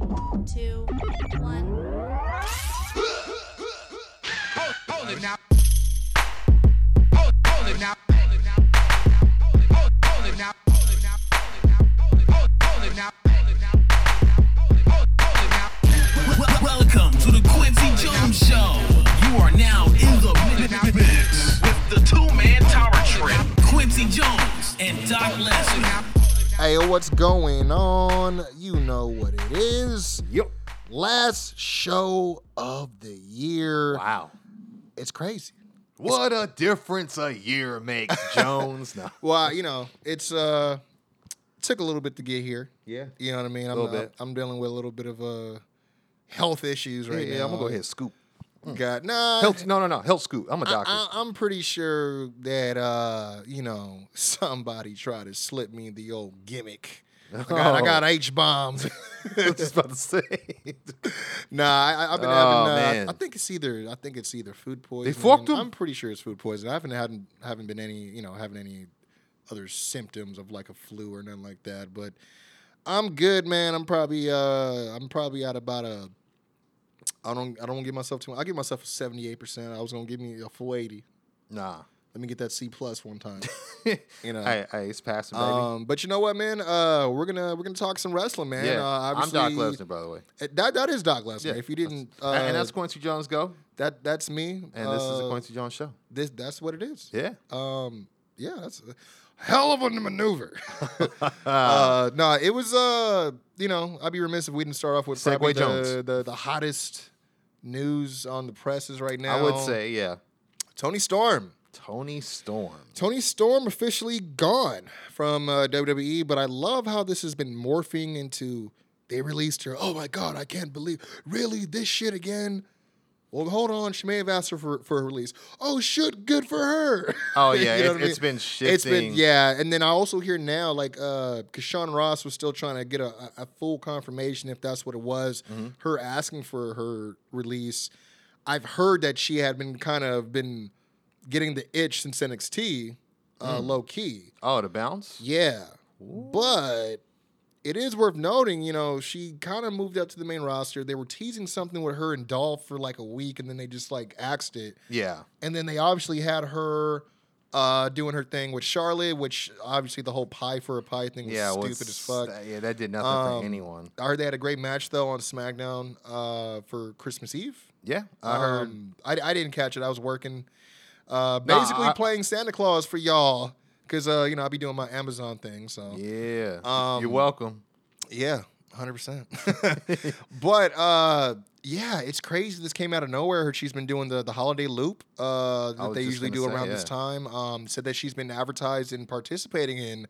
3, 2, 1. Hold it now. Hold it now. Hold it now. Hold it now. Welcome to the Quincy Jones Show. You are now in the mix with the two-man tower trip, Quincy Jones and Doc Lesnar. Hey, what's going on? You know what it is. Yep. Last show of the year. Wow. It's crazy. What a difference a year makes, Jones. No. Well, you know, it's took a little bit to get here. Yeah. You know what I mean? I'm dealing with a little bit of health issues right now. Yeah, I'm going to go ahead and scoop. God, nah. Health scoop. I'm a doctor. I'm pretty sure that, somebody tried to slip me the old gimmick. I got H-bombs. I was just about to say. I've been having, I think it's either food poisoning. They fucked them? I'm pretty sure it's food poisoning. I haven't been having any other symptoms of like a flu or nothing like that, but I'm good, man. I'm probably at about a I don't give myself too much. I give myself a 78%. I was gonna give me a full 80. Nah. Let me get that C+ one time. You know. Hey, it's passing, baby. But you know what, man? We're gonna talk some wrestling, man. Yeah. I'm Doc Lesnar, by the way. That is Doc Lesnar. Yeah. If you didn't and that's Quincy Jones Go. That's me. And this is the Quincy Jones Show. That's what it is. Yeah. Yeah, that's a hell of a maneuver. It was I'd be remiss if we didn't start off with probably the hottest news on the presses right now. I would say, yeah. Toni Storm officially gone from WWE, but I love how this has been morphing into they released her. Oh my God, I can't believe really this shit again. Well, hold on, she may have asked her for a release. Oh shit, good for her. Oh yeah, you know it's been shifting. It's been and then I also hear now like because Sean Ross was still trying to get a full confirmation if that's what it was. Mm-hmm. Her asking for her release. I've heard that she had been kind of getting the itch since NXT, low key. Oh, to bounce? Yeah. Ooh. But it is worth noting, she kind of moved up to the main roster. They were teasing something with her and Dolph for like a week, and then they just like axed it. Yeah. And then they obviously had her doing her thing with Charlotte, which obviously the whole pie for a pie thing was stupid as fuck. That did nothing for anyone. I heard they had a great match, though, on SmackDown for Christmas Eve. Yeah. I heard. I didn't catch it. I was working. Playing Santa Claus for y'all because, I be doing my Amazon thing. So yeah, you're welcome. Yeah, 100%. But it's crazy. This came out of nowhere. She's been doing the holiday loop that they usually do around this time. Said that she's been advertised and participating in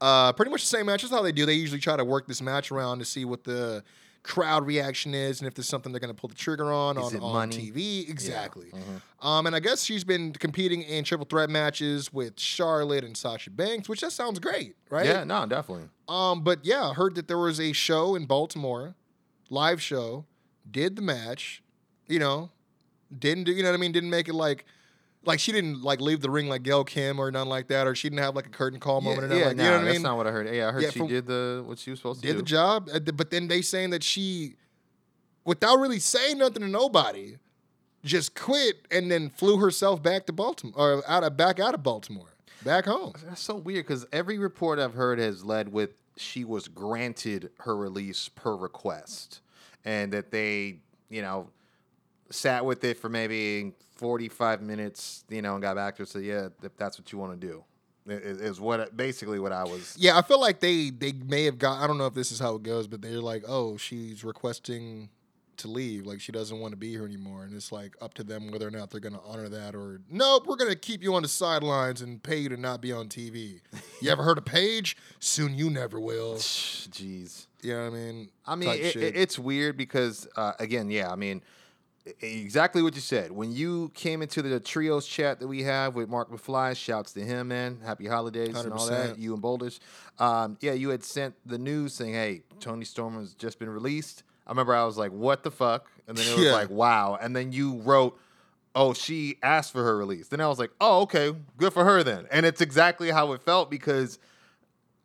pretty much the same match as how they do. They usually try to work this match around to see what the crowd reaction is, and if there's something they're going to pull the trigger on TV. Exactly. Yeah. Mm-hmm. And I guess she's been competing in triple threat matches with Charlotte and Sasha Banks, which that sounds great, right? Yeah, no, definitely. But yeah, I heard that there was a show in Baltimore, live show, did the match, didn't do, didn't make it like she didn't like leave the ring like Gail Kim or nothing like that, or she didn't have like a curtain call moment or nothing like that. Yeah, that's not what I heard. Yeah, I heard she did what she was supposed to do. Did the job, but then they saying that she, without really saying nothing to nobody, just quit and then flew herself back to Baltimore or out of Baltimore, back home. That's so weird because every report I've heard has led with she was granted her release per request, and that they sat with it for maybe 45 minutes, and got back to it. So yeah, if that's what you want to do, is what I was. Yeah, I feel like they may have got. I don't know if this is how it goes, but they're like, oh, she's requesting to leave, like she doesn't want to be here anymore, and it's like up to them whether or not they're going to honor that or nope. We're going to keep you on the sidelines and pay you to not be on TV. You ever heard of Paige? Soon you never will. Jeez. You know what I mean? It's weird because exactly what you said. When you came into the trios chat that we have with Mark McFly, shouts to him, man. Happy holidays 100%. And all that. You and Boulders. You had sent the news saying, hey, Toni Storm has just been released. I remember I was like, what the fuck? And then it was like, wow. And then you wrote, oh, she asked for her release. Then I was like, oh, okay. Good for her then. And it's exactly how it felt because,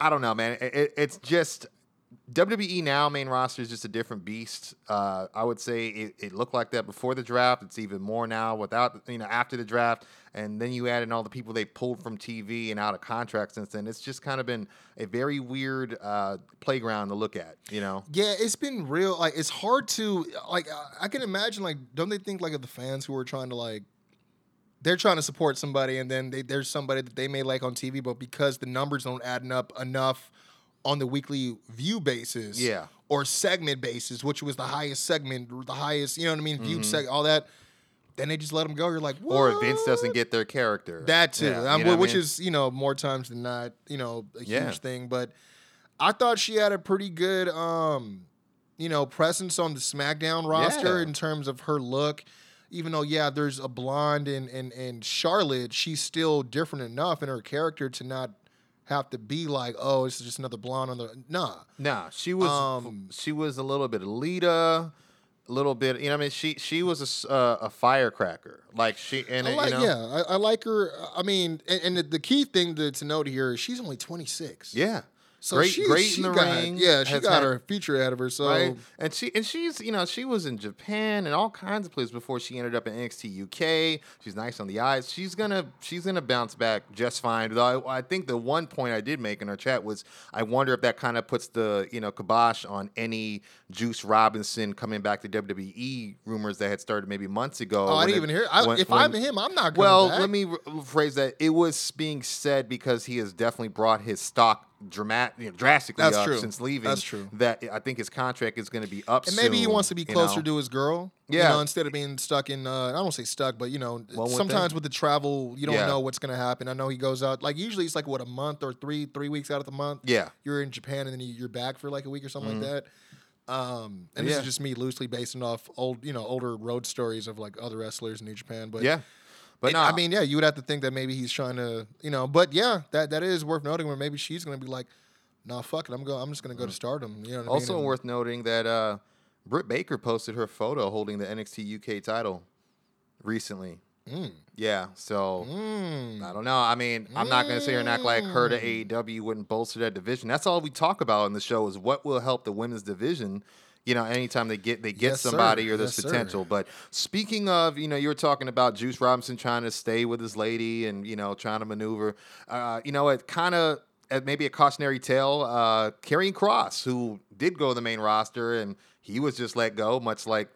I don't know, man. It's just WWE Now main roster is just a different beast. I would say it looked like that before the draft. It's even more now without, after the draft. And then you add in all the people they pulled from TV and out of contract since then. It's just kind of been a very weird playground to look at, Yeah, it's been real. Like, it's hard to, like, I can imagine, like, don't they think, like, of the fans who are trying to, like, they're trying to support somebody, and then there's somebody that they may like on TV, but because the numbers don't add up enough on the weekly view basis or segment basis, which was the highest segment, the highest, viewed segment, all that, then they just let them go. You're like, what? Or Vince doesn't get their character. That too, yeah, which is, more times than not, a huge thing. But I thought she had a pretty good, presence on the SmackDown roster in terms of her look. Even though, there's a blonde and Charlotte, she's still different enough in her character to not have to be like, oh, this is just another blonde on the... Nah, she was a little bit Alita, a little bit... She was a firecracker. Like, she... And Yeah, I like her. I mean, and the key thing to note here is she's only 26. Yeah. So great in the ring. Yeah, she got her future out of her. So right? and she's she was in Japan and all kinds of places before she ended up in NXT UK. She's nice on the eyes. She's gonna bounce back just fine. Though I think the one point I did make in our chat was I wonder if that kind of puts the kibosh on any Juice Robinson coming back to WWE rumors that had started maybe months ago. Oh, I didn't even hear. If I'm him, I'm not going. Well, back. Let me rephrase that. It was being said because he has definitely brought his stock drastically up since leaving. That's true. That I think his contract is going to be up soon. And maybe he wants to be closer to his girl. Yeah. Instead of being stuck in, I don't say stuck, but, sometimes with the travel, you don't know what's going to happen. I know he goes out, like, usually it's like, what, a month or three weeks out of the month? Yeah. You're in Japan and then you're back for like a week or something like that. And this is just me loosely basing off old, older road stories of like other wrestlers in New Japan. But yeah. But no, you would have to think that maybe he's trying to, But yeah, that is worth noting. Where maybe she's going to be like, "Nah, fuck it, I'm just going to go to Stardom." Also worth noting that Britt Baker posted her photo holding the NXT UK title recently. Yeah, so I don't know. I'm not going to sit here and act like her to AEW wouldn't bolster that division. That's all we talk about in the show is what will help the women's division. Anytime they get somebody or there's potential. But speaking of, you were talking about Juice Robinson trying to stay with his lady and, trying to maneuver. It kind of maybe a cautionary tale. Karrion Kross, who did go to the main roster, and he was just let go, much like,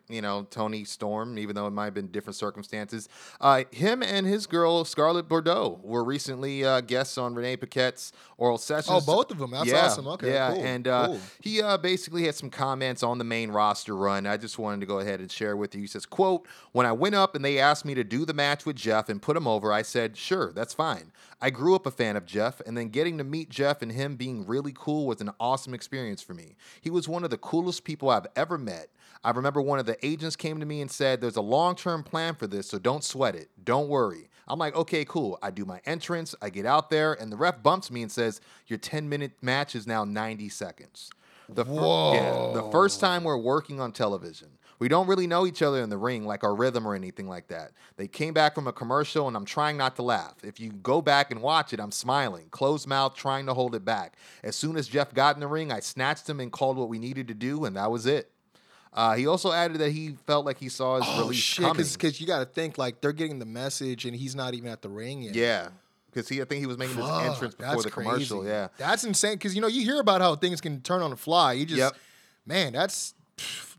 Toni Storm, even though it might have been different circumstances. Him and his girl, Scarlett Bordeaux, were recently guests on Renee Paquette's Oral Sessions. Oh, both of them. That's awesome. Okay, cool. And he basically had some comments on the main roster run. I just wanted to go ahead and share with you. He says, quote, "When I went up and they asked me to do the match with Jeff and put him over, I said, sure, that's fine. I grew up a fan of Jeff, and then getting to meet Jeff and him being really cool was an awesome experience for me. He was one of the coolest people I've ever met. I remember one of the agents came to me and said, there's a long-term plan for this, so don't sweat it. Don't worry. I'm like, okay, cool. I do my entrance, I get out there, and the ref bumps me and says, your 10-minute match is now 90 seconds. The first time we're working on television. We don't really know each other in the ring, like our rhythm or anything like that. They came back from a commercial, and I'm trying not to laugh. If you go back and watch it, I'm smiling, closed mouth, trying to hold it back. As soon as Jeff got in the ring, I snatched him and called what we needed to do, and that was it." He also added that he felt like he saw his release coming. Because you got to think, like, they're getting the message, and he's not even at the ring yet. Yeah. Because I think he was making his entrance before the commercial. Crazy. Yeah. That's insane. Because, you hear about how things can turn on the fly. You just, man, that's...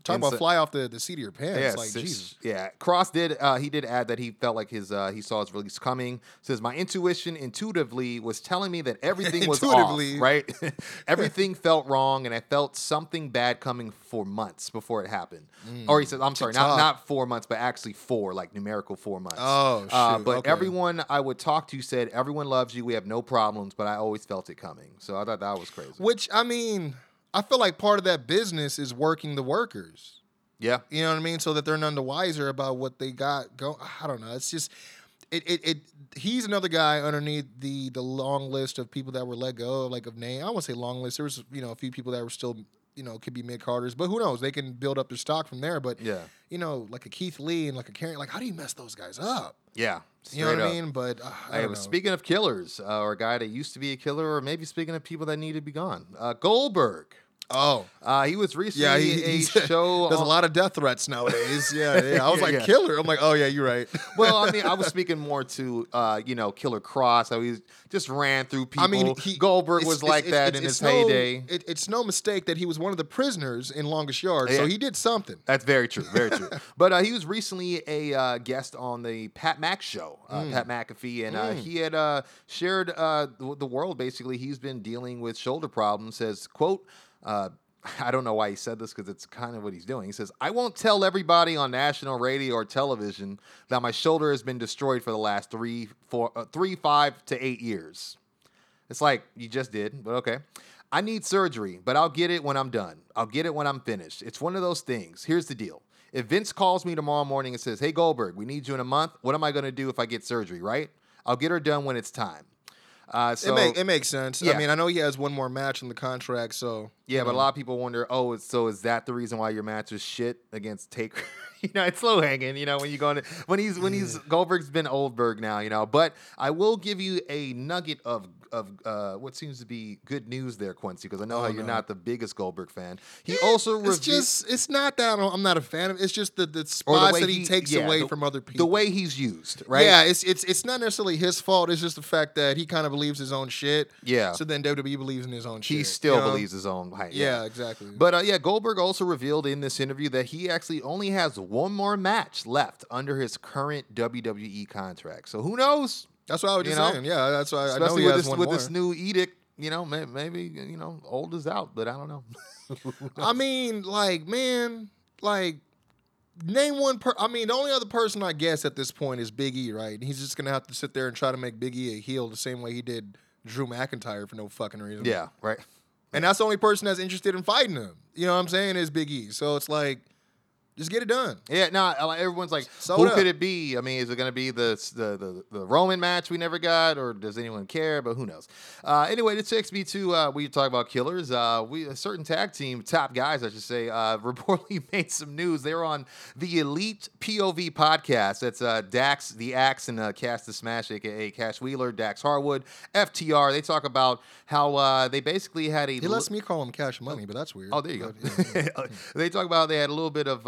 Talk about fly off the seat of your pants. Yeah, like, Jesus. Yeah. Cross did, he did add that he felt like his he saw his release coming. Says, my intuition intuitively was telling me that everything was off, right? Everything felt wrong, and I felt something bad coming for months before it happened. Or he says, I'm sorry, not 4 months, but actually four, like numerical 4 months. Oh, shoot. Everyone I would talk to said, everyone loves you, we have no problems, but I always felt it coming. So I thought that was crazy. Which, I feel like part of that business is working the workers. Yeah. You know what I mean? So that they're none the wiser about what they got going. I don't know. It's just, he's another guy underneath the long list of people that were let go, like of name. I won't say long list. There was, a few people that were still, could be mid-carders, but who knows? They can build up their stock from there. But, like a Keith Lee and like a Karrion, like, how do you mess those guys up? Yeah. You know what I mean? But I don't know. Speaking of killers, or a guy that used to be a killer, or maybe speaking of people that need to be gone, Goldberg. Oh. He was recently show. There's a lot of death threats nowadays. I was like, Killer. I'm like, oh, yeah, you're right. Well, I mean, I was speaking more to, Killer Cross. How he just ran through people. I mean, Goldberg was like that in his heyday. It's no mistake that he was one of the prisoners in Longest Yard, so he did something. That's very true, very true. But he was recently a guest on the Pat Mac show, Pat McAfee, and he had shared the world, basically. He's been dealing with shoulder problems, says, quote, I don't know why he said this because it's kind of what he's doing. He says, I won't tell everybody on national radio or television that my shoulder has been destroyed for the last 3, 5 to 8 years. It's like, you just did, but okay. I need surgery, but I'll get it when I'm done. I'll get it when I'm finished. It's one of those things. Here's the deal. If Vince calls me tomorrow morning and says, hey, Goldberg, we need you in a month. What am I going to do if I get surgery, right? I'll get her done when it's time. So it makes sense. Yeah. I mean, I know he has one more match in the contract, so... Yeah, but a lot of people wonder, oh, so is that the reason why your match is shit against Taker? It's low hanging, when you go into when he's Goldberg's been Oldberg now, But I will give you a nugget of what seems to be good news there, Quincy, because I know you're not the biggest Goldberg fan. It's not that I'm not a fan of it. It's just the spots that he takes away from other people. The way he's used, right? Yeah, it's not necessarily his fault. It's just the fact that he kind of believes his own shit. Yeah. So then WWE believes in his own shit. He still believes his own. Yeah, exactly. But Goldberg also revealed in this interview that he actually only has one more match left under his current WWE contract. So who knows? That's what I was just saying. Yeah, that's why I know he has one more. Especially with this new edict, maybe old is out, but I don't know. I mean, name one person. I mean, the only other person I guess at this point is Big E, right? He's just gonna have to sit there and try to make Big E a heel the same way he did Drew McIntyre for no fucking reason. Yeah, right. And that's the only person that's interested in fighting him. You know what I'm saying? Is Big E. So it's like, just get it done. Yeah, everyone's like, who could it be? I mean, is it going to be the Roman match we never got, or does anyone care? But who knows? Anyway, this takes me to we talk about killers. A certain tag team, top guys, I should say, reportedly made some news. They were on the Elite POV podcast. That's Dax, the Axe, and Cash the Smash, aka Cash Wheeler, Dax Harwood, FTR. They talk about how they basically had a. He lets me call him Cash Money, but that's weird. Oh, there you go. Yeah. They talk about how they had a little bit of.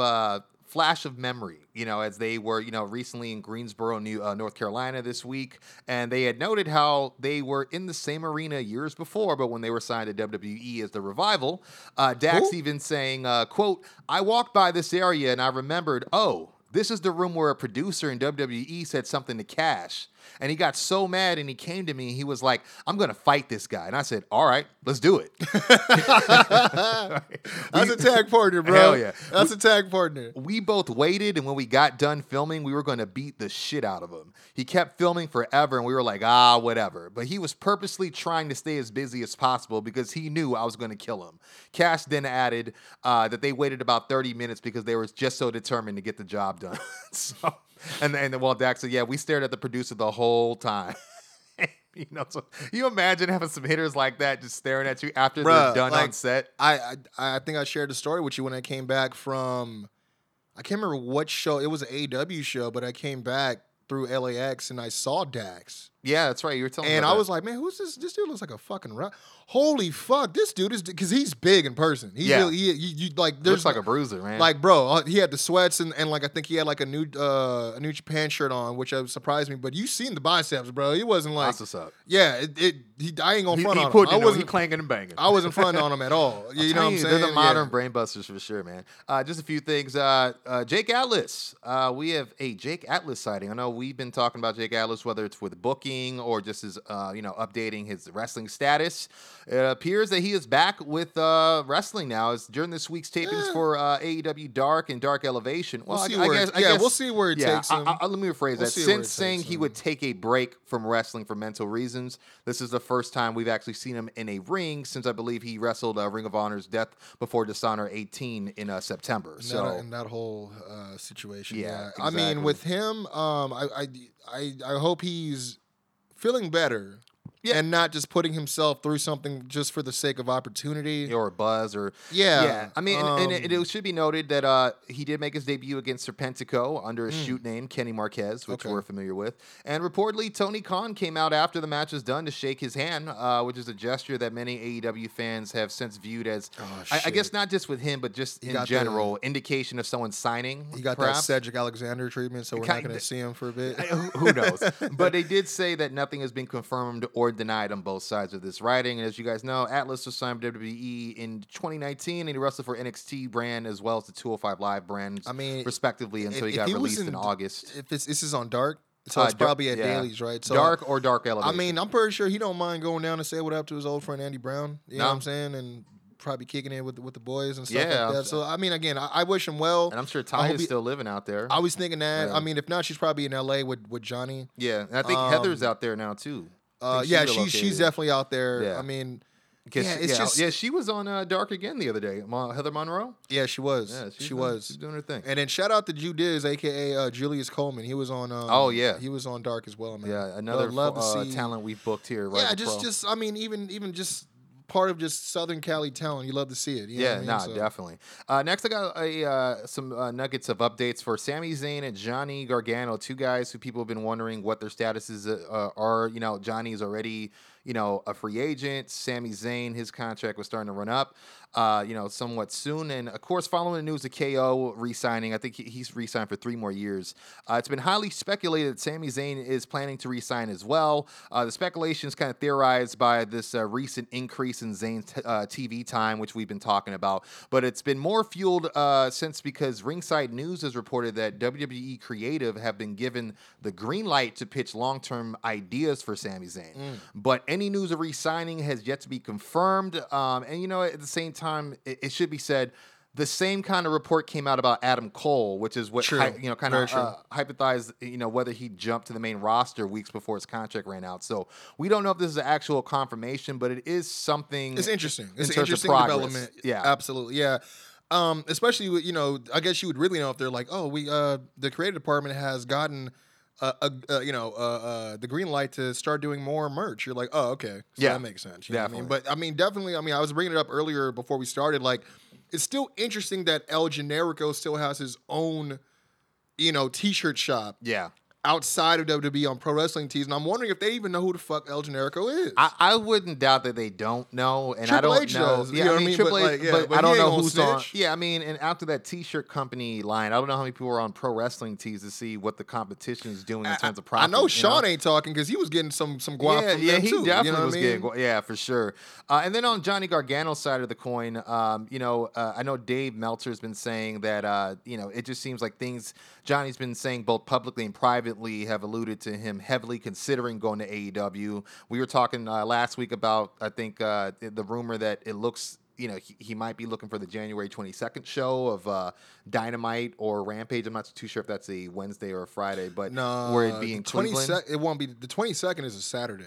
Flash of memory, as they were, recently in Greensboro, North Carolina this week, and they had noted how they were in the same arena years before, but when they were signed to WWE as the Revival, Dax even saying, quote, I walked by this area and I remembered, this is the room where a producer in WWE said something to Cash, and he got so mad, and he came to me, and he was like, I'm going to fight this guy. And I said, all right, let's do it. That's a tag partner, bro. Hell yeah. That's a tag partner. We both waited, and when we got done filming, we were going to beat the shit out of him. He kept filming forever, and we were like, whatever. But he was purposely trying to stay as busy as possible because he knew I was going to kill him. Cash then added that they waited about 30 minutes because they were just so determined to get the job done. And Dax said, we stared at the producer the whole time. So you imagine having some hitters like that just staring at you after they're done on set. I think I shared a story with you when I came back from, I can't remember what show. It was an AEW show, but I came back through LAX and I saw Dax. Yeah, that's right. You were telling me. And I was like, man, who's this? This dude looks like a fucking holy fuck. This dude is, because he's big in person. Looks like a bruiser, man. Like, bro, he had the sweats and like I think he had like a New Japan shirt on, which surprised me. But you seen the biceps, bro. He wasn't like. That's what's up. Yeah, I ain't gonna front on him. He clanking and banging. I wasn't front on him at all. You know what I'm saying? They're the modern brain busters for sure, man. Just a few things. Jake Atlas. We have a Jake Atlas sighting. I know we've been talking about Jake Atlas, whether it's with booking or just as updating his wrestling status. It appears that he is back with wrestling now. It's during this week's tapings for AEW Dark and Dark Elevation. Well, I guess we'll see where it takes him. Let me rephrase that. Since saying he would take a break from wrestling for mental reasons, this is the first time we've actually seen him in a ring since I believe he wrestled Ring of Honor's Death Before Dishonor 18 in September. And that whole situation. Yeah, exactly. I mean, with him, I hope he's feeling better. Yeah. And not just putting himself through something just for the sake of opportunity. Or a buzz or... Yeah. Yeah. I mean, and it should be noted that he did make his debut against Serpentico under a shoot name, Kenny Marquez, which we're familiar with. And reportedly, Tony Khan came out after the match was done to shake his hand, which is a gesture that many AEW fans have since viewed as... Oh, I guess not just with him, but just in general, indication of someone signing. He got perhaps. That Cedric Alexander treatment, so we're not going to see him for a bit. Who knows? But they did say that nothing has been confirmed or denied on both sides of this writing. And as you guys know, Atlas was signed for WWE in 2019, and he wrestled for NXT brand as well as the 205 Live brand, respectively, until he got released in August. If this is on Dark, so it's probably at Dailies, right? So, Dark or Dark Elevation. I mean, I'm pretty sure he don't mind going down and say what up to his old friend Andy Brown. You know what I'm saying? And probably kicking it with the boys and stuff like that. So, I mean, again, I wish him well. And I'm sure Ty is still living out there. I was thinking that. Yeah. I mean, if not, she's probably in L.A. with Johnny. Yeah, and I think Heather's out there now, too. She's definitely out there. Yeah. I mean, she was on Dark again the other day. Heather Monroe. Yeah, she was. Yeah, she was doing her thing. And then shout out to Ju Diz, aka Julius Coleman. He was on. He was on Dark as well, man. Yeah, another talent we've booked here. Right, yeah, just I mean, even just. Part of just Southern Cali talent. You love to see it. You know what I mean? Definitely. Next, I got some nuggets of updates for Sami Zayn and Johnny Gargano, two guys who people have been wondering what their statuses are. You know, Johnny's already, you know, a free agent. Sami Zayn, his contract was starting to run up, somewhat soon. And, of course, following the news of KO re-signing, I think he's re-signed for 3 more years. It's been highly speculated that Sami Zayn is planning to re-sign as well. The speculation is kind of theorized by this recent increase in Zayn's TV time, which we've been talking about. But it's been more fueled since because Ringside News has reported that WWE Creative have been given the green light to pitch long-term ideas for Sami Zayn. But any news of re-signing has yet to be confirmed. And, you know, at the same time, it should be said, the same kind of report came out about Adam Cole, which is what, hypothesized, you know, whether he jumped to the main roster weeks before his contract ran out. So we don't know if this is an actual confirmation, but it is something. It's interesting. It's an interesting development. Yeah, absolutely. Yeah. Especially, you know, I guess you would really know if they're like, oh, we the creative department has gotten the green light to start doing more merch. You're like, oh, okay. So that makes sense. You know what I mean? But I mean, definitely, I mean, I was bringing it up earlier before we started. Like, it's still interesting that El Generico still has his own, you know, t-shirt shop. Yeah. Outside of WWE on Pro Wrestling Tees, and I'm wondering if they even know who the fuck El Generico is. I wouldn't doubt that they don't know, and Triple I don't H know. Does, yeah, you know I mean, Triple H, but I don't know who's on. Yeah, I mean, and after that T-shirt company line, I don't know how many people are on Pro Wrestling Tees to see what the competition is doing in terms of profit. I know Sean ain't talking because he was getting some guap from them too. He definitely was getting guap. Yeah, for sure. And then on Johnny Gargano's side of the coin, I know Dave Meltzer has been saying that, it just seems like things Johnny's been saying both publicly and privately have alluded to him heavily considering going to AEW. We were talking last week about, I think, the rumor that it looks, you know, he might be looking for the January 22nd show of Dynamite or Rampage. I'm not too sure if that's a Wednesday or a Friday, but where it'd be in Cleveland. It won't be. The 22nd is a Saturday.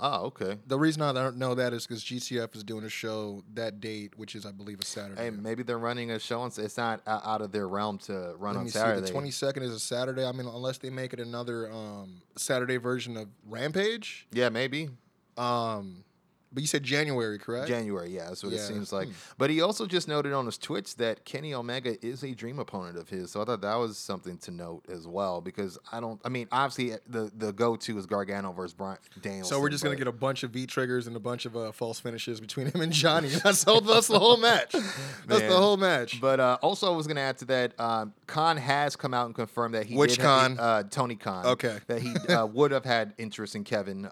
Oh, okay. The reason I don't know that is because GCF is doing a show that date, which is, I believe, a Saturday. Hey, maybe they're running a show. It's not out of their realm to run on Saturday. Let me see. The 22nd is a Saturday. I mean, unless they make it another Saturday version of Rampage. Yeah, maybe. But you said January, correct? January, yeah. That's what it seems like. But he also just noted on his Twitch that Kenny Omega is a dream opponent of his. So I thought that was something to note as well because obviously the go-to is Gargano versus Bryan Danielson. So we're just going to get a bunch of V-triggers and a bunch of false finishes between him and Johnny. That's the whole match. The whole match. But also I was going to add to that, Khan has come out and confirmed that he Tony Khan. Okay. That he would have had interest in Kevin.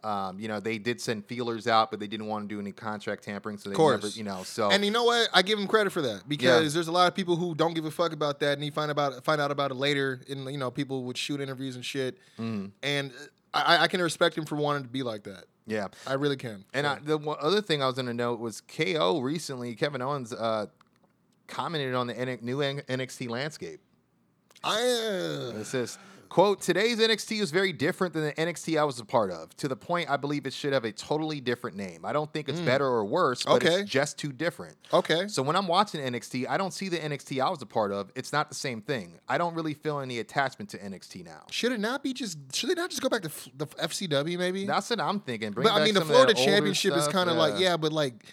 They did send feelers out, but they didn't want to do any contract tampering, so they never, And you know what? I give him credit for that because there's a lot of people who don't give a fuck about that, and he find out about it later. And people would shoot interviews and shit. And I can respect him for wanting to be like that. Yeah, I really can. And the other thing I was going to note was KO recently. Kevin Owens commented on the new NXT landscape. It says, Quote, today's NXT is very different than the NXT I was a part of, to the point I believe it should have a totally different name. I don't think it's better or worse, but it's just too different. Okay. So when I'm watching NXT, I don't see the NXT I was a part of. It's not the same thing. I don't really feel any attachment to NXT now. Should they not just go back to the FCW maybe? That's what I'm thinking. Bring but back I mean, the Florida Championship is kind of like, but like...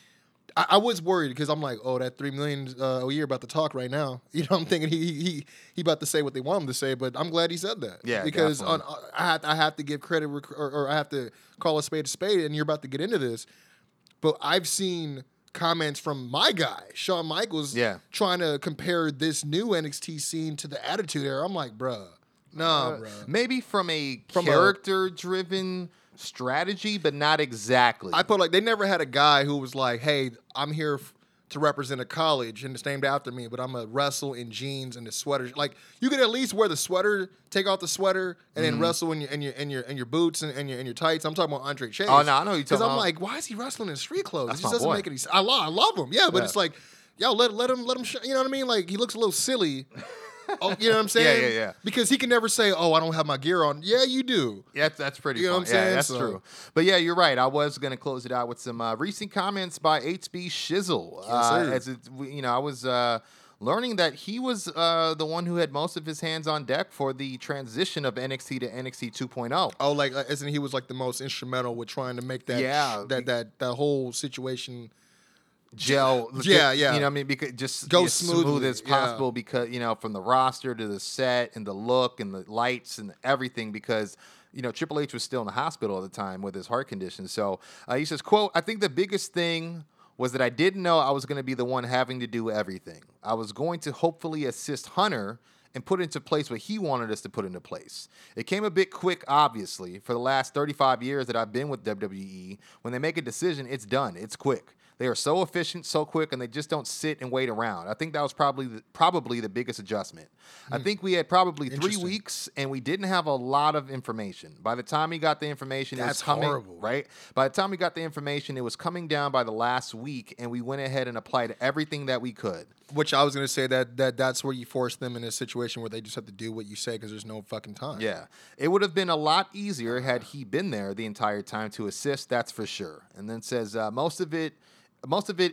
I was worried because I'm like, that $3 million a year about to talk right now. You know, I'm thinking he about to say what they want him to say, but I'm glad he said that. Yeah, because I have to give credit or I have to call a spade, and you're about to get into this. But I've seen comments from my guy, Shawn Michaels, trying to compare this new NXT scene to the Attitude Era. I'm like, bruh, nah, bruh. Maybe from character-driven... strategy, but not exactly. I put like they never had a guy who was like, "Hey, I'm here to represent a college, and it's named after me, but I'm gonna wrestle in jeans and a sweater." Like you could at least wear the sweater, take off the sweater, and then wrestle in your boots and your tights. I'm talking about Andre Chase. Oh no, I know you're talking about. Because I'm like, why is he wrestling in street clothes? It just doesn't make any sense. I love him, but it's like, yo, let him. You know what I mean? Like he looks a little silly. Oh, you know what I'm saying? Yeah. Because he can never say, I don't have my gear on. Yeah, you do. Yeah, that's pretty funny. You know what I'm saying? Yeah, that's true. But yeah, you're right. I was going to close it out with some recent comments by HB Shizzle. I was learning that he was the one who had most of his hands on deck for the transition of NXT to NXT 2.0. Oh, like, isn't he was like the most instrumental with trying to make that that whole situation... gel, you know what I mean, because just go smooth as possible, because you know, from the roster to the set and the look and the lights and everything, because you know Triple H was still in the hospital at the time with his heart condition. So he says, quote, I think the biggest thing was that I didn't know I was going to be the one having to do everything. I was going to hopefully assist Hunter and put into place what he wanted us to put into place. It came a bit quick, obviously. For the last 35 years that I've been with WWE, when they make a decision, it's done, it's quick. They are so efficient, so quick, and they just don't sit and wait around. I think that was probably the biggest adjustment. I think we had probably 3 weeks, and we didn't have a lot of information. By the time we got the information, it was coming, horrible. Right? By the time we got the information, it was coming down by the last week, and we went ahead and applied everything that we could. Which I was going to say that's where you force them in a situation where they just have to do what you say because there's no fucking time. Yeah. It would have been a lot easier had he been there the entire time to assist, that's for sure. And then says, most of it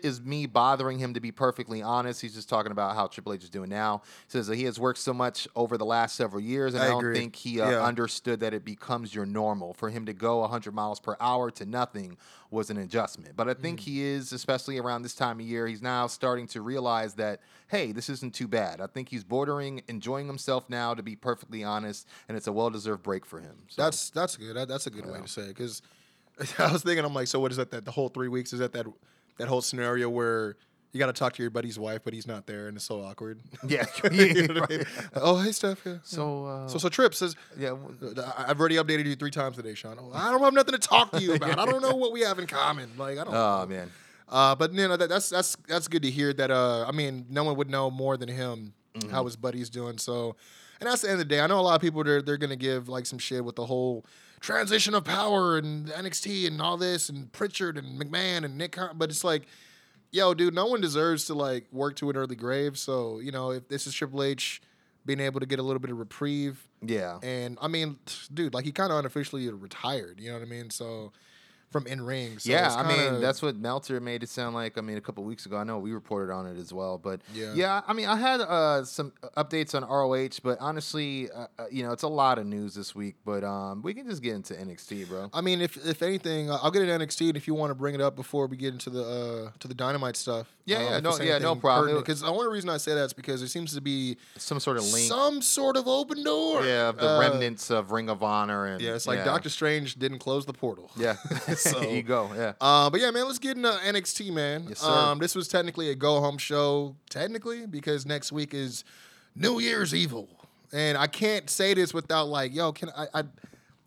is me bothering him, to be perfectly honest. He's just talking about how Triple H is doing now. He says that he has worked so much over the last several years, and I don't think he understood that it becomes your normal. For him to go 100 miles per hour to nothing was an adjustment. But I think he is, especially around this time of year, he's now starting to realize that, hey, this isn't too bad. I think he's bordering, enjoying himself now, to be perfectly honest, and it's a well-deserved break for him. So, that's good. That's a good way to say it, because I was thinking, I'm like, so what is that the whole 3 weeks? Is that... that whole scenario where you got to talk to your buddy's wife, but he's not there, and it's so awkward. Yeah. You know what I mean? Oh, hey, Steph. Yeah. So Trip says, I've already updated you 3 times today, Sean. I don't have nothing to talk to you about. I don't know what we have in common. Like, I don't know. Oh, man. But, you know, that's good to hear that, I mean, no one would know more than him how his buddy's doing. So, and that's the end of the day. I know a lot of people, they're going to give, like, some shit with the whole transition of power and NXT and all this and Pritchard and McMahon and Nick Khan, but it's like, yo, dude, no one deserves to like work to an early grave. So, you know, if this is Triple H being able to get a little bit of reprieve. Yeah. And I mean, dude, like he kind of unofficially retired, you know what I mean? So from in ring. So yeah, kinda... I mean, that's what Meltzer made it sound like. I mean, a couple of weeks ago, I know we reported on it as well. But yeah I mean, I had some updates on ROH, but honestly, you know, it's a lot of news this week. But we can just get into NXT, bro. I mean, if anything, I'll get into NXT, and if you want to bring it up before we get into the Dynamite stuff. No problem. Because the only reason I say that is because there seems to be some sort of link, some sort of open door. Yeah, of the remnants of Ring of Honor, and it's like Doctor Strange didn't close the portal. Yeah. So, you go, but yeah, man, let's get into NXT, man. Yes, sir. This was technically a go-home show, because next week is New Year's Evil, and I can't say this without like, yo, can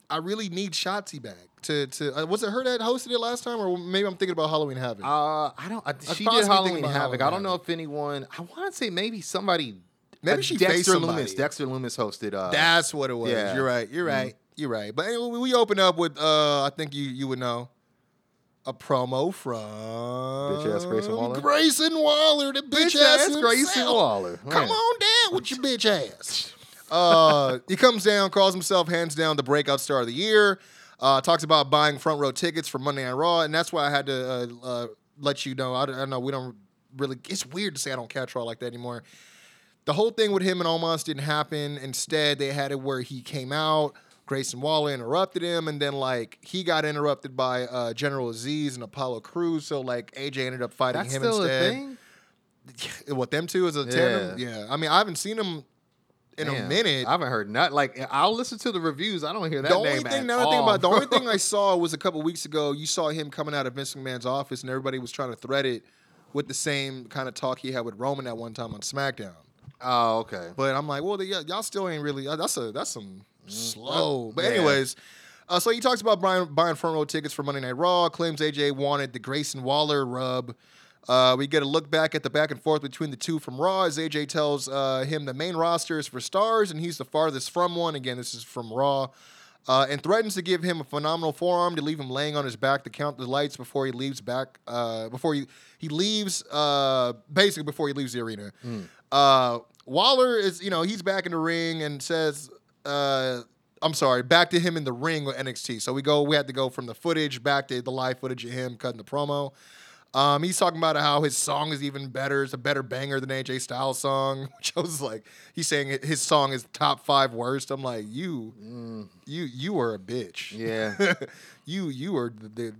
I really need Shotzi back to was it her that hosted it last time, or maybe I'm thinking about Halloween Havoc? She did Halloween Havoc. I don't know if anyone. I want to say maybe somebody. Maybe she faced somebody. Dexter Lumis hosted. That's what it was. Yeah. You're right. You're right. But anyway, we open up with, I think you would know, a promo from... Bitch-ass Grayson Waller. Grayson Waller, the bitch-ass Grayson Waller. Come on down with your bitch-ass. He comes down, calls himself hands down the breakout star of the year. Talks about buying front row tickets for Monday Night Raw, and that's why I had to let you know. I know we don't really. It's weird to say I don't catch Raw like that anymore. The whole thing with him and Omos didn't happen. Instead, they had it where he came out, Grayson Waller interrupted him, and then like he got interrupted by General Aziz and Apollo Crews. So like AJ ended up fighting him instead. That's still a thing? What, them two is a tandem? Yeah. I mean, I haven't seen him in a minute. I haven't heard nothing. Like, I'll listen to the reviews. I don't hear that name at all. The only thing I saw was a couple weeks ago, you saw him coming out of Vince McMahon's office, and everybody was trying to thread it with the same kind of talk he had with Roman at one time on SmackDown. Oh, okay. But I'm like, well, y'all still ain't really. That's some slow. But anyways, so he talks about buying front row tickets for Monday Night Raw, claims AJ wanted the Grayson Waller rub. We get a look back at the back and forth between the two from Raw as AJ tells him the main roster is for stars and he's the farthest from one. Again, this is from Raw. And threatens to give him a phenomenal forearm to leave him laying on his back to count the lights before he leaves back. Basically before he leaves the arena. Waller is, he's back in the ring and says, back to him in the ring with NXT. So we had to go from the footage back to the live footage of him cutting the promo. He's talking about how his song is even better. It's a better banger than AJ Styles' song. Which I was like, he's saying his song is top 5 worst. I'm like, you are a bitch. Yeah, you are the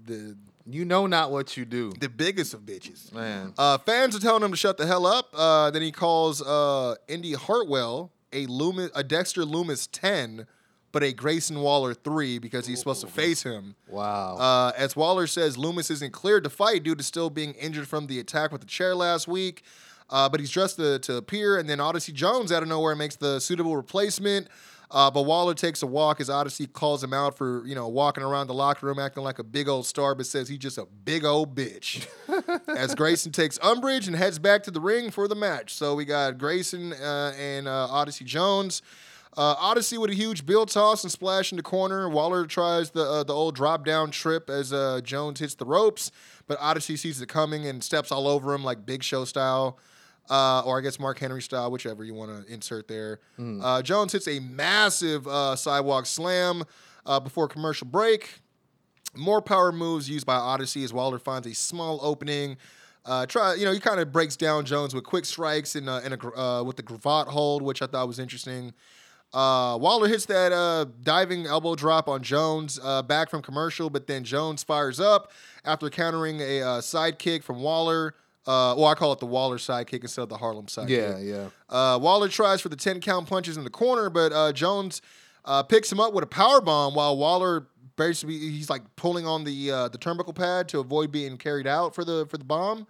not what you do. The biggest of bitches, man. Fans are telling him to shut the hell up. Then he calls Indy Hartwell a Dexter Loomis 10. But a Grayson Waller 3 because he's supposed to face him. Wow. As Waller says, Loomis isn't cleared to fight due to still being injured from the attack with the chair last week. But he's dressed to appear. And then Odyssey Jones out of nowhere makes the suitable replacement. But Waller takes a walk as Odyssey calls him out for, walking around the locker room acting like a big old star, but says he's just a big old bitch. As Grayson takes umbrage and heads back to the ring for the match. So we got Grayson and Odyssey Jones. Odyssey with a huge bill toss and splash in the corner. Waller tries the old drop-down trip as Jones hits the ropes, but Odyssey sees it coming and steps all over him like Big Show style, or I guess Mark Henry style, whichever you want to insert there. Jones hits a massive sidewalk slam before commercial break. More power moves used by Odyssey as Waller finds a small opening. He kind of breaks down Jones with quick strikes and with the cravat hold, which I thought was interesting. Waller hits that diving elbow drop on Jones back from commercial, but then Jones fires up after countering a sidekick from Waller. I call it the Waller sidekick instead of the Harlem sidekick. Yeah. Waller tries for the 10-count punches in the corner, but Jones picks him up with a powerbomb while Waller basically he's like pulling on the turnbuckle pad to avoid being carried out for the bomb.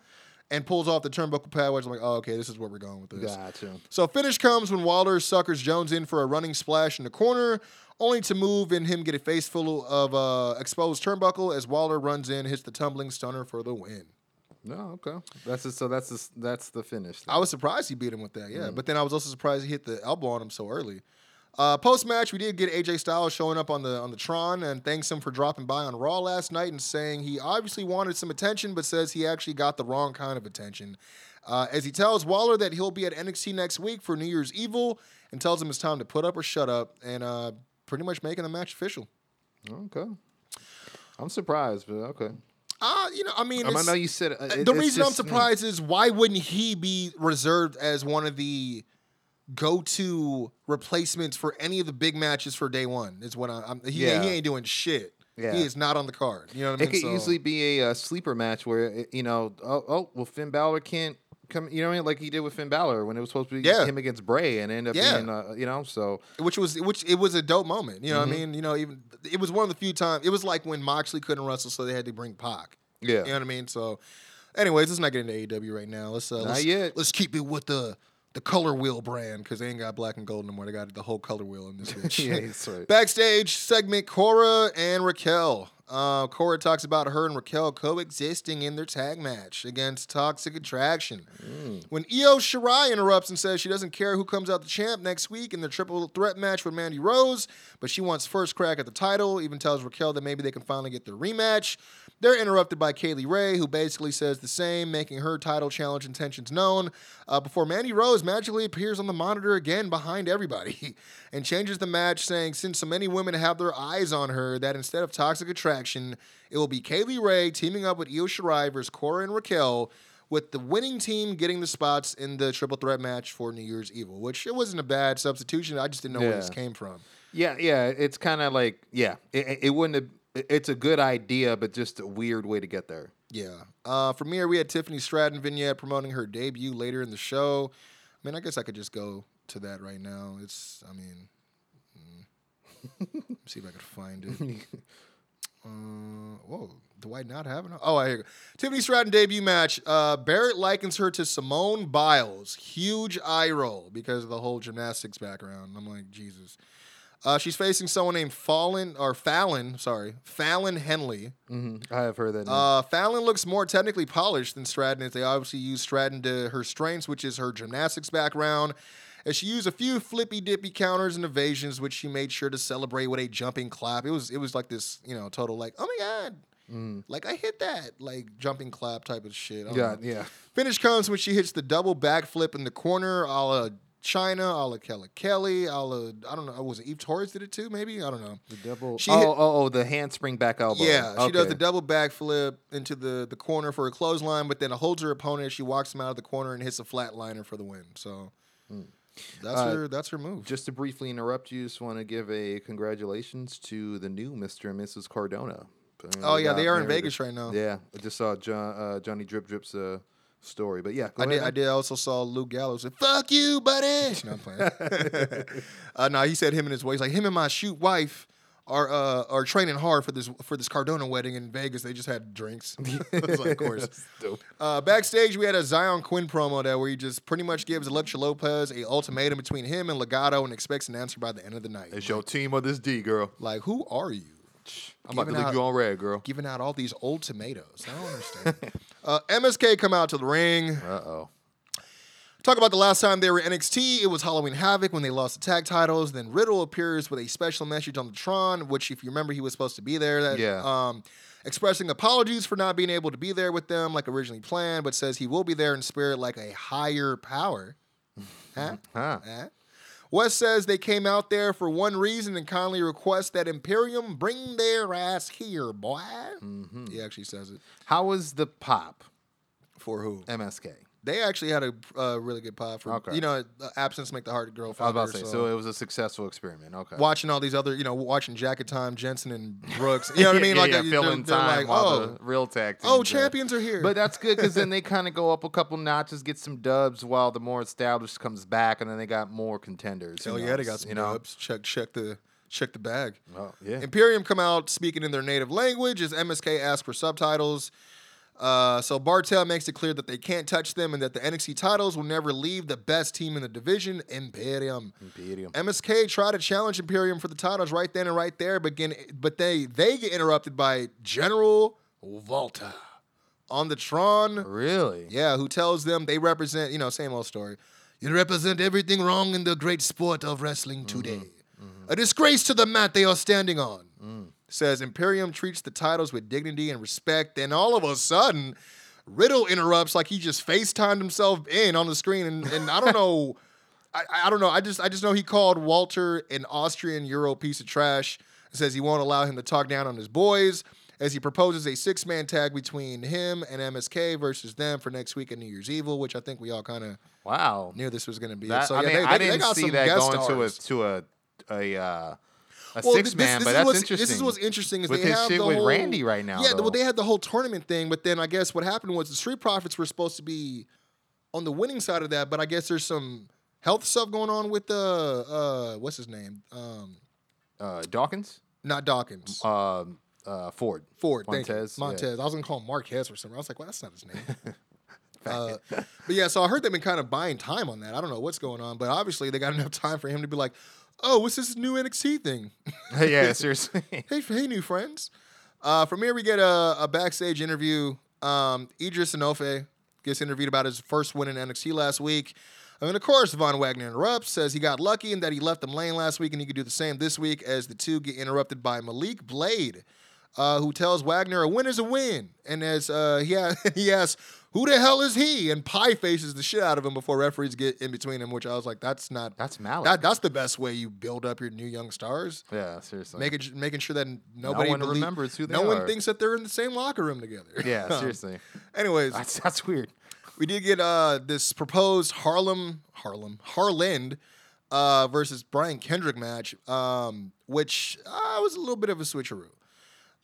And pulls off the turnbuckle pad, which I'm like, oh, okay, this is where we're going with this. Gotcha. So finish comes when Waller suckers Jones in for a running splash in the corner, only to move and him get a face full of exposed turnbuckle as Waller runs in, hits the tumbling stunner for the win. No, okay. That's the finish. Then. I was surprised he beat him with that, yeah. Mm-hmm. But then I was also surprised he hit the elbow on him so early. Post-match, we did get AJ Styles showing up on the Tron and thanks him for dropping by on Raw last night and saying he obviously wanted some attention but says he actually got the wrong kind of attention. As he tells Waller that he'll be at NXT next week for New Year's Evil and tells him it's time to put up or shut up and pretty much making the match official. Okay. I'm surprised, but okay. I know you said... the reason I'm surprised is why wouldn't he be reserved as one of the... go-to replacements for any of the big matches for day one is what he ain't doing shit. Yeah. He is not on the card. You know what I mean? It could easily be a sleeper match where Finn Balor can't come. You know what I mean? Like he did with Finn Balor when it was supposed to be him against Bray and ended up being it was a dope moment. You know what I mean? Even it was one of the few times. It was like when Moxley couldn't wrestle, so they had to bring Pac. Yeah, you know what I mean? So, anyways, let's not get into AEW right now. Let's keep it with the color wheel brand, because they ain't got black and gold no more. They got the whole color wheel in this bitch. Yeah, that's right. Backstage segment, Cora and Raquel. Cora talks about her and Raquel coexisting in their tag match against Toxic Attraction. When Io Shirai interrupts and says she doesn't care who comes out the champ next week in the triple threat match with Mandy Rose, but she wants first crack at the title, even tells Raquel that maybe they can finally get their rematch. They're interrupted by Kaylee Ray, who basically says the same, making her title challenge intentions known, before Mandy Rose magically appears on the monitor again behind everybody and changes the match, saying since so many women have their eyes on her, that instead of Toxic Attraction, it will be Kaylee Ray teaming up with Io Shirai versus Cora and Raquel, with the winning team getting the spots in the triple threat match for New Year's Evil, which it wasn't a bad substitution. I just didn't know where this came from. Yeah, it's kind of like, it wouldn't have... It's a good idea, but just a weird way to get there. Yeah. From here, we had Tiffany Stratton vignette promoting her debut later in the show. I mean, I guess I could just go to that right now. See if I could find it. Whoa. Do I not have it? Oh, here you go. Tiffany Stratton debut match. Barrett likens her to Simone Biles. Huge eye roll because of the whole gymnastics background. I'm like, Jesus. She's facing someone named Fallon Henley. Mm-hmm. I have heard that name. Fallon looks more technically polished than Stratton, as they obviously use Stratton to her strengths, which is her gymnastics background, as she used a few flippy-dippy counters and evasions, which she made sure to celebrate with a jumping clap. It was like this, total like, oh my God. Like, I hit that, like, jumping clap type of shit. Yeah. Finish comes when she hits the double backflip in the corner, a la China, a la Kella Kelly, a la, I don't know, was it Eve Torres did it too, maybe? I don't know. The double, the handspring back elbow. Yeah, okay. She does the double backflip into the corner for a clothesline, but then holds her opponent as she walks him out of the corner and hits a flatliner for the win. So that's her move. Just to briefly interrupt you, just want to give a congratulations to the new Mr. and Mrs. Cardona. They are in Vegas right now. Yeah, I just saw Johnny Drip Drip's... story, but yeah, go ahead. I did. I also saw Luke Gallows say, "Fuck you, buddy." No, I'm playing. He said him and his wife. He's like, him and my shoot wife are training hard for this Cardona wedding in Vegas. They just had drinks. I was like, of course. That's dope. Backstage, we had a Zion Quinn promo where he just pretty much gives Electra Lopez an ultimatum between him and Legato and expects an answer by the end of the night. It's your team or this D, girl. Like, who are you? I'm about to leave you on red, girl. Giving out all these old tomatoes. I don't understand. MSK come out to the ring. Uh-oh. Talk about the last time they were NXT. It was Halloween Havoc when they lost the tag titles. Then Riddle appears with a special message on the Tron, which, if you remember, he was supposed to be there. Expressing apologies for not being able to be there with them like originally planned, but says he will be there in spirit like a higher power. West says they came out there for one reason and kindly requests that Imperium bring their ass here, boy. Mm-hmm. He actually says it. How was the pop? For who? MSK. They actually had a really good pop. Absence make the heart grow fonder. I was about to say, so it was a successful experiment. Okay. Watching all these other, watching Jacket Time, Jensen and Brooks. You know what I mean? Filling time like, while the real tag team. Oh, champions are here. But that's good because then they kind of go up a couple notches, get some dubs while the more established comes back, and then they got more contenders. They got some dubs. Check the bag. Oh, yeah. Imperium come out speaking in their native language as MSK asks for subtitles. So Bartel makes it clear that they can't touch them and that the NXT titles will never leave the best team in the division, Imperium. MSK try to challenge Imperium for the titles right then and right there, but they get interrupted by General Volta on the Tron. Really? Yeah, who tells them they represent, same old story. You represent everything wrong in the great sport of wrestling today. Mm-hmm. A disgrace to the mat they are standing on. Mm. Says Imperium treats the titles with dignity and respect, and all of a sudden, Riddle interrupts like he just FaceTimed himself in on the screen, and I don't know, I don't know, I just know he called Walter an Austrian Euro piece of trash, and says he won't allow him to talk down on his boys, as he proposes a 6-man tag between him and MSK versus them for next week at New Year's Evil, which I think we all kind of knew this was going to be. I didn't see that going to a 6-man, but that's interesting. This is what's interesting is with they have shit the whole, with Randy right now. Yeah, well, they had the whole tournament thing, but then I guess what happened was the Street Profits were supposed to be on the winning side of that, but I guess there's some health stuff going on with the what's his name? Dawkins? Not Dawkins. Ford. Montez. Yeah. I was gonna call him Marquez or something. I was like, well, that's not his name. But yeah, so I heard they've been kind of buying time on that. I don't know what's going on, but obviously they got enough time for him to be like, oh, what's this new NXT thing? Yeah, seriously. hey, new friends. From here, we get a backstage interview. Idris Inoue gets interviewed about his first win in NXT last week. I mean, of course, Von Wagner interrupts, says he got lucky and that he left them lane last week and he could do the same this week as the two get interrupted by Malik Blade, who tells Wagner a win is a win. And as he asks, who the hell is he? And Pie faces the shit out of him before referees get in between him, which I was like, that's Malik. That's the best way you build up your new young stars. Yeah, seriously. Making sure that nobody remembers who they are. No one thinks that they're in the same locker room together. Yeah, seriously. Anyways. That's weird. We did get this proposed Harland versus Brian Kendrick match, which was a little bit of a switcheroo.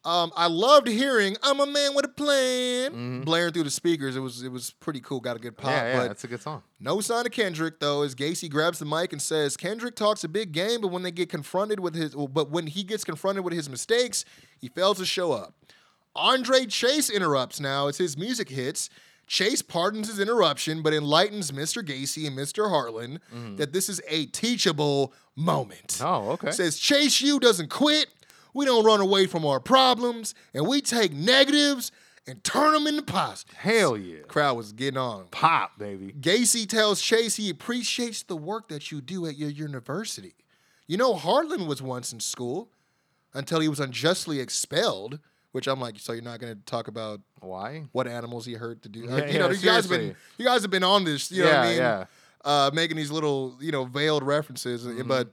I loved hearing "I'm a man with a plan" blaring through the speakers. It was pretty cool. Got a good pop. Yeah, that's a good song. No sign of Kendrick though. As Gacy grabs the mic and says, "Kendrick talks a big game, but when he gets confronted with his mistakes, he fails to show up." Andre Chase interrupts now as his music hits. Chase pardons his interruption, but enlightens Mr. Gacy and Mr. Harland that this is a teachable moment. Oh, okay. Says, Chase, you doesn't quit. We don't run away from our problems, and we take negatives and turn them into positives. Hell yeah. Crowd was getting on. Pop, baby. Gacy tells Chase he appreciates the work that you do at your university. You know, Harland was once in school until he was unjustly expelled. Which I'm like, so you're not going to talk about why what animals he hurt to do? Like, you guys have been on this, you know what I mean? Yeah. Making these little, veiled references. But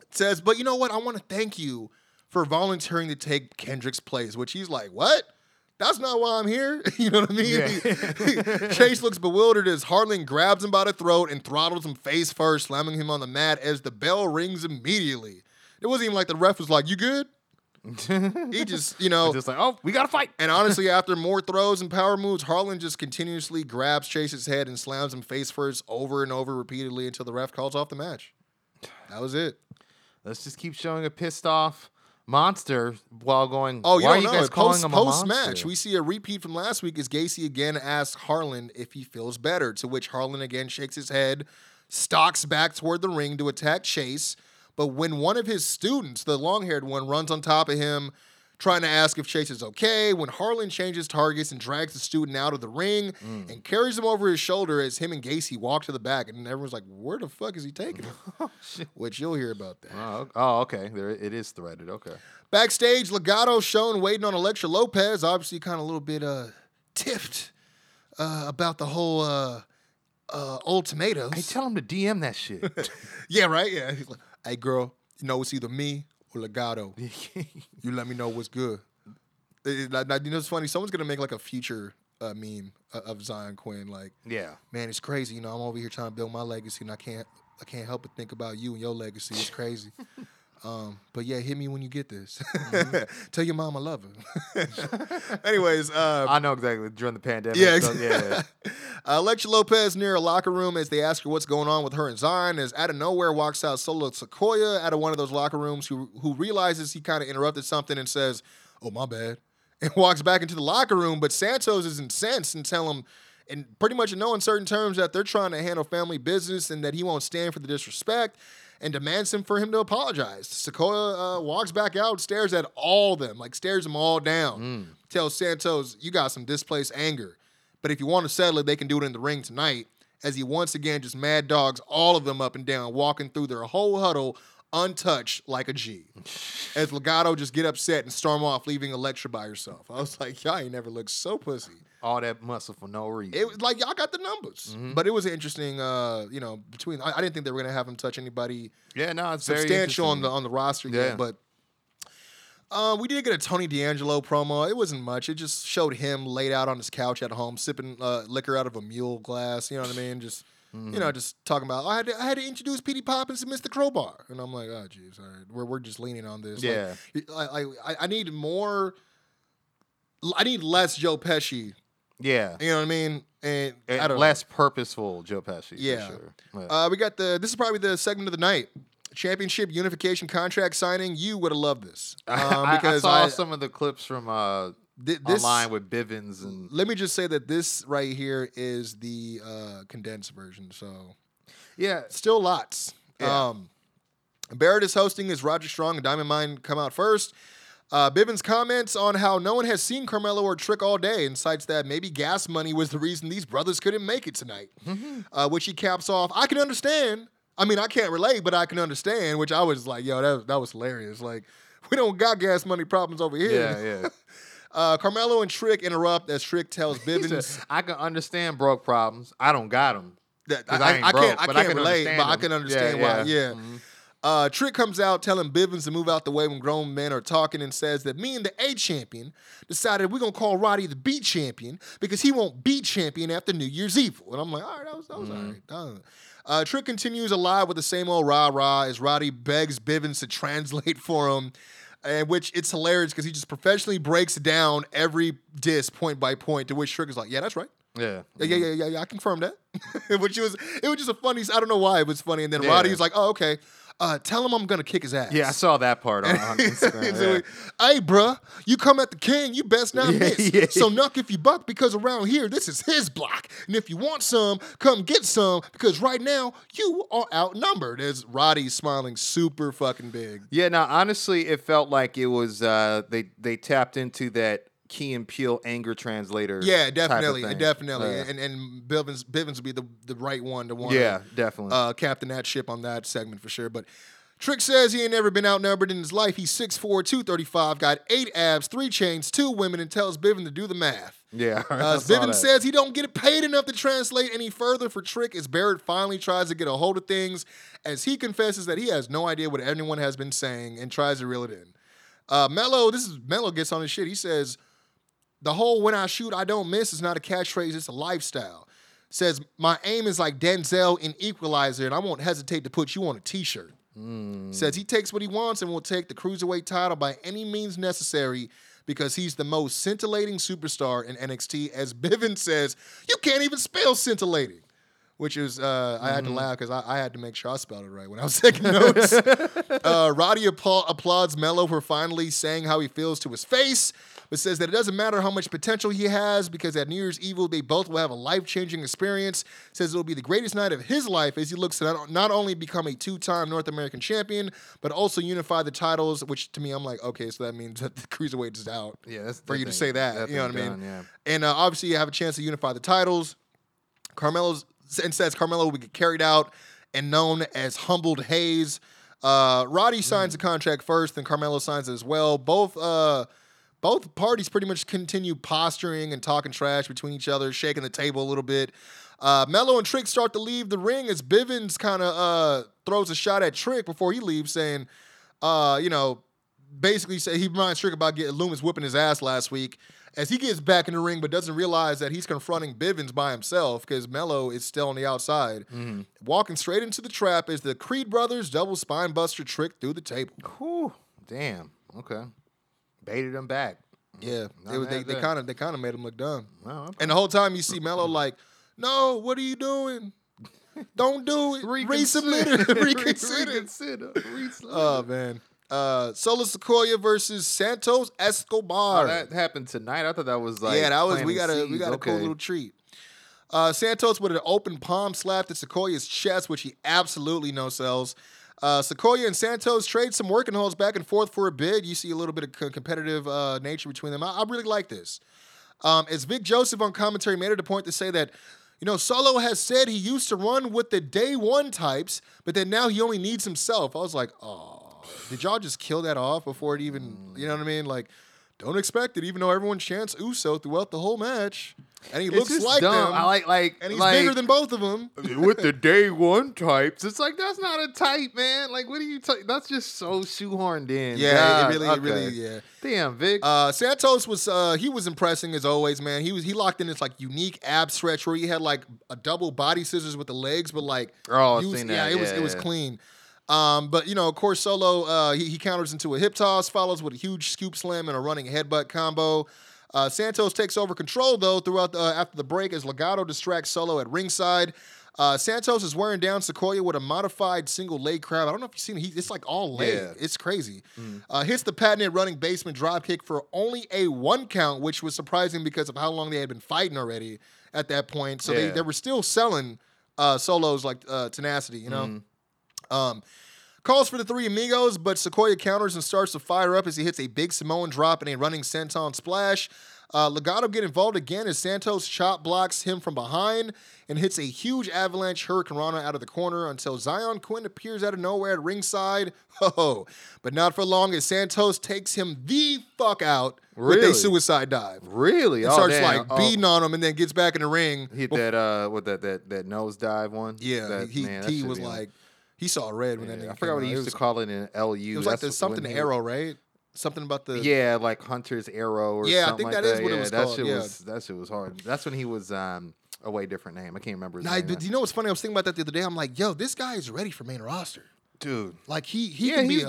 it says, but you know what? I want to thank you for volunteering to take Kendrick's place, which he's like, what? That's not why I'm here. You know what I mean? Yeah. Chase looks bewildered as Harlan grabs him by the throat and throttles him face first, slamming him on the mat as the bell rings immediately. It wasn't even like the ref was like, you good? He just, just like, oh, we got to fight. And honestly, after more throws and power moves, Harlan just continuously grabs Chase's head and slams him face first over and over repeatedly until the ref calls off the match. That was it. Let's just keep showing a pissed off monster while going, oh, why are you guys calling him a monster? Post-match, we see a repeat from last week as Gacy again asks Harlan if he feels better, to which Harlan again shakes his head, stalks back toward the ring to attack Chase. But when one of his students, the long-haired one, runs on top of him, trying to ask if Chase is okay, when Harlan changes targets and drags the student out of the ring and carries him over his shoulder as him and Gacy walk to the back, and everyone's like, where the fuck is he taking him? Oh, shit. Which you'll hear about that. Oh, okay. There, it is threaded. Okay. Backstage, Legato shown waiting on Electra Lopez, obviously kind of a little bit tiffed about the whole... Old Tomatoes. I tell him to DM that shit. Yeah, right? Yeah. He's like, hey, girl, it's either me or Legato. You let me know what's good. It's funny. Someone's going to make, a future meme of Zion Quinn. Yeah. Man, it's crazy. I'm over here trying to build my legacy, and I can't help but think about you and your legacy. It's crazy. But yeah, hit me when you get this. Tell your mom I love her. Anyways, I know exactly during the pandemic. Yeah, exactly. Yeah. Electra Lopez near a locker room as they ask her what's going on with her and Zion. As out of nowhere walks out Solo Sikoa out of one of those locker rooms, who realizes he kind of interrupted something and says, "Oh, my bad," and walks back into the locker room. But Santos is incensed and tell him, in pretty much in no uncertain terms, that they're trying to handle family business and that he won't stand for the disrespect, and demands him to apologize. Sikoa walks back out, stares at all of them, stares them all down. Tells Santos, you got some displaced anger, but if you want to settle it, they can do it in the ring tonight, as he once again just mad dogs all of them up and down, walking through their whole huddle untouched like a G. As Legato just get upset and storm off, leaving Electra by herself. I was like, y'all ain't never looked so pussy. All that muscle for no reason. It was like, y'all got the numbers. But it was interesting, between... I didn't think they were going to have him touch anybody it's substantial on the roster yet, but we did get a Tony D'Angelo promo. It wasn't much. It just showed him laid out on his couch at home, sipping liquor out of a mule glass, you know what I mean? Just... just talking about, I had to introduce Petey Poppins to Mr. Crowbar. And I'm like, oh, jeez, all right. We're just leaning on this. Yeah. I need more, I need less Joe Pesci. Yeah. You know what I mean? And less purposeful Joe Pesci. Yeah. For sure. We got this is probably the segment of the night. Championship unification contract signing. You would have loved this. Because I saw some of the clips from online with Bivens, and let me just say that this right here is the condensed version. So, yeah, still lots. Yeah. Barrett is hosting as Roger Strong and Diamond Mine come out first. Bivens comments on how no one has seen Carmelo or Trick all day and cites that maybe gas money was the reason these brothers couldn't make it tonight, which he caps off, I can understand. I mean, I can't relate, but I can understand, which I was like, yo, that was hilarious. Like, we don't got gas money problems over here. Yeah, yeah. Carmelo and Trick interrupt as Trick tells Bivens. I can understand broke problems. I don't got them. I can't relate, but I can understand why. Yeah. Mm-hmm. Trick comes out telling Bivens to move out the way when grown men are talking and says that me and the A champion decided we're going to call Roddy the B champion because he won't be champion after New Year's Eve. And I'm like, all right, that was all right. Trick continues a lie with the same old rah-rah as Roddy begs Bivens to translate for him, and which it's hilarious because he just professionally breaks down every diss point by point, to which Trick is like, yeah, that's right. Yeah. Yeah, I confirm that. Which it was just a funny, I don't know why it was funny. And then Roddy's like, oh, okay. Tell him I'm going to kick his ass. Yeah, I saw that part on Instagram. So hey, bruh, you come at the king, you best not miss. Yeah. So knock if you buck, because around here, this is his block. And if you want some, come get some, because right now, you are outnumbered. As Roddy smiling super fucking big. Yeah, now, honestly, it felt like it was, they tapped into that Key and Peele anger translator. Yeah, definitely. And Bivens would be the right one to want. Yeah, definitely. Captain that ship on that segment for sure. But Trick says he ain't never been outnumbered in his life. He's 6'4", 235, got 8 abs, 3 chains, 2 women, and tells Bivens to do the math. Yeah. Bivens says he don't get paid enough to translate any further for Trick as Barrett finally tries to get a hold of things as he confesses that he has no idea what anyone has been saying and tries to reel it in. Mello gets on his shit. He says, the whole when I shoot, I don't miss is not a catchphrase, it's a lifestyle. Says, my aim is like Denzel in Equalizer, and I won't hesitate to put you on a t-shirt. Says he takes what he wants and will take the Cruiserweight title by any means necessary because he's the most scintillating superstar in NXT. As Bivens says, you can't even spell scintillating. Which is, I had to laugh because I had to make sure I spelled it right when I was taking notes. Roddy applauds Mello for finally saying how he feels to his face, but says that it doesn't matter how much potential he has because at New Year's Eve, they both will have a life-changing experience. Says it'll be the greatest night of his life as he looks to not only become a 2-time North American champion, but also unify the titles, which to me, I'm like, okay, so that means that the Cruiserweight is out. Yeah, that's for you to say that. You know what I mean? Yeah. And obviously, you have a chance to unify the titles. Carmelo will get carried out and known as Humbled Hayes. Roddy signs the contract first, then Carmelo signs it as well. Both parties pretty much continue posturing and talking trash between each other, shaking the table a little bit. Mello and Trick start to leave the ring as Bivens kind of throws a shot at Trick before he leaves, saying, basically say he reminds Trick about getting Loomis whipping his ass last week. As he gets back in the ring, but doesn't realize that he's confronting Bivens by himself because Mello is still on the outside. Walking straight into the trap is the Creed brothers double spine buster Trick through the table. Whew. Damn. Okay. Baited him back. Yeah. They kind of made him look dumb. Oh, okay. And the whole time you see Mello like, no, what are you doing? Don't do it. Reconsider. Oh, man. Solo Sikoa versus Santos Escobar. Oh, that happened tonight. I thought that was like, yeah, that was we got a cool little treat. Santos with an open palm slap to Sikoa's chest, which he absolutely no sells. Sikoa and Santos trade some working holds back and forth for a bit. You see a little bit of competitive nature between them. I really like this. As Vic Joseph on commentary made it a point to say that, Solo has said he used to run with the day one types, but that now he only needs himself. I was like, oh. Did y'all just kill that off before it even, you know what I mean? Like, don't expect it, even though everyone chants Uso throughout the whole match. And he looks like dumb. Them. And he's bigger than both of them. With the day one types. It's like, that's not a type, man. Like, what are you talking? That's just so shoehorned in. Yeah, it really, yeah. Damn, Vic. Santos was impressing as always, man. He locked in this, like, unique ab stretch where he had, like, a double body scissors with the legs, but, like, it was clean. But, of course, Solo, he counters into a hip toss, follows with a huge scoop slam and a running headbutt combo. Santos takes over control, though, after the break as Legato distracts Solo at ringside. Santos is wearing down Sikoa with a modified single leg crab. I don't know if you've seen it. It's like all leg. Yeah. It's crazy. Hits the patented running basement dropkick for only a 1 count, which was surprising because of how long they had been fighting already at that point. So they were still selling Solo's, like, tenacity, you know? Calls for the Three Amigos, but Sequoia counters and starts to fire up as he hits a big Samoan drop and a running senton splash. Legato get involved again as Santos chop blocks him from behind and hits a huge avalanche hurricanrana out of the corner until Zion Quinn appears out of nowhere at ringside. Ho-ho. But not for long as Santos takes him the fuck out with a suicide dive. Really? Starts beating on him and then gets back in the ring. Hit that, that nose dive one? Yeah. That, he was like... He saw red when that nigga. I forgot what he used to call it in LU. It was like something arrow, right? Something about the... Yeah, like Hunter's Arrow or something like that. Yeah, I think that is what it was called. That shit was hard. That's when he was a way different name. I can't remember his name. You know what's funny? I was thinking about that the other day. I'm like, yo, this guy is ready for main roster. Dude. Like, he's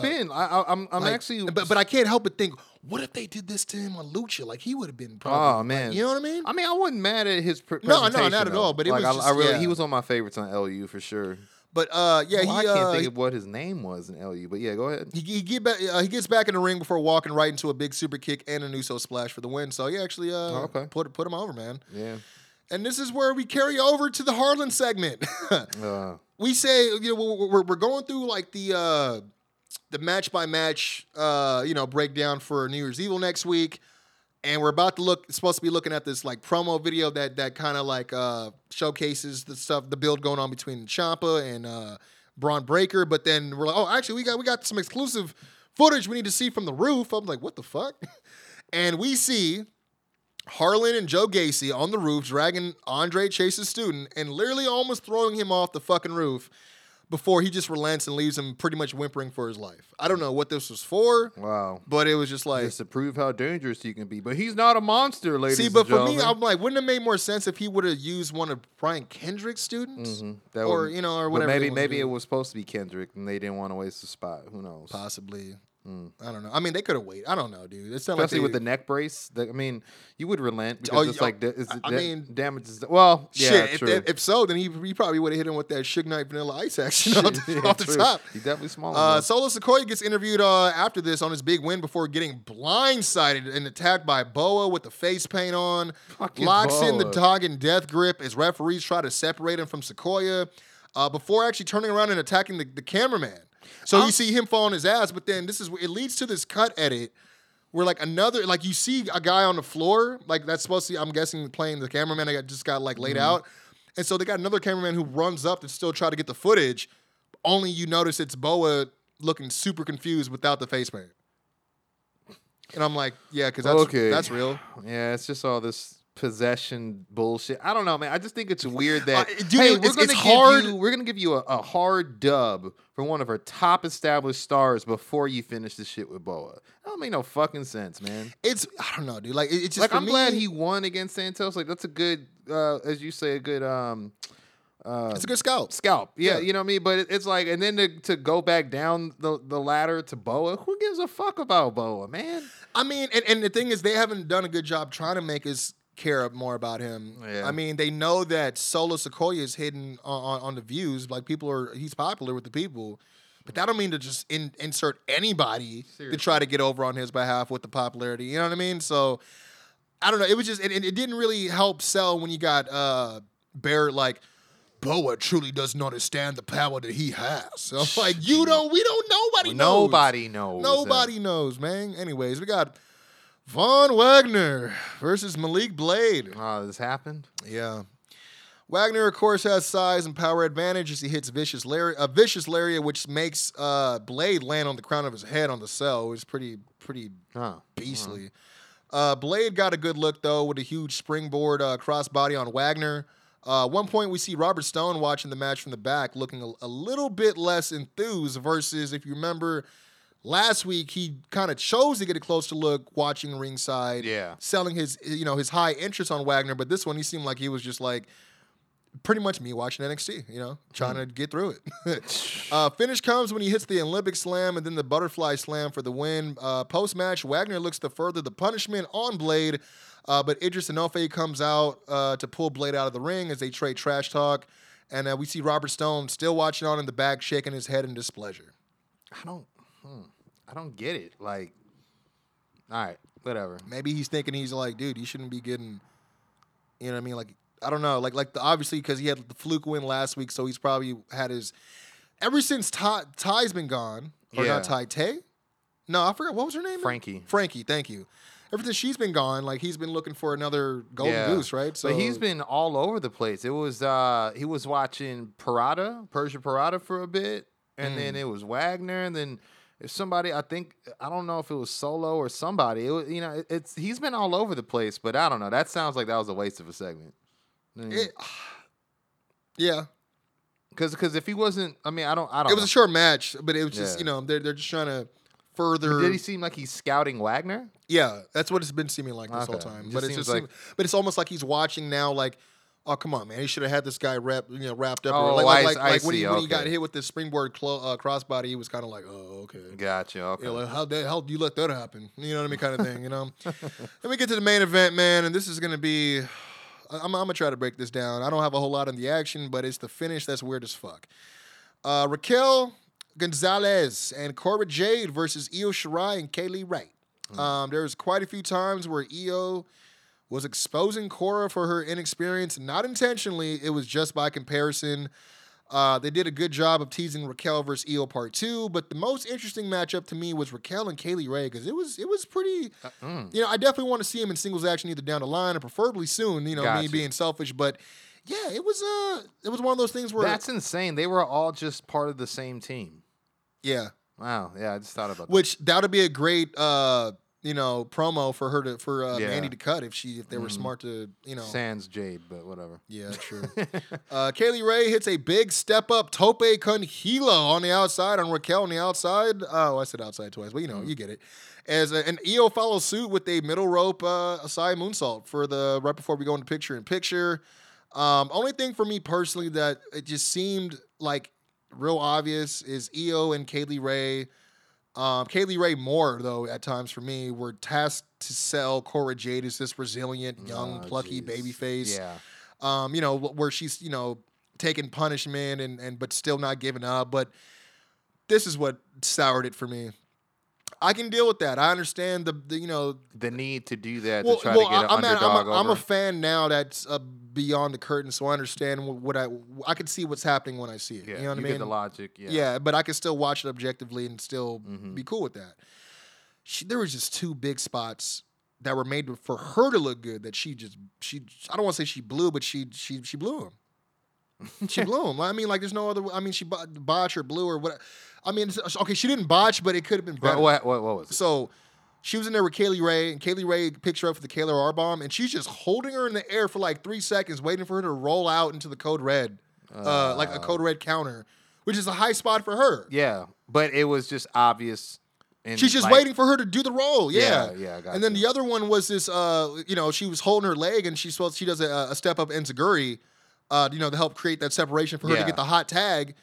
been. I'm actually... But I can't help but think, what if they did this to him on Lucha? Like, he would have been probably... Oh, man. Like, you know what I mean? I mean, I wasn't mad at his presentation. No, not at all. But it was just... He was on my favorites on LU for sure. But I can't think of what his name was in LU. But yeah, go ahead. He gets back in the ring before walking right into a big super kick and an Uso splash for the win. So yeah, actually, put him over, man. Yeah. And this is where we carry over to the Harlan segment. We say we're going through like the match by match breakdown for New Year's Evil next week. And we're supposed to be looking at this like promo video that kind of like showcases the stuff, the build going on between Ciampa and Braun Breaker. But then we're like, oh, actually we got some exclusive footage we need to see from the roof. I'm like, what the fuck? And we see Harlan and Joe Gacy on the roof dragging Andre Chase's student and literally almost throwing him off the fucking roof before he just relents and leaves him pretty much whimpering for his life. I don't know what this was for. Wow. But it was just like... Just to prove how dangerous he can be. But he's not a monster, ladies and gentlemen. See, but for me, I'm like, wouldn't it make more sense if he would have used one of Brian Kendrick's students? Mm-hmm. Or whatever. But maybe it was supposed to be Kendrick, and they didn't want to waste the spot. Who knows? Possibly. I don't know. I mean, they could have waited. I don't know, dude. Especially with the neck brace. You would relent because damages. Well, yeah, shit. True. If so, then he probably would have hit him with that Suge Knight Vanilla Ice action off the top. He definitely small. Solo Sikoa gets interviewed after this on his big win before getting blindsided and attacked by Boa with the face paint on. Fucking locks Boa in the dog in death grip as referees try to separate him from Sikoa before actually turning around and attacking the cameraman. So you see him fall on his ass, but then it leads to this cut edit where you see a guy on the floor, like that's supposed to be, I'm guessing, playing the cameraman that just got laid out. And so they got another cameraman who runs up to still try to get the footage, only you notice it's Boa looking super confused without the face paint. And I'm like, yeah, because that's real. Yeah, it's just all this possession bullshit. I don't know, man. I just think it's weird that we're gonna give you a hard dub for one of our top established stars before you finish this shit with Boa. That don't make no fucking sense, man. I don't know, dude. Like it's just like I'm glad he won against Santos. Like that's a good, as you say, a good. It's a good scalp. Yeah, you know what I mean? But it's like, and then to go back down the ladder to Boa, who gives a fuck about Boa, man? I mean, and the thing is, they haven't done a good job trying to make us care more about him. Yeah. I mean, they know that Solo Sikoa is hidden on the views. Like, he's popular with the people. But that don't mean to just insert anybody to try to get over on his behalf with the popularity. You know what I mean? So, I don't know. It was just, it didn't really help sell when you got Barrett, like, Boa truly does not understand the power that he has. So I'm like, nobody knows. Nobody knows, man. Anyways, we got Von Wagner versus Malik Blade. Oh, this happened? Yeah. Wagner, of course, has size and power advantage as he hits a vicious lariat, which makes Blade land on the crown of his head on the cell. It was pretty beastly. Blade got a good look, though, with a huge springboard crossbody on Wagner. One point, we see Robert Stone watching the match from the back, looking a little bit less enthused versus, if you remember, last week, he kind of chose to get a closer look watching ringside, selling his his high interest on Wagner. But this one, he seemed like he was just like pretty much me watching NXT, trying to get through it. Finish comes when he hits the Olympic slam and then the butterfly slam for the win. Post-match, Wagner looks to further the punishment on Blade. But Idris Enofe comes out to pull Blade out of the ring as they trade trash talk. And we see Robert Stone still watching on in the back, shaking his head in displeasure. I don't get it. Like, all right, whatever. Maybe he's thinking he's like, dude, you shouldn't be getting, you know what I mean? Like, I don't know. Like obviously because he had the fluke win last week, so he's probably had his – ever since Ty's been gone, or not Ty, Tay? No, I forgot. What was her name? Frankie. Frankie, thank you. Ever since she's been gone, like, he's been looking for another golden goose, right? So but he's been all over the place. It was he was watching Persia Parada for a bit, and then it was Wagner, and then somebody, I don't know if it was Solo or somebody. It was, you know, he's been all over the place, but I don't know. That sounds like that was a waste of a segment. Yeah. Because if he wasn't, I mean, I don't. It was a short match, but it was just, you know, they're just trying to further. Did he seem like he's scouting Wagner? Yeah, that's what it's been seeming like this whole time. But it's almost like he's watching now, like, oh, come on, man, he should have had this guy wrapped up. Oh, like when he got hit with this springboard crossbody, he was kind of like, oh, okay, gotcha. Okay, yeah, like, how do you let that happen? You know what I mean, kind of thing. You know. Let me get to the main event, man, and this is gonna be. I'm going to try to break this down. I don't have a whole lot in the action, but it's the finish that's weird as fuck. Raquel Gonzalez and Cora Jade versus Io Shirai and Kaylee Wright. There was quite a few times where Io was exposing Cora for her inexperience. Not intentionally. It was just by comparison. They did a good job of teasing Raquel versus Io Part 2, but the most interesting matchup to me was Raquel and Kaylee Ray, because it was pretty, you know, I definitely want to see him in singles action either down the line or preferably soon, you know, me being selfish, but yeah, it was one of those things where... That's insane. They were all just part of the same team. Yeah. Wow. Yeah, I just thought about that. Which, that would be a great, you know, promo for her Mandy to cut if they were smart to, you know. Sans Jade, but whatever. Yeah, true. Kaylee Ray hits a big step-up tope con hilo on the outside, on Raquel on the outside. Oh, I said outside twice, but, you know, you get it. And Io follows suit with a middle rope Asai moonsault right before we go into picture-in-picture. Only thing for me personally that it just seemed like real obvious is Io and Kaylee Ray... Kaylee Ray Moore, though, at times for me, were tasked to sell Cora Jade as this resilient, young, plucky babyface. Yeah. You know, where she's, you know, taking punishment but still not giving up. But this is what soured it for me. I can deal with that. I understand the you know... The need to do that to get an underdog over. I'm a fan now that's beyond the curtain, so I understand what I can see what's happening when I see it. Yeah, you know what I mean? You get the logic, yeah. Yeah, but I can still watch it objectively and still be cool with that. There was just two big spots that were made for her to look good that she I don't want to say she blew, but she blew him. She blew him. I mean, like, there's no other... I mean, she botched or blew or what. I mean, okay, she didn't botch, but it could have been better. What was it? So she was in there with Kaylee Ray, and Kaylee Ray picks her up for the Kayla R-bomb, and she's just holding her in the air for like 3 seconds, waiting for her to roll out into the Code Red, like a Code Red counter, which is a high spot for her. Yeah, but it was just obvious... She's just waiting for her to do the roll. Yeah. Yeah, I got it. And then the other one was this, you know, she was holding her leg, and she does a step-up enziguri, you know, to help create that separation for her to get the hot tag.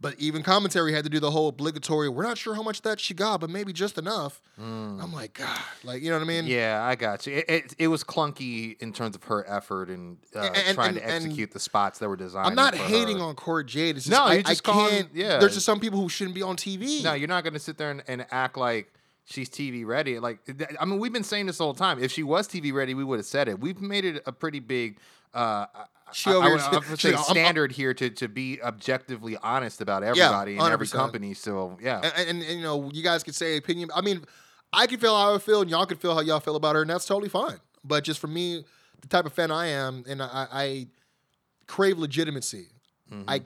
But even commentary had to do the whole obligatory, we're not sure how much that she got, but maybe just enough. I'm like, God, like, you know what I mean? Yeah, I got you. It was clunky in terms of her effort and trying to execute the spots that were designed. I'm not hating on Cora Jade. It's just, no, you just can't. Yeah. There's just some people who shouldn't be on TV. No, you're not going to sit there and act like she's TV ready. Like, I mean, we've been saying this the whole time. If she was TV ready, we would have said it. We've made it a pretty big. Standard here to be objectively honest about everybody and every company. So yeah, and you know, you guys could say opinion. I mean, I can feel how I feel, and y'all could feel how y'all feel about her, and that's totally fine. But just for me, the type of fan I am, and I crave legitimacy. I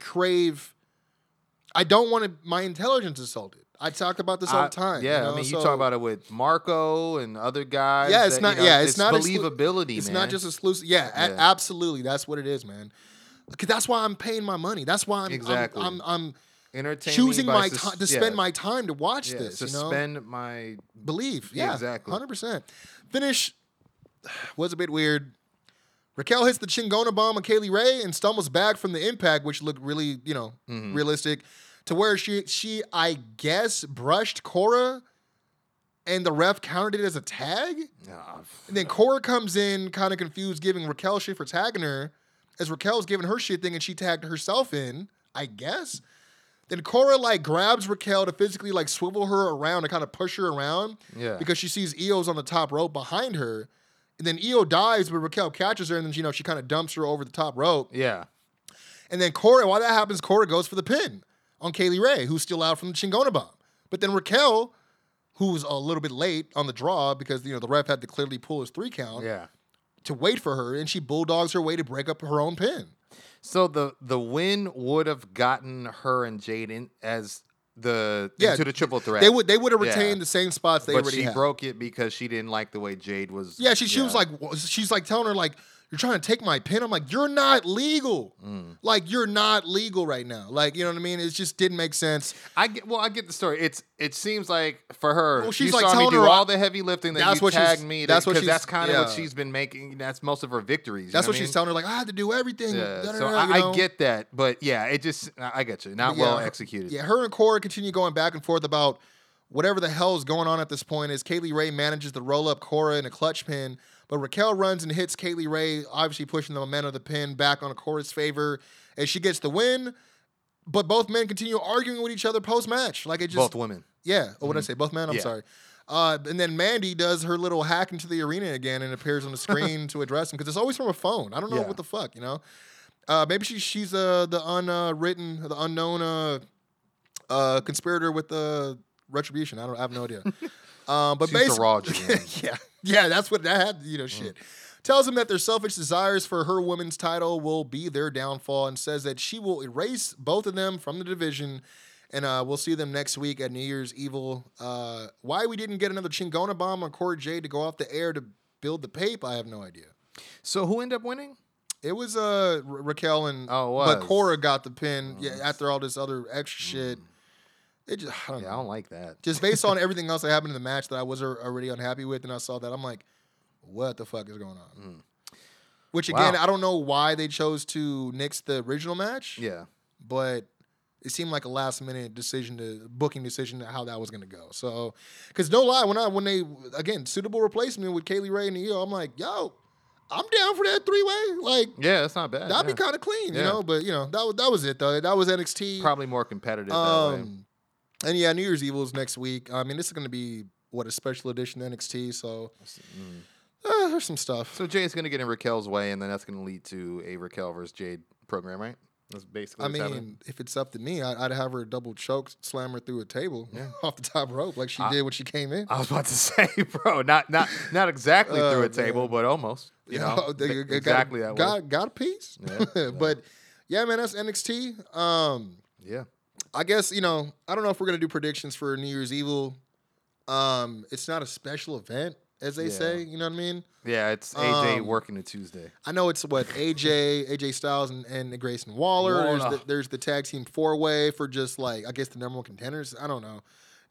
don't want my intelligence insulted. I talked about this all the time. Yeah, you know? I mean, you talk about it with Marco and other guys. Yeah, it's not. You know, yeah, it's not believability. It's not just exclusive. Yeah, absolutely. That's what it is, man. Because that's why I'm paying my money. That's why I'm exactly. I'm choosing my time to spend my time to watch this. Suspend my belief. Yeah, exactly. 100%. Finish was a bit weird. Raquel hits the Chingona bomb on Kaylee Ray and stumbles back from the impact, which looked really, you know, realistic. To where she I guess, brushed Cora, and the ref counted it as a tag? And then Cora comes in kind of confused, giving Raquel shit for tagging her, as Raquel's giving her shit thing, and she tagged herself in, I guess. Then Cora, like, grabs Raquel to physically, like, swivel her around and kind of push her around because she sees Io's on the top rope behind her. And then Io dives, but Raquel catches her, and then, you know, she kind of dumps her over the top rope. Yeah. And then Cora, while that happens, Cora goes for the pin. on Kaylee Ray, who's still out from the Chingona bomb. But then Raquel, who was a little bit late on the draw because, you know, the ref had to clearly pull his 3 count to wait for her, and she bulldogs her way to break up her own pin. So the win would have gotten her and Jade in as the into the triple threat. They would have retained the same spots they already had. But she broke it because she didn't like the way Jade was. Yeah, she was like, she's like telling her, like, you're trying to take my pin. I'm like, you're not legal. Like, you're not legal right now. Like, you know what I mean? It just didn't make sense. I get the story. It seems like for her, she's like telling me do all the heavy lifting that you tagged me. That's kind of what she's been making. That's most of her victories. That's what she's telling her. Like, I had to do everything. So I get that. But yeah, it just, I get you. Not well executed. Yeah, her and Cora continue going back and forth about whatever the hell is going on at this point is Kaylee Ray manages to roll up Cora in a clutch pin. But Raquel runs and hits Kaylee Ray, obviously pushing the momentum of the pin back on Cora's favor. And she gets the win. But both men continue arguing with each other post-match. Like it just both women. Yeah. Oh, what did I say? Both men? I'm sorry. And then Mandy does her little hack into the arena again and appears on the screen to address him because it's always from a phone. I don't know what the fuck, you know? Maybe she's the unknown conspirator with the retribution. I have no idea. But she's the Raw GM. Yeah, that's what that had, you know, shit. Tells them that their selfish desires for her women's title will be their downfall and says that she will erase both of them from the division, and we'll see them next week at New Year's Evil. Why we didn't get another Chingona bomb on Cora Jade to go off the air to build the pape, I have no idea. So who ended up winning? It was Raquel and... Oh, it was. But Cora got the pin after all this other extra shit. It just, I don't like that. Just based on everything else that happened in the match that I was already unhappy with, and I saw that, I'm like, what the fuck is going on? Which, again, I don't know why they chose to nix the original match. Yeah. But it seemed like a last-minute booking decision to how that was going to go. So, because no lie, when they, again, suitable replacement with Kaylee Ray and EO, I'm like, yo, I'm down for that 3-way. Like, yeah, that's not bad. That'd be kind of clean, you know? But, you know, that was it, though. That was NXT. Probably more competitive that way. And yeah, New Year's Evil is next week. I mean, this is going to be, a special edition NXT, so there's some stuff. So Jade's going to get in Raquel's way, and then that's going to lead to a Raquel versus Jade program, right? That's basically what's happening. If it's up to me, I'd have her double choke slam her through a table off the top rope like she did when she came in. I was about to say, bro, not exactly through a table, but almost. You know, exactly that way. Got a piece? Yeah. But, yeah, man, that's NXT. Yeah. I guess, you know, I don't know if we're going to do predictions for New Year's Evil. It's not a special event, as they say. You know what I mean? Yeah, it's AJ working a Tuesday. I know it's what? AJ Styles and Grayson Waller. There's the tag team 4-way for just, like, I guess the number 1 contenders. I don't know.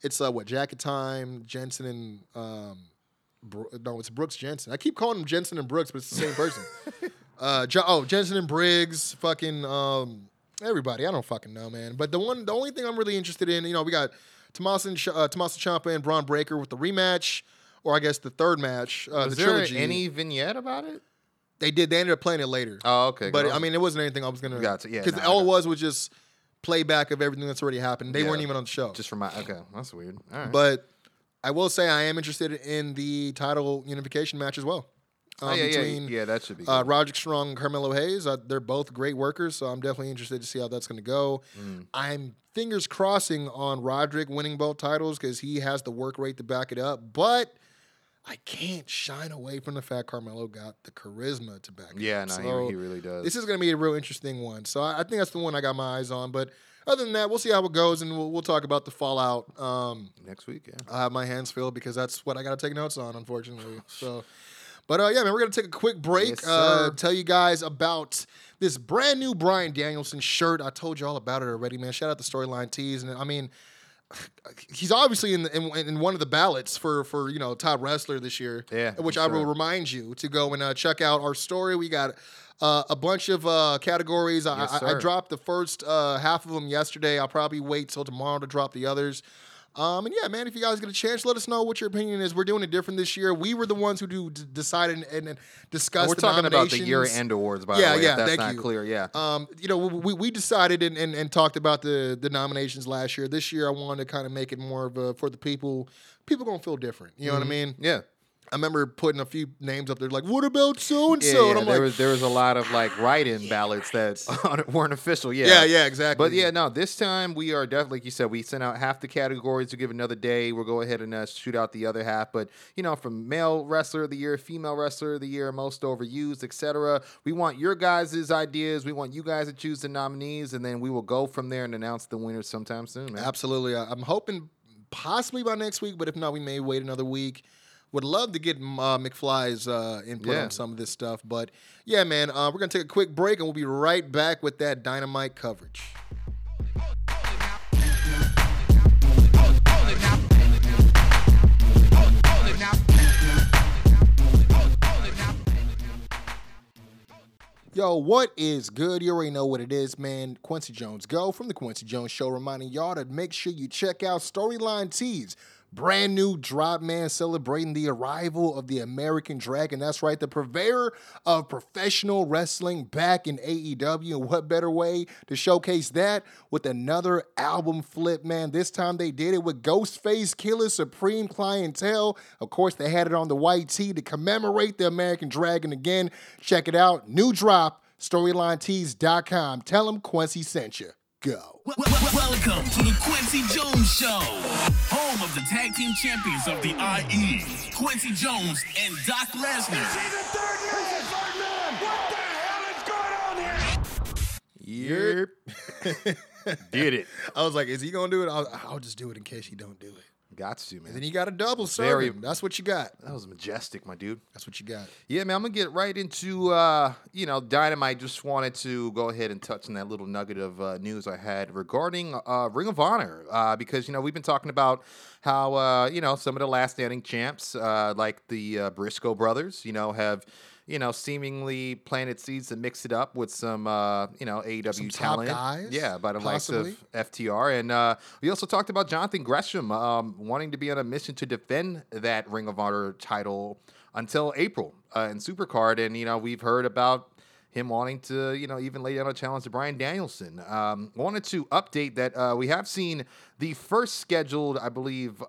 It's, Jacket Time, Jensen and... it's Brooks Jensen. I keep calling him Jensen and Brooks, but it's the same person. Jensen and Briggs, fucking... everybody, I don't fucking know, man. But the only thing I'm really interested in, you know, we got Tommaso Ciampa and Braun Breaker with the rematch, or I guess the third match, the trilogy. Was there any vignette about it? They did. They ended up playing it later. Oh, okay. But I mean, it wasn't anything I was gonna. Gotcha. Yeah. Because all it was just playback of everything that's already happened. They weren't even on the show. Just for my okay, that's weird. All right. But I will say I am interested in the title unification match as well. That should be good. Roderick Strong and Carmelo Hayes. They're both great workers, so I'm definitely interested to see how that's going to go. I'm fingers crossing on Roderick winning both titles because he has the work rate to back it up, but I can't shine away from the fact Carmelo got the charisma to back it up. Yeah, no, so he really does. This is going to be a real interesting one, so I think that's the one I got my eyes on, but other than that, we'll see how it goes, and we'll talk about the fallout. Next week, yeah. I have my hands filled because that's what I got to take notes on, unfortunately, so... But, yeah, man, we're going to take a quick break. Yes, tell you guys about this brand new Bryan Danielson shirt. I told you all about it already, man. Shout out to Storyline Tees. And, I mean, he's obviously in one of the ballots for you know, top wrestler this year. Yeah. Which I will remind you to go and check out our story. We got a bunch of categories. Yes, I dropped the first half of them yesterday. I'll probably wait till tomorrow to drop the others. And yeah, man, if you guys get a chance, let us know what your opinion is. We're doing it different this year. We were the ones who decided and discussed the nominations. We're talking about the year-end awards, by the way, if that's not clear. Yeah, you know, we decided and talked about the nominations last year. This year, I wanted to kind of make it more of a, for the people. People going to feel different. You know what I mean? Yeah. I remember putting a few names up there, like, what about so-and-so? Yeah, and I'm there was a lot of, like, write-in ballots that weren't official. Yeah, exactly. But, yeah, no, this time we are definitely, like you said, we sent out half the categories to give another day. We'll go ahead and shoot out the other half. But, you know, from male wrestler of the year, female wrestler of the year, most overused, etc. We want your guys' ideas. We want you guys to choose the nominees, and then we will go from there and announce the winners sometime soon, man. Absolutely. I'm hoping possibly by next week, but if not, we may wait another week. Would love to get McFly's input on some of this stuff. But, yeah, man, we're going to take a quick break, and we'll be right back with that Dynamite coverage. Yo, what is good? You already know what it is, man. Quincy Jones Go from The Quincy Jones Show, reminding y'all to make sure you check out Storyline Tees. Brand new drop, man, celebrating the arrival of the American Dragon. That's right, the purveyor of professional wrestling back in AEW. And what better way to showcase that with another album flip, man. This time they did it with Ghostface Killah, Supreme Clientele. Of course, they had it on the white tee to commemorate the American Dragon again. Check it out. New drop, StorylineTees.com. Tell them Quincy sent you. Go. Welcome to the Quincy Jones Show, home of the tag team champions of the IE, Quincy Jones and Doc Lesnar. Is he the third man? He's the third man. What the hell is going on here? Yep. Did it. I was like, is he going to do it? I'll just do it in case he don't do it. Got to, man. And then you got a double serving. That's what you got. That was majestic, my dude. That's what you got. Yeah, man, I'm going to get right into, Dynamite. Just wanted to go ahead and touch on that little nugget of news I had regarding Ring of Honor. Because, you know, we've been talking about how, some of the last standing champs, like the Briscoe brothers, you know, have... you know, seemingly planted seeds to mix it up with some, AEW some talent. Top guys, yeah, by the likes of FTR. And we also talked about Jonathan Gresham wanting to be on a mission to defend that Ring of Honor title until April in Supercard. And, you know, we've heard about him wanting to, you know, even lay down a challenge to Bryan Danielson. Wanted to update that we have seen the first scheduled, I believe,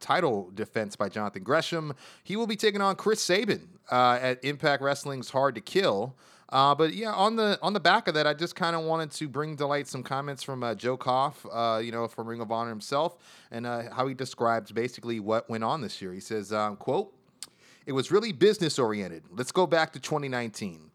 title defense by Jonathan Gresham. He will be taking on Chris Sabin at Impact Wrestling's Hard to Kill. But, yeah, on the back of that, I just kind of wanted to bring to light some comments from Joe Koff, from Ring of Honor himself, and how he describes basically what went on this year. He says, quote, "It was really business-oriented. Let's go back to 2019.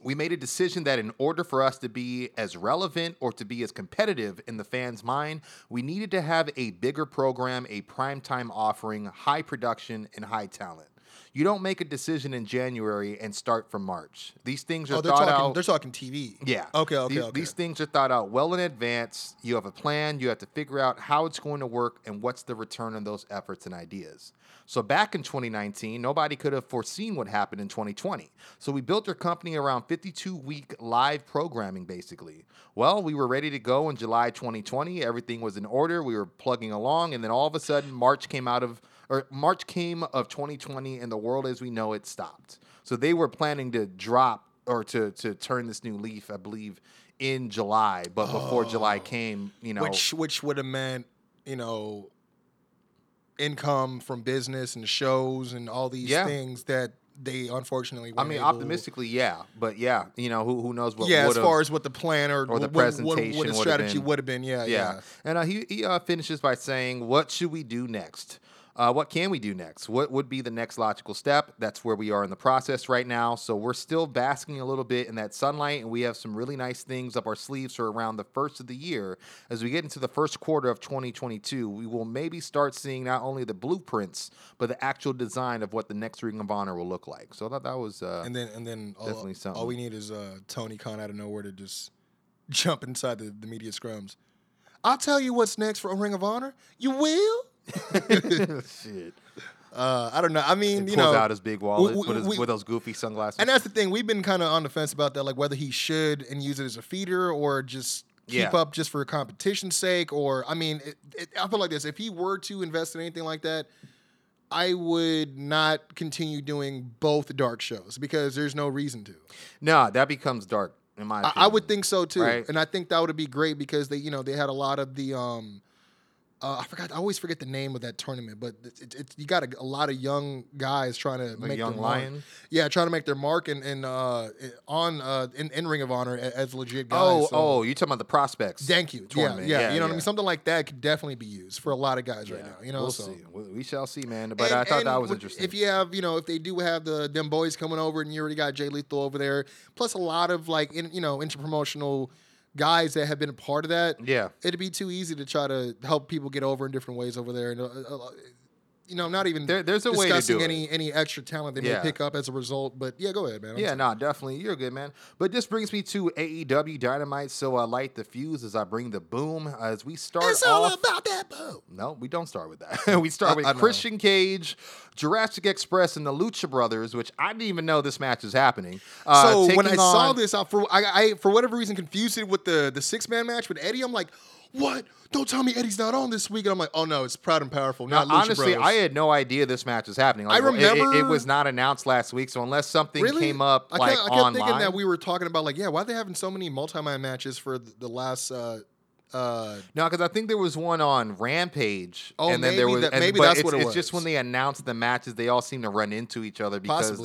We made a decision that in order for us to be as relevant or to be as competitive in the fans' mind, we needed to have a bigger program, a primetime offering, high production, and high talent. You don't make a decision in January and start from March. These things are thought out. They're talking TV. Yeah. Okay. These things are thought out well in advance. You have a plan. You have to figure out how it's going to work and what's the return on those efforts and ideas. So back in 2019, nobody could have foreseen what happened in 2020. So we built our company around 52-week live programming, basically. Well, we were ready to go in July 2020. Everything was in order. We were plugging along. And then all of a sudden, March came of 2020, and the world as we know it stopped. So they were planning to drop or to turn this new leaf, I believe, in July. But before July came, you know, which would have meant, you know, income from business and shows and all these things that they unfortunately weren't able. Optimistically, yeah, but yeah, you know, who knows what? Yeah, as far as what the plan or the presentation, what the strategy would have been. Yeah. And he finishes by saying, "What should we do next? What can we do next? What would be the next logical step?" That's where we are in the process right now. So we're still basking a little bit in that sunlight, and we have some really nice things up our sleeves for around the first of the year. As we get into the first quarter of 2022, we will maybe start seeing not only the blueprints, but the actual design of what the next Ring of Honor will look like. So I thought that was and then definitely something. All we need is Tony Khan out of nowhere to just jump inside the media scrums. I'll tell you what's next for a Ring of Honor. You will? Shit. I don't know. I mean, he pulls out his big wallet with those goofy sunglasses. And that's the thing. We've been kind of on the fence about that, like whether he should and use it as a feeder or just keep up just for competition's sake. Or, I mean, I feel like this. If he were to invest in anything like that, I would not continue doing both dark shows because there's no reason to. No, that becomes dark, in my opinion. I would think so, too. Right? And I think that would be great because they had a lot of the I always forget the name of that tournament, but it's you got a lot of young guys trying to make young their lion. Mark. Yeah, trying to make their mark in Ring of Honor as legit guys. Oh, you talking about the prospects? Thank you. Tournament. Yeah, you know what I mean. Something like that could definitely be used for a lot of guys right now. You know, we'll see. We shall see, man. But I thought that was interesting. If you have, if they do have them boys coming over, and you already got Jay Lethal over there, plus a lot of interpromotional guys that have been a part of that, it'd be too easy to try to help people get over in different ways over there. And not even there's a way to do any extra talent they may pick up as a result. But go ahead, man. Definitely, you're good, man. But this brings me to AEW Dynamite. So I light the fuse as I bring the boom. As we start, it's all about that boom. No, we don't start with that. We start with Christian Cage, Jurassic Express, and the Lucha Brothers, which I didn't even know this match is happening. So when I saw this, I for whatever reason confused it with the 6-man match with Eddie. I'm like, what? Don't tell me Eddie's not on this week. And I'm like, oh no, it's Proud and Powerful. Not Lucha Brothers. Honestly, I had no idea this match was happening. Like, I remember it was not announced last week, so unless something came up online. I kept thinking that we were talking about why are they having so many multi-man matches for the last. No, because I think there was one on Rampage. Oh, and then that's what it was. It's just when they announced the matches, they all seem to run into each other because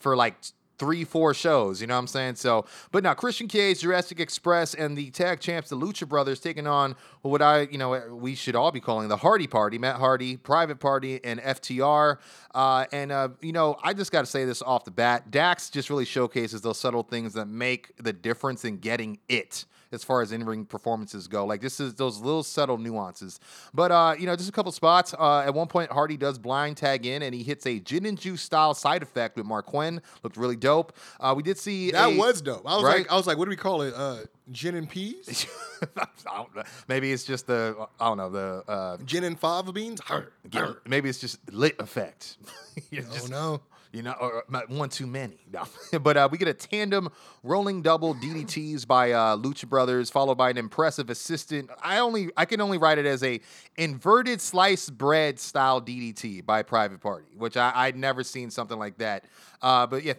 for like 3-4 shows, you know what I'm saying? So, but now Christian Cage, Jurassic Express, and the tag champs, the Lucha Brothers, taking on what we should all be calling the Hardy Party, Matt Hardy, Private Party, and FTR. I just got to say this off the bat. Dax just really showcases those subtle things that make the difference in getting it as far as in-ring performances go. Like, this is those little subtle nuances. But, just a couple spots. At one point, Hardy does blind tag in, and he hits a gin and juice style side effect with Mark Quinn. Looked really dope. We did see was dope. I was right? I was like, what do we call it? Gin and peas? I don't know. Maybe it's just the gin and fava beans? Maybe it's just lit effect. No. Or one too many. No. But we get a tandem rolling double DDTs by Lucha Brothers, followed by an impressive assistant. I can only write it as a inverted sliced bread style DDT by Private Party, which I'd never seen something like that.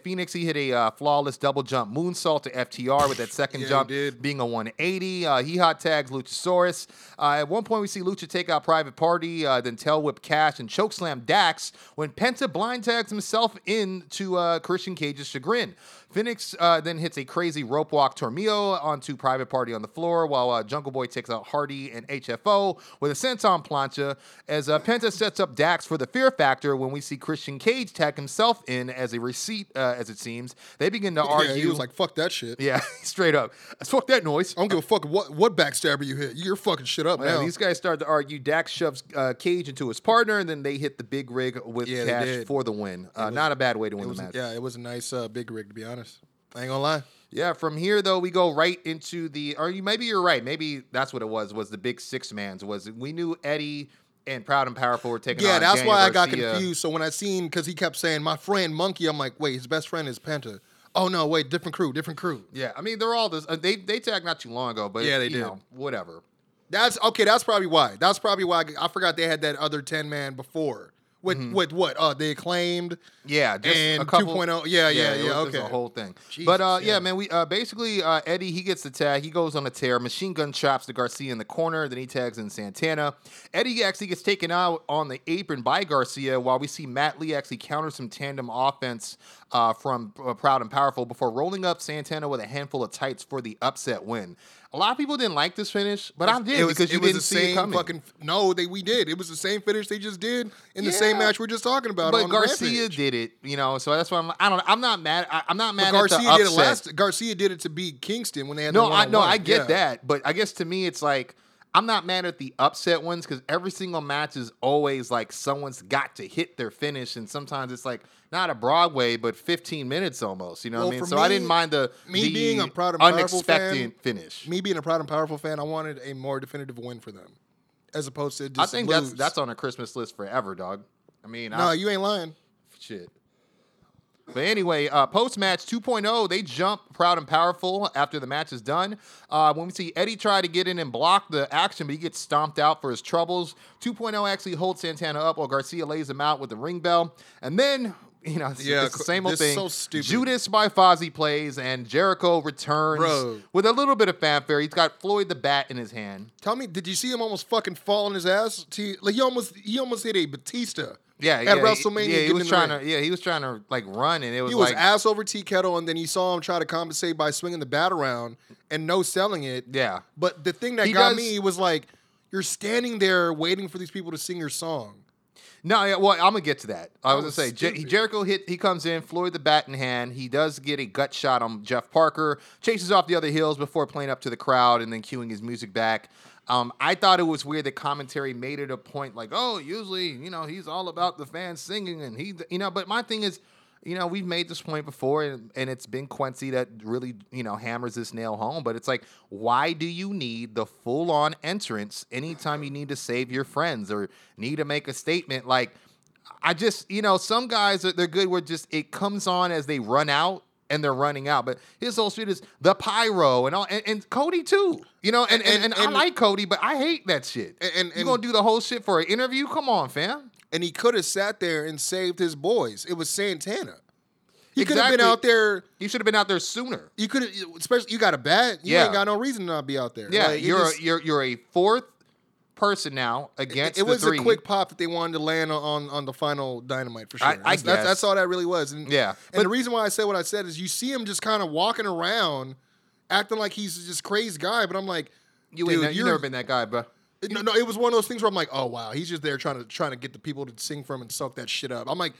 Phoenix, he hit a flawless double jump moonsault to FTR with that second jump being a 180. He hot tags Luchasaurus. At one point, we see Lucha take out Private Party, then tail whip Cash and chokeslam Dax when Penta blind tags himself into Christian Cage's chagrin. Phoenix then hits a crazy rope walk Tormio onto Private Party on the floor while Jungle Boy takes out Hardy and HFO with a senton plancha as Penta sets up Dax for the fear factor when we see Christian Cage tag himself in as a receipt, as it seems. They begin to argue. He was like, fuck that shit. Yeah, straight up. Fuck that noise. I don't give a fuck what backstabber you hit. You're fucking shit up now. These guys start to argue. Dax shoves Cage into his partner, and then they hit the big rig with Cash for the win. Not a bad way to win the match. Yeah, it was a nice big rig, to be honest. I ain't gonna lie. Yeah, from here, though, we go right into maybe you're right. Maybe that's what it was the big 6-mans. We knew Eddie and Proud and Powerful were taking on that's Daniel why Garcia. I got confused. So when I seen, because he kept saying, my friend Monkey, I'm like, wait, his best friend is Penta. Oh, no, wait, different crew. Yeah, I mean, they're all this. They tagged not too long ago, but they did. Whatever. That's probably why. That's probably why I forgot they had that other 10-man before. With what? They acclaimed. Yeah, just and a couple. 2.0. Yeah. Okay, the whole thing. Jesus, but man, we basically Eddie, he gets the tag. He goes on a tear. Machine Gun chops to Garcia in the corner. Then he tags in Santana. Eddie actually gets taken out on the apron by Garcia, while we see Matt Lee actually counter some tandem offense from Proud and Powerful before rolling up Santana with a handful of tights for the upset win. A lot of people didn't like this finish, but I did because you didn't see it coming. We did. It was the same finish they just did in the same match we're just talking about. But Garcia did it, so that's why I'm not mad. I'm not mad at the upset. Garcia did it to beat Kingston when they had the one-on-one. No, I get that, but I guess to me it's like, I'm not mad at the upset ones because every single match is always like someone's got to hit their finish, and sometimes it's like not a Broadway, but 15 minutes almost. You know what I mean? So I didn't mind the being a Proud and unexpected finish. Me being a Proud and Powerful fan, I wanted a more definitive win for them, as opposed to just I think lose. That's on a Christmas list forever, dog. I mean, you ain't lying. Shit. But anyway, post-match 2.0, they jump Proud and Powerful after the match is done. When we see Eddie try to get in and block the action, but he gets stomped out for his troubles. 2.0 actually holds Santana up while Garcia lays him out with the ring bell. And then You know, it's the same old thing. So stupid. Judas by Fozzy plays, and Jericho returns with a little bit of fanfare. He's got Floyd the Bat in his hand. Tell me, did you see him almost fucking fall on his ass? Like he almost hit a Batista. Yeah, at WrestleMania, he was trying to like run, and it was like ass over tea kettle, and then he saw him try to compensate by swinging the bat around and no selling it. Yeah, but the thing that got me was like, you're standing there waiting for these people to sing your song. No, well, I'm gonna get to that. I was gonna say Jericho hit. He comes in, Floyd the bat in hand. He does get a gut shot on Jeff Parker, chases off the other heels before playing up to the crowd and then cueing his music back. I thought it was weird that commentary made it a point like, oh, usually, you know, he's all about the fans singing and he, you know, but my thing is, you know, we've made this point before and it's been Quincy that really, you know, hammers this nail home, but it's like, why do you need the full on entrance anytime you need to save your friends or need to make a statement? Like, I just, you know, some guys, they're good where just it comes on as they run out. And they're running out, but his whole shit is the pyro and all, and Cody too, you know. And I like Cody, but I hate that shit. And you gonna do the whole shit for an interview? Come on, fam. And he could have sat there and saved his boys. It was Santana. He could have been out there. He should have been out there sooner. You could have, especially you got a bat. You ain't got no reason to not be out there. Yeah, like, you're a fourth person now against the three. It was a quick pop that they wanted to land on the final Dynamite for sure. I guess. That's all that really was. And the reason why I said what I said is you see him just kind of walking around acting like he's just crazy guy, but I'm like, you've never been that guy, bro. No, it was one of those things where I'm like, oh wow, he's just there trying to get the people to sing for him and suck that shit up. I'm like,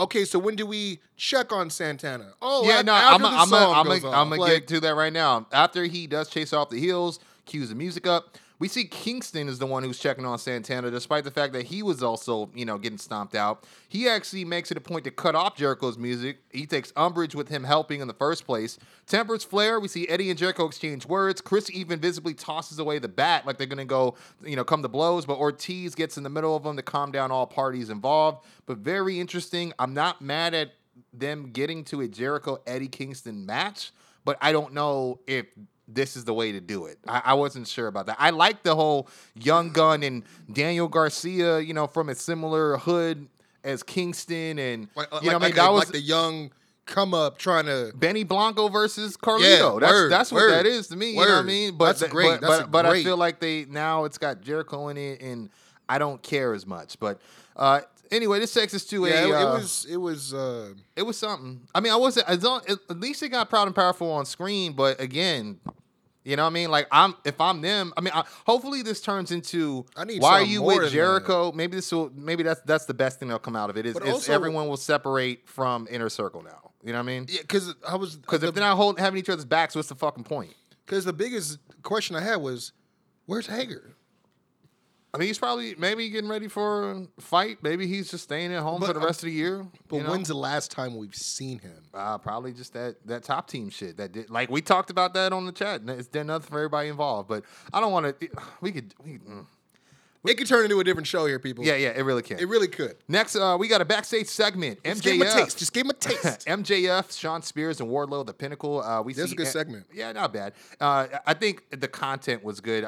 okay, so when do we check on Santana? Oh yeah, I'm gonna get to that right now. After he does chase off the heels, cues the music up. We see Kingston is the one who's checking on Santana, despite the fact that he was also, you know, getting stomped out. He actually makes it a point to cut off Jericho's music. He takes umbrage with him helping in the first place. Tempers flare. We see Eddie and Jericho exchange words. Chris even visibly tosses away the bat like they're going to go, you know, come to blows. But Ortiz gets in the middle of them to calm down all parties involved. But very interesting. I'm not mad at them getting to a Jericho-Eddie Kingston match, but I don't know if this is the way to do it. I wasn't sure about that. I like the whole Young Gun and Daniel Garcia, you know, from a similar hood as Kingston, and that was the young come up trying to Benny Blanco versus Carlito. That's what that is to me. You know what I mean? But that's great. But I feel like it's got Jericho in it, and I don't care as much. But anyway, this sex is to it was something. I mean, I wasn't. At least it got proud and powerful on screen. But again, you know what I mean. Like if I'm them, I mean, hopefully this turns into why are you with Jericho? Maybe that's the best thing that'll come out of it. Is everyone will separate from Inner Circle now? You know what I mean? Yeah, because if they're not having each other's backs, what's the fucking point? Because the biggest question I had was, where's Hager? I mean, he's probably maybe getting ready for a fight. Maybe he's just staying at home for the rest of the year. But when's the last time we've seen him? Probably just that top team shit. Like we talked about that on the chat. It's done nothing for everybody involved. But I don't want to. It could turn into a different show here, people. Yeah, it really can. It really could. Next, we got a backstage segment. MJF. Just give him a taste. MJF, Sean Spears, and Wardlow, The Pinnacle. That's a good segment. Yeah, not bad. I think the content was good.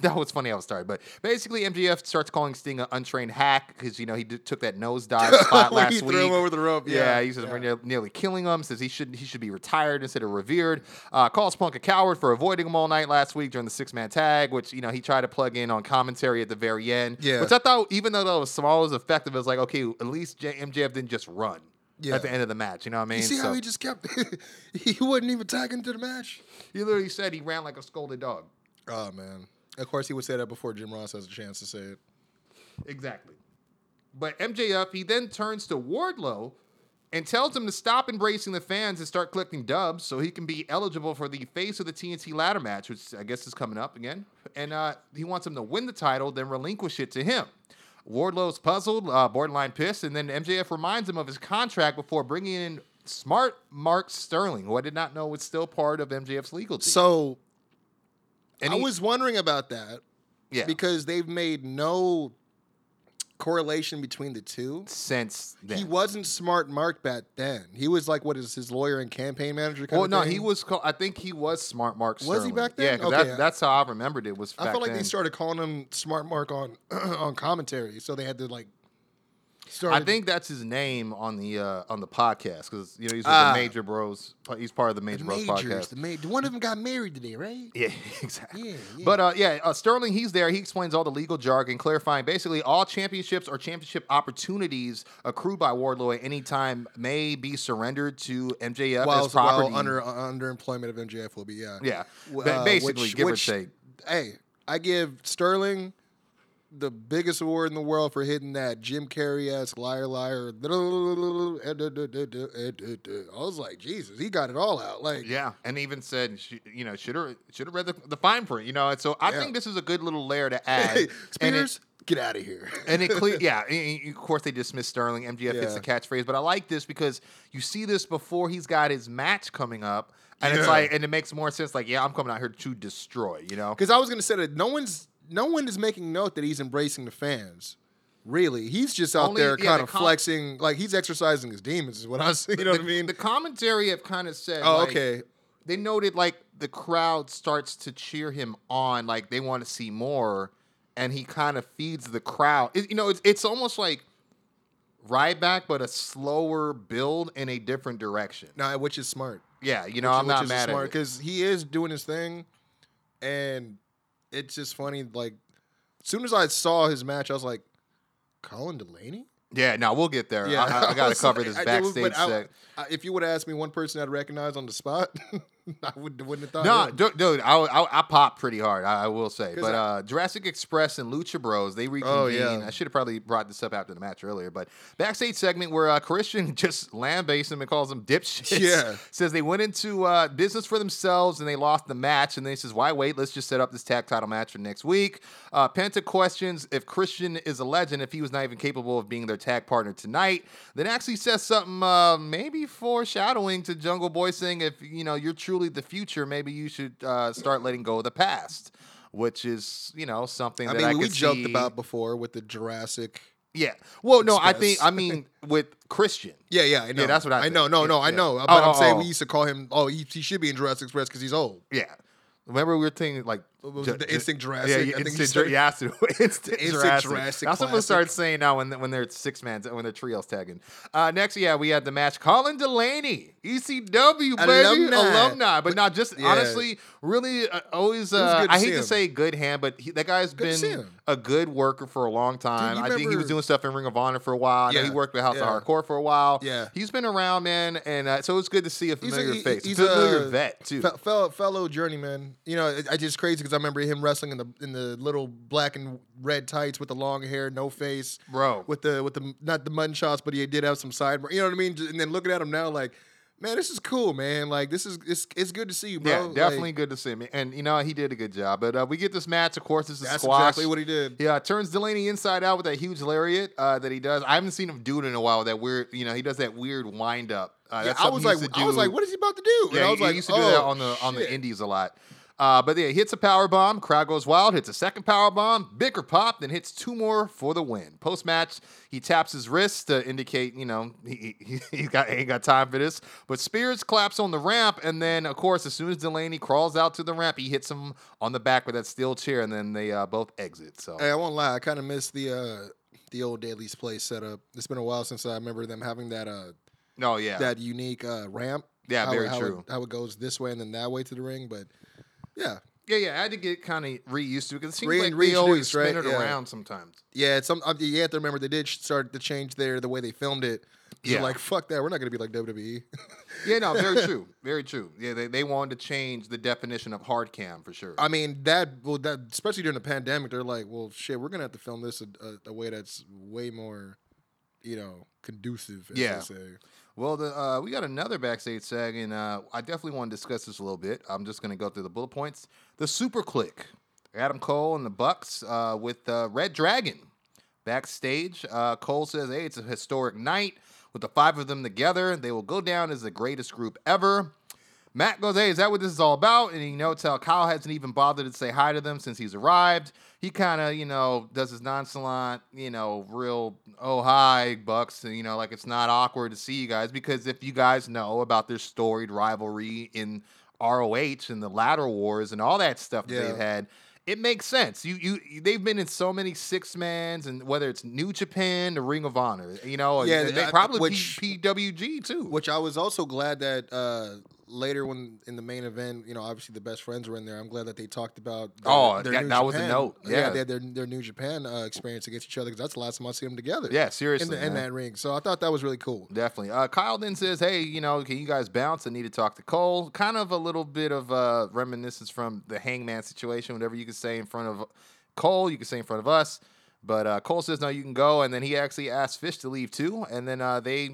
That was funny. I was tired. But basically, MJF starts calling Sting an untrained hack because, you know, he took that nosedive spot last week. He threw him over the rope. Yeah, he's nearly killing him. Says he should be retired instead of revered. Calls Punk a coward for avoiding him all night last week during the six-man tag, which, you know, he tried to plug in on commentary at the very end, which I thought, even though that was small, was effective. It was like, okay, at least MJF didn't just run at the end of the match. You know what I mean? You see how he just kept? He wasn't even tagging to the match. He literally said he ran like a scolded dog. Oh man! Of course, he would say that before Jim Ross has a chance to say it. Exactly. But MJF, he then turns to Wardlow and tells him to stop embracing the fans and start collecting dubs so he can be eligible for the face of the TNT ladder match, which I guess is coming up again. And he wants him to win the title, then relinquish it to him. Wardlow's puzzled, borderline pissed, and then MJF reminds him of his contract before bringing in smart Mark Sterling, who I did not know was still part of MJF's legal team. So, and I was wondering about that because they've made no correlation between the two since then. He wasn't smart Mark back then. He was like, what is his lawyer and campaign manager? He was. I think he was smart Mark Sterling. Was he back then? Yeah, okay. That's how I remembered it. Was back I felt like then. They started calling him smart Mark on commentary, so they had to like Started. I think that's his name on the podcast because you know he's with the Major Bros. He's part of the Major Bros podcast. One of them got married today, right? Yeah, exactly. Yeah. But Sterling, he's there. He explains all the legal jargon, clarifying basically all championships or championship opportunities accrued by Wardlow at any time may be surrendered to MJF as property. While underemployment of MJF will be basically give or take. Hey, I give Sterling the biggest award in the world for hitting that Jim Carrey-esque liar. I was like, Jesus, he got it all out. Like, yeah, and even said, you know, should have read the fine print, you know. And so I think this is a good little layer to add. Spears, get out of here. And of course they dismiss Sterling. MJF hits the catchphrase, but I like this because you see this before he's got his match coming up, and it's like, and it makes more sense. Like, yeah, I'm coming out here to destroy, you know. Because I was gonna say that no one is making note that he's embracing the fans. Really, he's just out there kind of flexing, like he's exercising his demons, is what I see. You know what I mean? The commentary have kind of said, they noted like the crowd starts to cheer him on, like they want to see more, and he kind of feeds the crowd. It's almost like Ryback, but a slower build in a different direction. No, which is smart. Yeah, I'm not mad at it because he is doing his thing, and it's just funny, like, as soon as I saw his match, I was like, Colin Delaney? Yeah, no, we'll get there. Yeah. I got to cover this backstage set. If you would have asked me one person I'd recognize on the spot, I wouldn't have thought. No, dude, I popped pretty hard, I will say. But Jurassic Express and Lucha Bros, they reconvene. Oh, yeah. I should have probably brought this up after the match earlier. But backstage segment where Christian just lambastes him and calls him dipshits. Yeah. Says they went into business for themselves and they lost the match. And then he says, why wait? Let's just set up this tag title match for next week. Penta questions if Christian is a legend, if he was not even capable of being their tag partner tonight. Then actually says something maybe foreshadowing to Jungle Boy, saying if you're truly the future, maybe you should start letting go of the past, which is something that I could see. We joked about before with the Jurassic. Yeah. Well, no, Express. I mean with Christian. Yeah, I know. Yeah, that's what I think. I know. But I'm saying we used to call him. Oh, he should be in Jurassic Express because he's old. Yeah. Remember we were thinking like the Instant Jurassic. Yeah, Instant Jurassic. Now someone starts saying now when they're six man, when they're trios tagging. Next, we had the match. Colin Delaney, ECW baby, alumni, but not just honestly, really always. I hate to say good hand, but that guy's been a good worker for a long time. Dude, I think he was doing stuff in Ring of Honor for a while. Yeah, he worked with House of Hardcore for a while. Yeah, he's been around, man, and so it's good to see a familiar face. He's a familiar vet too, fellow journeyman. I just crazy because I remember him wrestling in the little black and red tights with the long hair, no face, bro. With the not the mutton chops, but he did have some sideburns. You know what I mean? And then looking at him now, like, man, this is cool, man. Like it's good to see you, bro. Yeah, definitely good to see me. And he did a good job. But we get this match. Of course, this is squash. That's exactly what he did. Yeah, turns Delaney inside out with that huge lariat that he does. I haven't seen him do it in a while. That weird, he does that weird wind up. I was like, what is he about to do? And yeah, I was like, he used to do that on the indies a lot. But yeah, hits a power bomb, crowd goes wild, hits a second power bomb, bigger pop, then hits two more for the win. Post match, he taps his wrist to indicate, he ain't got time for this. But Spears claps on the ramp, and then of course, as soon as Delaney crawls out to the ramp, he hits him on the back with that steel chair, and then they both exit. So hey, I won't lie, I kind of miss the old Daily's Place setup. It's been a while since I remember them having that that unique ramp. Yeah, true. How it goes this way and then that way to the ring, but. Yeah. I had to get kind of reused to it because it seems like they always spin it around sometimes. Yeah, you have to remember they did start to change the way they filmed it. Yeah, like fuck that, we're not gonna be like WWE. Yeah, no, very true. Yeah, they wanted to change the definition of hard cam for sure. I mean that especially during the pandemic, they're like, well, shit, we're gonna have to film this a way that's way more, conducive. As they say. Well, we got another backstage sag, and I definitely want to discuss this a little bit. I'm just going to go through the bullet points. The Super Click, Adam Cole and the Bucks with Red Dragon backstage. Cole says, hey, it's a historic night with the five of them together. They will go down as the greatest group ever. Matt goes, hey, is that what this is all about? And he notes how Kyle hasn't even bothered to say hi to them since he's arrived. He kind of, does his nonchalant, real, oh, hi, Bucks. And, like it's not awkward to see you guys because if you guys know about their storied rivalry in ROH and the ladder wars and all that stuff that they've had, it makes sense. They've been in so many six-mans, and whether it's New Japan, the Ring of Honor, PWG too. Which I was also glad that later when in the main event, obviously the best friends were in there. I'm glad that they talked about their New Japan. Was a note. Yeah, they had their New Japan experience against each other, because that's the last time I see them together. Yeah, seriously. In that ring. So I thought that was really cool. Definitely. Kyle then says, hey, can you guys bounce? I need to talk to Cole. Kind of a little bit of reminiscence from the Hangman situation. Whatever you can say in front of Cole, you can say in front of us. But Cole says, no, you can go. And then he actually asks Fish to leave too. And then they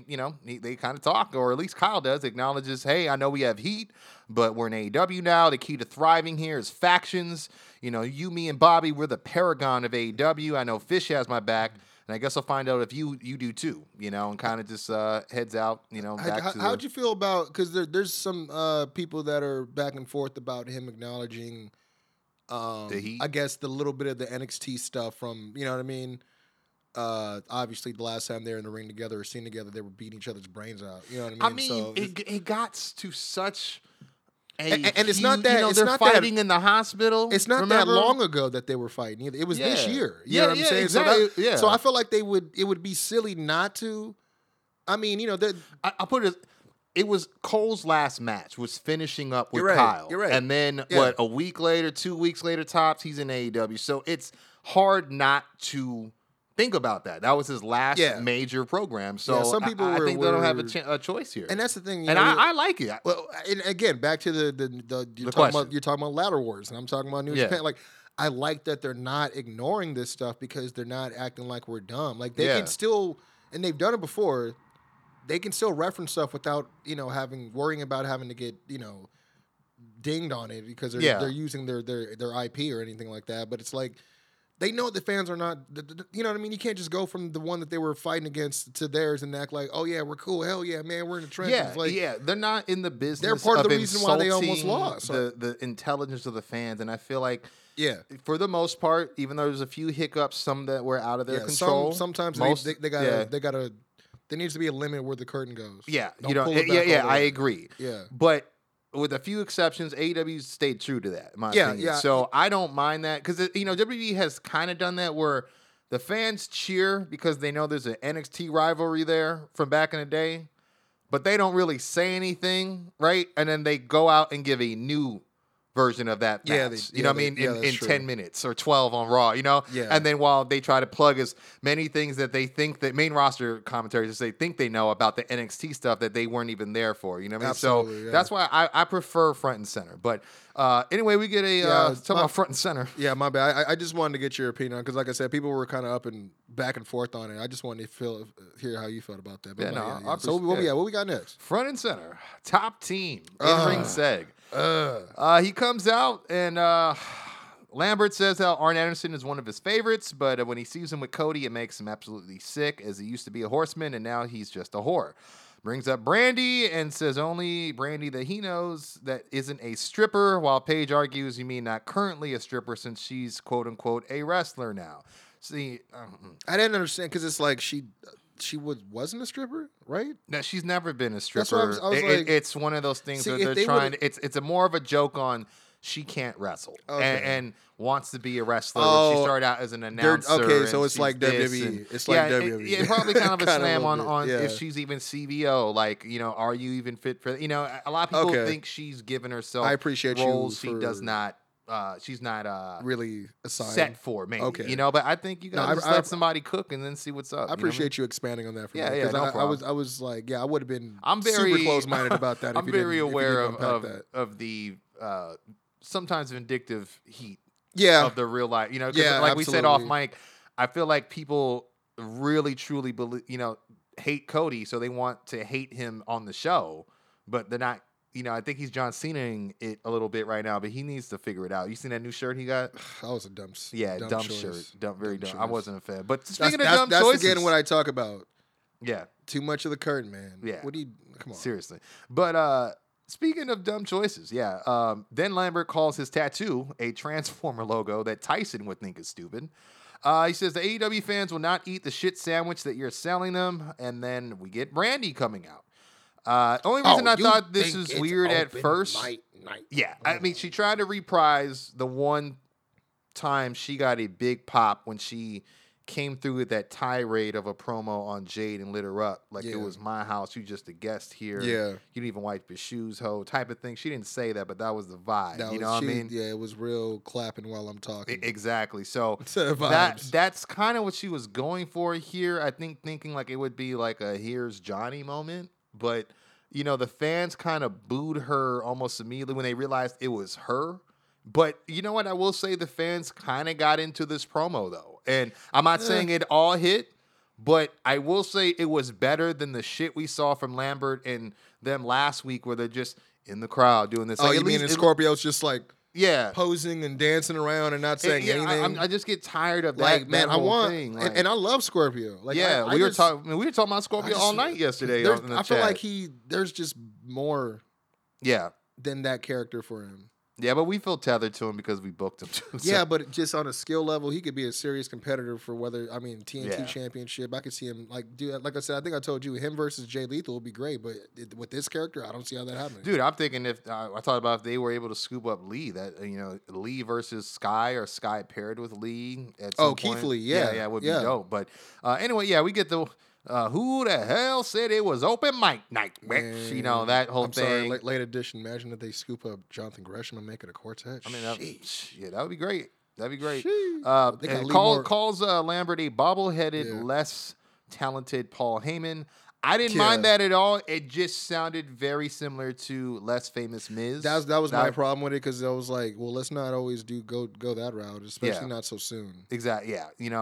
kind of talk, or at least Kyle does, acknowledges, hey, I know we have heat, but we're in AEW now. The key to thriving here is factions. You, me, and Bobby, we're the paragon of AEW. I know Fish has my back. And I guess I'll find out if you do too, and kind of just heads out, back to... How'd you feel about... Because there's some people that are back and forth about him acknowledging... the heat? I guess the little bit of the NXT stuff from, you know what I mean? Obviously, the last time they were in the ring together or seen together, they were beating each other's brains out. You know what I mean? So it got to such... And it's not that they're not fighting in the hospital. It's not that long ago that they were fighting either. It was this year. You know what I'm saying? Exactly. So I feel like it would be silly not to. I mean, I'll put it. It was Cole's last match was finishing up with Kyle. You're right. And then a week later, 2 weeks later, tops, he's in AEW. So it's hard not to think about that. That was his last major program. So some people I think they don't have a choice here. And that's the thing. I like it. Well, and again, back to you're talking about Ladder Wars, and I'm talking about New Japan. Like, I like that they're not ignoring this stuff, because they're not acting like we're dumb. Like, they can still, and they've done it before, they can still reference stuff without, worrying about having to get, dinged on it, because they're using their IP or anything like that. But it's like, they know the fans are not, you know what I mean? You can't just go from the one that they were fighting against to theirs and act like, oh, yeah, we're cool. Hell yeah, man, we're in the trenches. Yeah, they're not in the business. They're part of the reason why they almost lost. The intelligence of the fans. And I feel like, for the most part, even though there's a few hiccups, some that were out of their control. Sometimes most, they got to, there needs to be a limit where the curtain goes. Yeah, I agree. Yeah. But with a few exceptions, AEW stayed true to that, in my opinion. Yeah. So I don't mind that, because, WWE has kind of done that, where the fans cheer because they know there's an NXT rivalry there from back in the day, but they don't really say anything, right? And then they go out and give a new version of that match, in 10 minutes or 12 on Raw, and then while they try to plug as many things that they think that main roster commentaries as they think they know about the NXT stuff that they weren't even there for, Absolutely, that's why I prefer front and center. But anyway, we get about front and center. Yeah, my bad. I just wanted to get your opinion on, because like I said, people were kind of up and back and forth on it. I just wanted to hear how you felt about that. But what we got next? Front and center, top team, in-ring seg. He comes out, and Lambert says how Arn Anderson is one of his favorites, but when he sees him with Cody, it makes him absolutely sick, as he used to be a horseman, and now he's just a whore. Brings up Brandy and says only Brandy that he knows that isn't a stripper, while Paige argues, you mean not currently a stripper, since she's, quote-unquote, a wrestler now. See, I didn't understand, because it's like she wasn't a stripper, right? No, she's never been a stripper. It's one of those things that they're trying. It's a more of a joke on she can't wrestle and wants to be a wrestler. She started out as an announcer. Okay, so it's like WWE. It's like WWE. It probably kind of a slam on if she's even CBO. Like, are you even fit for? A lot of people think she's given herself. I appreciate roles she does not. She's not really assigned. Set for, maybe. Okay. But I think you gotta let somebody cook and then see what's up. I appreciate you expanding on that for me. No problem. I was like, I would have been super close-minded about that. I'm very aware of the sometimes vindictive heat of the real life. Like absolutely. We said off mic, I feel like people really, truly believe, hate Cody, so they want to hate him on the show, but they're not. I think he's John Cena-ing it a little bit right now, but he needs to figure it out. You seen that new shirt he got? That was a dumb shirt. Yeah, dumb shirt. Very dumb. I wasn't a fan. But speaking of dumb choices. That's again what I talk about. Yeah. Too much of the curtain, man. Yeah. Come on. Seriously. But speaking of dumb choices, then Lambert calls his tattoo a Transformer logo that Tyson would think is stupid. He says the AEW fans will not eat the shit sandwich that you're selling them. And then we get Brandy coming out. Only reason I thought this was weird at first. She tried to reprise the one time she got a big pop when she came through with that tirade of a promo on Jade and lit her up. Like, it was my house. You just a guest here. Yeah. You didn't even wipe your shoes, ho, type of thing. She didn't say that, but that was the vibe. You know what I mean? Yeah, it was real clapping while I'm talking. Exactly. So that's kind of what she was going for here. I think thinking like it would be like a here's Johnny moment, but you know, the fans kind of booed her almost immediately when they realized it was her. But you know what? I will say the fans kind of got into this promo, though. And I'm not saying it all hit, but I will say it was better than the shit we saw from Lambert and them last week where they're just in the crowd doing this. Oh, like, you mean Scorpio's just like posing and dancing around and not saying anything? I just get tired of that. Like, man, I want that whole thing. Like, and I love Scorpio. Like, yeah, we were talking about Scorpio all night yesterday. I feel like there's just more than that character for him. Yeah, but we feel tethered to him because we booked him too. So. Yeah, but just on a skill level, he could be a serious competitor for TNT Championship. I could see him like I said, I think I told you, him versus Jay Lethal would be great, but with this character, I don't see how that happens. Dude, I'm thinking if they were able to scoop up Lee, that Lee versus Sky or Sky paired with Lee at some point. Keith Lee, yeah, it would be dope. But anyway, we get the. Who the hell said it was open mic night? Man, that whole thing. Sorry, late edition. Imagine if they scoop up Jonathan Gresham and make it a quartet. I mean, that would be great. That'd be great. And calls Lambert a bobble-headed, less talented Paul Heyman. I didn't mind that at all. It just sounded very similar to less famous Miz. That was my problem with it because I was like, well, let's not always go that route, especially not so soon. Exactly. Yeah.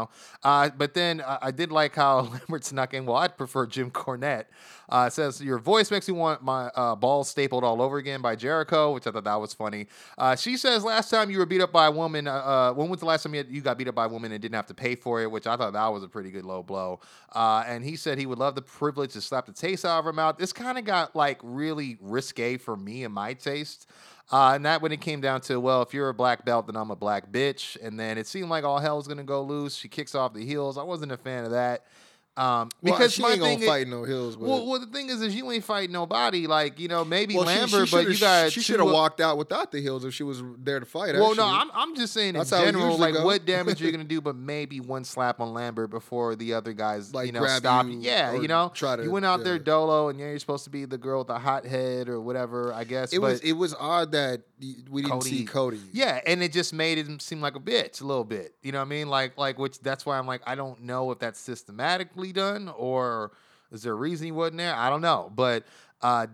But then I did like how Lambert snuck in. Well, I'd prefer Jim Cornette. Says your voice makes me want my balls stapled all over again by Jericho, which I thought that was funny. She says last time you were beat up by a woman. When was the last time you got beat up by a woman and didn't have to pay for it? Which I thought that was a pretty good low blow. And he said he would love the privilege to slap the taste out of her mouth. This kind of got like really risque for me and my taste. And that when it came down to, well, if you're a black belt, then I'm a black bitch. And then it seemed like all hell was going to go loose. She kicks off the heels. I wasn't a fan of that. Because she ain't going to fight no heels. Well, the thing is you ain't fighting nobody. Like, Lambert, but you guys... She should have walked out without the heels if she was there to fight. Actually. Well, no, I'm just saying that's in general, like, what damage you're going to do, but maybe one slap on Lambert before the other guys, like, stop. You went out there dolo, and you're supposed to be the girl with the hot head or whatever, I guess. It was odd that we didn't see Cody. Yeah, and it just made him seem like a bitch a little bit. You know what I mean? Which that's why I'm like, I don't know if that's systematically done or is there a reason he wasn't there? I don't know, but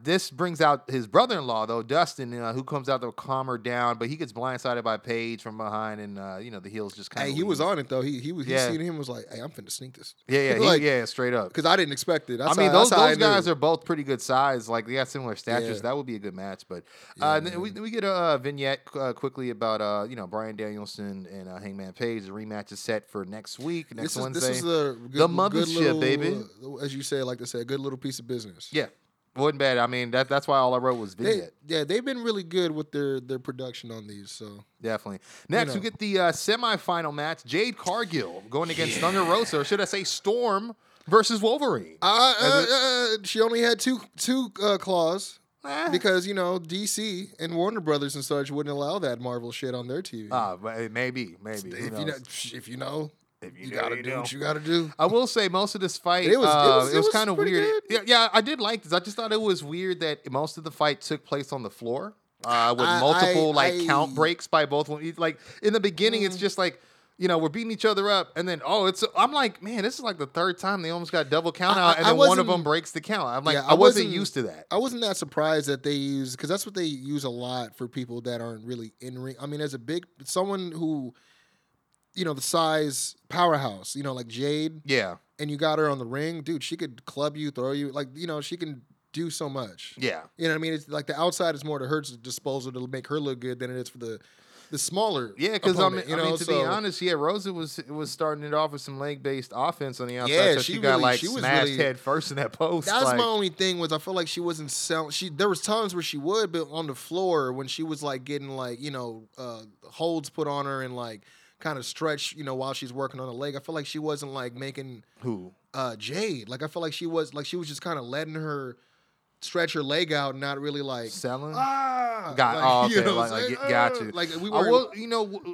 this brings out his brother-in-law though, Dustin, who comes out to calm her down, but he gets blindsided by Paige from behind, and the heels just kind of. Hey, he was on it though. He seen him was like, "Hey, I'm finna sneak this." Yeah, straight up. Because I didn't expect it. Those guys are both pretty good size. Like they got similar statures. Yeah. That would be a good match. But we get a vignette quickly about Bryan Danielson and Hangman Page. The rematch is set for next week, Wednesday. This is the mothership, baby. As you say, like I said, a good little piece of business. Yeah. Wasn't bad. I mean, that's why all I wrote was vignette. They've been really good with their production on these. So definitely. Next, we get the semifinal match: Jade Cargill going against Thunder Rosa, or should I say Storm versus Wolverine? She only had two claws. Because, DC and Warner Brothers and such wouldn't allow that Marvel shit on their TV. Maybe. If you know, you gotta do what you gotta do. I will say most of this fight, it was kind of weird. Good. Yeah, I did like this. I just thought it was weird that most of the fight took place on the floor with multiple count breaks by both. Like in the beginning, it's just like, we're beating each other up, and then I'm like, man, this is like the third time they almost got double count out, and then one of them breaks the count. I'm like, I wasn't used to that. I wasn't that surprised that they use, because that's what they use a lot for people that aren't really in ring. I mean, as someone who, the size powerhouse, like Jade. Yeah. And you got her on the ring. Dude, she could club you, throw you. Like, she can do so much. Yeah. You know what I mean? It's like the outside is more to her disposal to make her look good than it is for the smaller. Yeah, because be honest, Rosa was starting it off with some leg-based offense on the outside. Yeah, so she got smashed really, head first in that post. That's my only thing was I feel like she wasn't sound. There was times where she would, but on the floor when she was like getting holds put on her and like kind of stretch, while she's working on a leg. I feel like she wasn't like making Jade. Like I feel like she was just kind of letting her stretch her leg out and not really like selling. Got you. Like we were,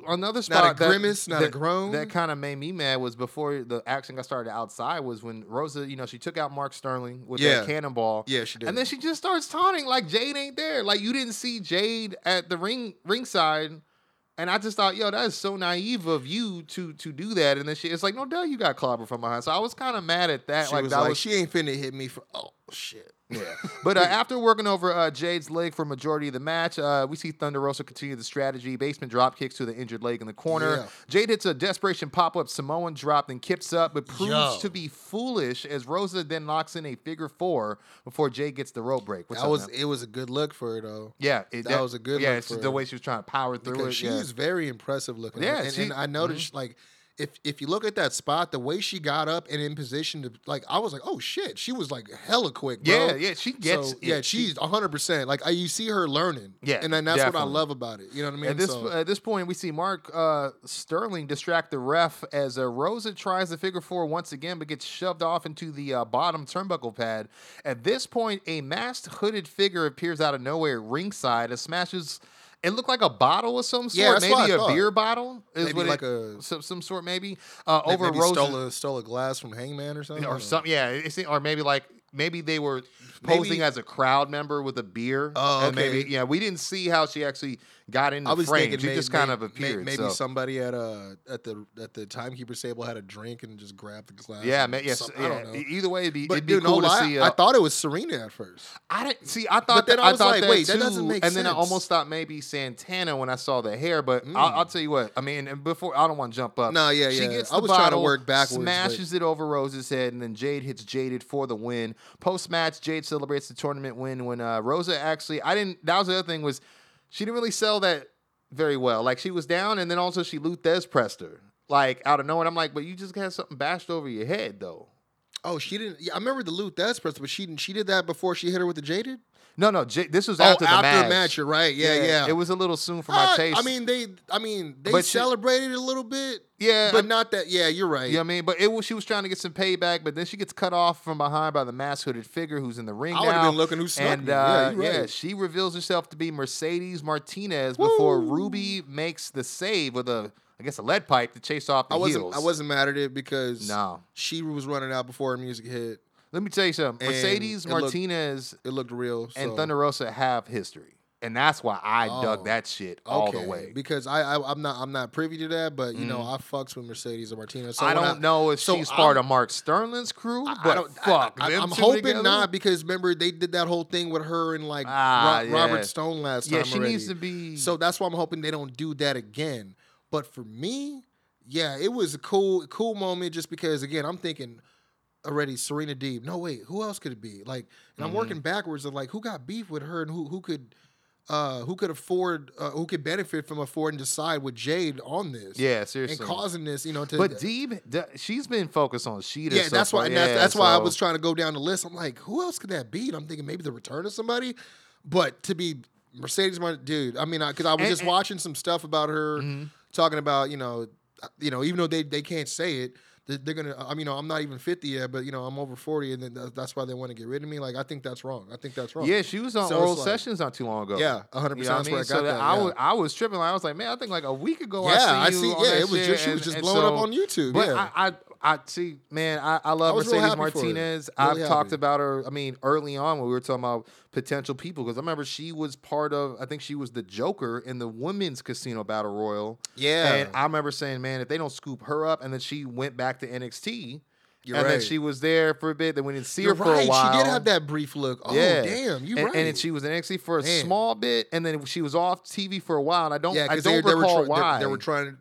another spot not a grimace, not a groan. That kind of made me mad was before the action got started outside was when Rosa, she took out Mark Sterling with that cannonball. Yeah, she did. And then she just starts taunting like Jade ain't there. Like you didn't see Jade at the ringside. And I just thought, that is so naive of you to do that. And then it's like, no, duh, you got clobbered from behind. So I was kind of mad at that. She was like, she ain't finna hit me for, oh, shit. Yeah. But after working over Jade's leg for majority of the match, we see Thunder Rosa continue the strategy. Basement drop kicks to the injured leg in the corner. Yeah. Jade hits a desperation pop-up Samoan drop, then kips up, but proves to be foolish as Rosa then locks in a figure four before Jade gets the rope break. It was a good look for her, though. Yeah. That was a good look for her. The way she was trying to power through it. She was very impressive looking. Yeah. And I noticed, if you look at that spot, the way she got up and in position to, I was like, oh, shit. She was, hella quick, bro. Yeah, she gets it. Yeah, she's 100%. You see her learning. Yeah, and then that's what I love about it. You know what I mean? At this point, we see Mark Sterling distract the ref as Rosa tries the figure four once again, but gets shoved off into the bottom turnbuckle pad. At this point, a masked hooded figure appears out of nowhere ringside and smashes... It looked like a bottle of some sort, maybe a beer bottle. Maybe some sort. Over Rosa. Stole a glass from Hangman or something. Maybe they were posing as a crowd member with a beer. Oh, okay. We didn't see how she actually got in the frame. She just kind of appeared. Maybe somebody at the timekeeper's table had a drink and just grabbed the glass. I don't know. Either way, it'd be cool to see. I thought it was Serena at first. I thought that too, that doesn't make sense. And then I almost thought maybe Santana when I saw the hair. But I'll tell you what. I don't want to jump up. No, yeah, she gets the bottle, trying to work backwards. Smashes it over Rose's head, and then Jade hits Jaded for the win. Post-match, Jade celebrates the tournament win when Rosa actually... That was the other thing was she didn't really sell that very well. She was down, and then also she Luthez pressed her. Out of nowhere. I'm like, but you just got something bashed over your head, though. Oh, she didn't... Yeah, I remember the Luthez press, but she did that before she hit her with the Jaded? No. This was after the match. After the match, you're right. Yeah. It was a little soon for my taste. They celebrated a little bit. Yeah. But not that. Yeah, you're right. You know what I mean? But she was trying to get some payback, but then she gets cut off from behind by the masked hooded figure who's in the ring now. I would have been looking who snuck me. Yeah, she reveals herself to be Mercedes Martinez before Ruby makes the save with a lead pipe to chase off the heels. I wasn't mad at it because she was running out before her music hit. Let me tell you something. Mercedes Martinez looked real, and Thunder Rosa have history, and that's why I dug that shit all the way. Because I'm not privy to that, but I fucks with Mercedes Martinez. So I don't know if she's part of Mark Sterling's crew, I'm hoping together? Not because remember they did that whole thing with her and Robert Stone last time. Yeah, she needs to be. So that's why I'm hoping they don't do that again. But for me, it was a cool moment just because again I'm thinking. Already Serena Deeb. No, wait, who else could it be? I'm working backwards of who got beef with her and who could benefit from affording to side with Jade on this. Yeah, seriously. And causing this, But Deeb, she's been focused on Sheeta. Yeah, that's why. That's why I was trying to go down the list. I'm like, who else could that be? And I'm thinking maybe the return of somebody, but to be Mercedes, my dude. Because I was just watching some stuff about her talking about even though they can't say it. They're gonna. I'm not even 50 yet, but I'm over 40, and then that's why they want to get rid of me. I think that's wrong. Yeah, she was on Oral Sessions not too long ago. Yeah, 100%. That's where I got that. I was tripping. I was like, man, I think a week ago. I see. Yeah, it was just she was just blowing up on YouTube. But yeah. I see, man. I love Mercedes Martinez. I've talked about her. Early on when we were talking about potential people, because I remember she was part of. I think she was the Joker in the Women's Casino Battle Royal. Yeah, and I remember saying, man, if they don't scoop her up, and then she went back to NXT. Then she was there for a bit. Then we didn't see her for a while. She did have that brief look. Oh, yeah. Damn. You're right. And then she was in NXT for a small bit, and then she was off TV for a while. And I don't recall why. They were trying to.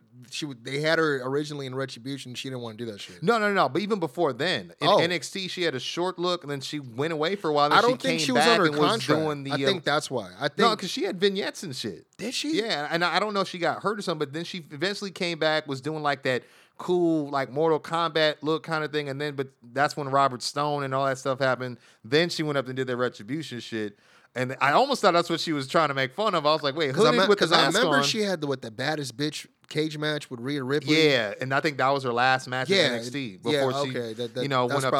They had her originally in Retribution. She didn't want to do that shit. No. But even before then, in NXT, she had a short look, and then she went away for a while. Then I don't think she was on her contract. I think that's why. Because she had vignettes and shit. Did she? Yeah, and I don't know if she got hurt or something, but then she eventually came back, was doing that cool, Mortal Kombat look kind of thing, and then that's when Robert Stone and all that stuff happened. Then she went up and did that Retribution shit. And I almost thought that's what she was trying to make fun of. I was like, wait, hoodie with the mask on. Because I remember she had the baddest bitch cage match with Rhea Ripley. Yeah, and I think that was her last match in NXT before she, went up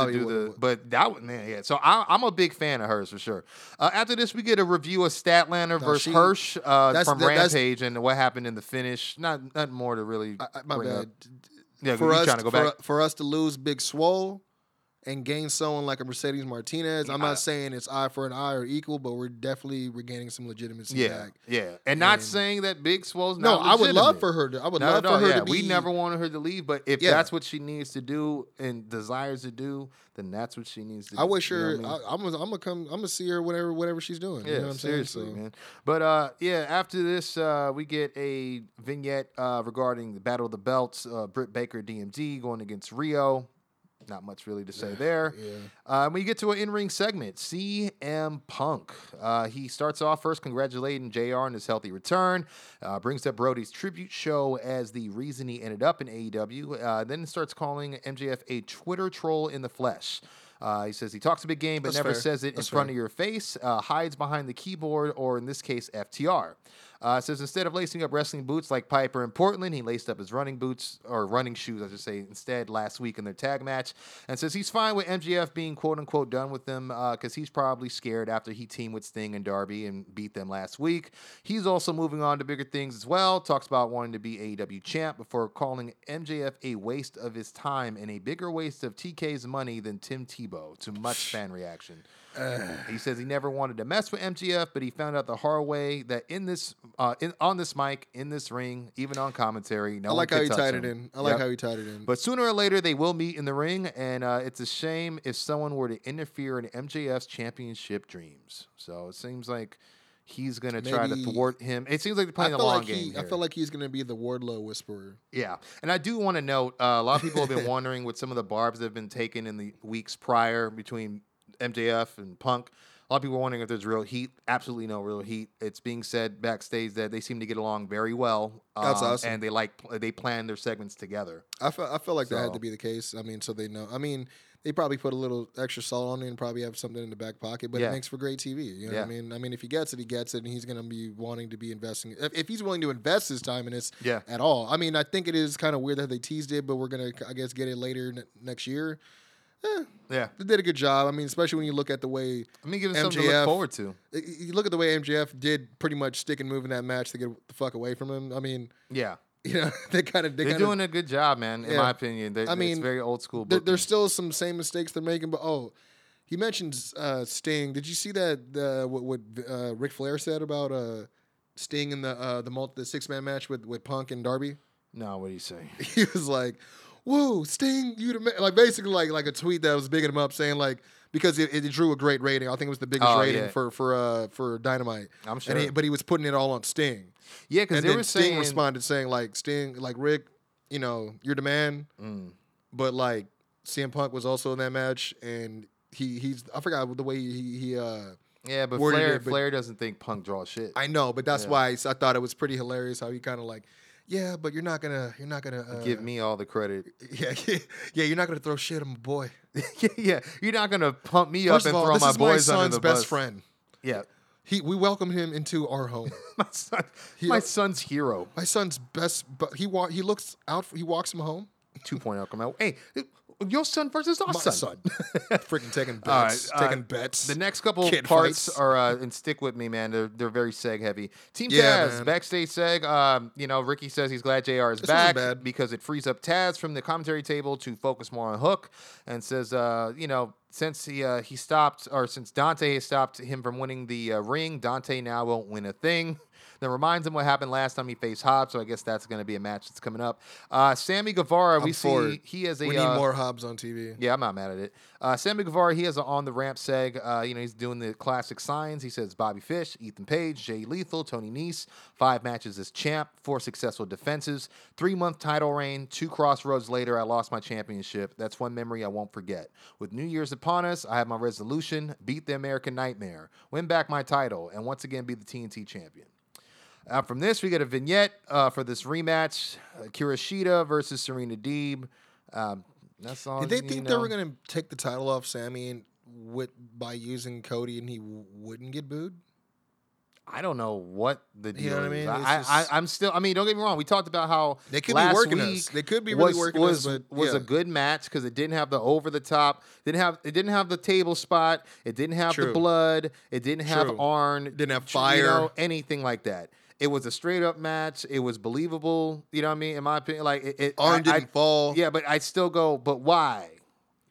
to do the. But that was, man, yeah. So I'm a big fan of hers for sure. After this, we get a review of Statlander versus Hirsch from Rampage and what happened in the finish. Nothing more to really. My bad. Yeah, for us trying to go back. For us to lose Big Swole and gain someone like a Mercedes Martinez. I'm not saying it's eye for an eye or equal, but we're definitely regaining some legitimacy back. Yeah, and not saying that Big Swole's not legitimate. I would love for her to. I would love for her to be. We never wanted her to leave, but if that's what she needs to do and desires to do, then that's what she needs to do. I wish her. You know what I mean? I'm gonna see her whatever she's doing. Yeah, you know what I'm saying? Man. But after this, we get a vignette regarding the Battle of the Belts. Britt Baker, DMD, going against Rio. Not much really to say there. Yeah. We get to an in-ring segment. CM Punk. He starts off first congratulating JR on his healthy return. Brings up Brody's tribute show as the reason he ended up in AEW. Then starts calling MJF a Twitter troll in the flesh. He says he talks a big game but never says it in front of your face. Hides behind the keyboard, or in this case, FTR. Says instead of lacing up wrestling boots like Piper and Portland, he laced up his running shoes, I should say, instead last week in their tag match. And says he's fine with MJF being quote-unquote done with them because he's probably scared after he teamed with Sting and Darby and beat them last week. He's also moving on to bigger things as well. Talks about wanting to be AEW champ before calling MJF a waste of his time and a bigger waste of TK's money than Tim Tebow. To much fan reaction. He says he never wanted to mess with MJF, but he found out the hard way that on this mic, in this ring, even on commentary, no one could touch him. I like how he tied it in. I like how he tied it in. But sooner or later, they will meet in the ring, and it's a shame if someone were to interfere in MJF's championship dreams. So it seems like he's going to try to thwart him. It seems like they're playing a long game here. I feel like he's going to be the Wardlow whisperer. Yeah. And I do want to note, a lot of people have been wondering with some of the barbs that have been taken in the weeks prior between MJF and Punk. A lot of people are wondering if there's real heat. Absolutely no real heat. It's being said backstage that they seem to get along very well. That's awesome. And they plan their segments together. I feel like that had to be the case. I mean, so they know. I mean, they probably put a little extra salt on it and probably have something in the back pocket, but it makes for great TV. You know what I mean? I mean, if he gets it, he gets it, and he's going to be wanting to be investing. If he's willing to invest his time in this at all. I mean, I think it is kind of weird that they teased it, but we're going to, I guess, get it later next year. They did a good job. I mean, especially when you look at the way give us something to look forward to. You look at the way MJF did pretty much stick and move in that match to get the fuck away from him. I mean, they're doing a good job, man. In my opinion, it's very old school. There's still some same mistakes they're making, but he mentioned Sting. Did you see that what Ric Flair said about Sting in the six-man match with Punk and Darby? No, what did he say? He was like, whoa, Sting, you the man. Like basically like a tweet that was bigging him up, saying like because it drew a great rating. I think it was the biggest rating for Dynamite. I'm sure, but he was putting it all on Sting. Yeah, because they were saying Sting responded saying like Sting, like Rick, you know, you're the man. But like CM Punk was also in that match, and he's I forgot the way he but Flair doesn't think Punk draws shit. I know, but that's why I thought it was pretty hilarious how he kind of like. Yeah, but you're not gonna give me all the credit. Yeah, you're not gonna throw shit on my boy. Yeah, you're not gonna pump me up and throw my boys under the bus. This is my son's best friend. Yeah, we welcomed him into our home. My son's hero. My son's best. He looks out. He walks him home. 2.0 come out. Hey. Your son versus our son. Freaking taking bets. The next couple Kid parts fights. Are, and stick with me, man, they're very seg heavy. Team Taz, man. Backstage seg. Ricky says he's glad JR is back because it frees up Taz from the commentary table to focus more on Hook, and says, since he stopped, or since Dante has stopped him from winning the ring, Dante now won't win a thing. Then reminds him what happened last time he faced Hobbs, so I guess that's going to be a match that's coming up. Sammy Guevara, he has a... We need more Hobbs on TV. Yeah, I'm not mad at it. Sammy Guevara, he has an on-the-ramp seg. He's doing the classic signs. He says Bobby Fish, Ethan Page, Jay Lethal, Tony Nese, 5 matches as champ, 4 successful defenses, 3-month title reign, 2 crossroads later, I lost my championship. That's one memory I won't forget. With New Year's upon us, I have my resolution, beat the American Nightmare, win back my title, and once again be the TNT champion. From this, we get a vignette for this rematch, Kirishita versus Serena Deeb. That's all. Did they think they were going to take the title off Sammy and with by using Cody and he wouldn't get booed? I don't know what the deal is. What I mean? I'm still. I mean, don't get me wrong. We talked about how they could last be working week us. They could be really was, working was, us. But was a good match because it didn't have the over the top. It didn't have the table spot. It didn't have the blood. It didn't have Arn. Didn't have fire. Anything like that. It was a straight up match. It was believable. You know what I mean? In my opinion, like Arn didn't fall. Yeah, but I still go. But why?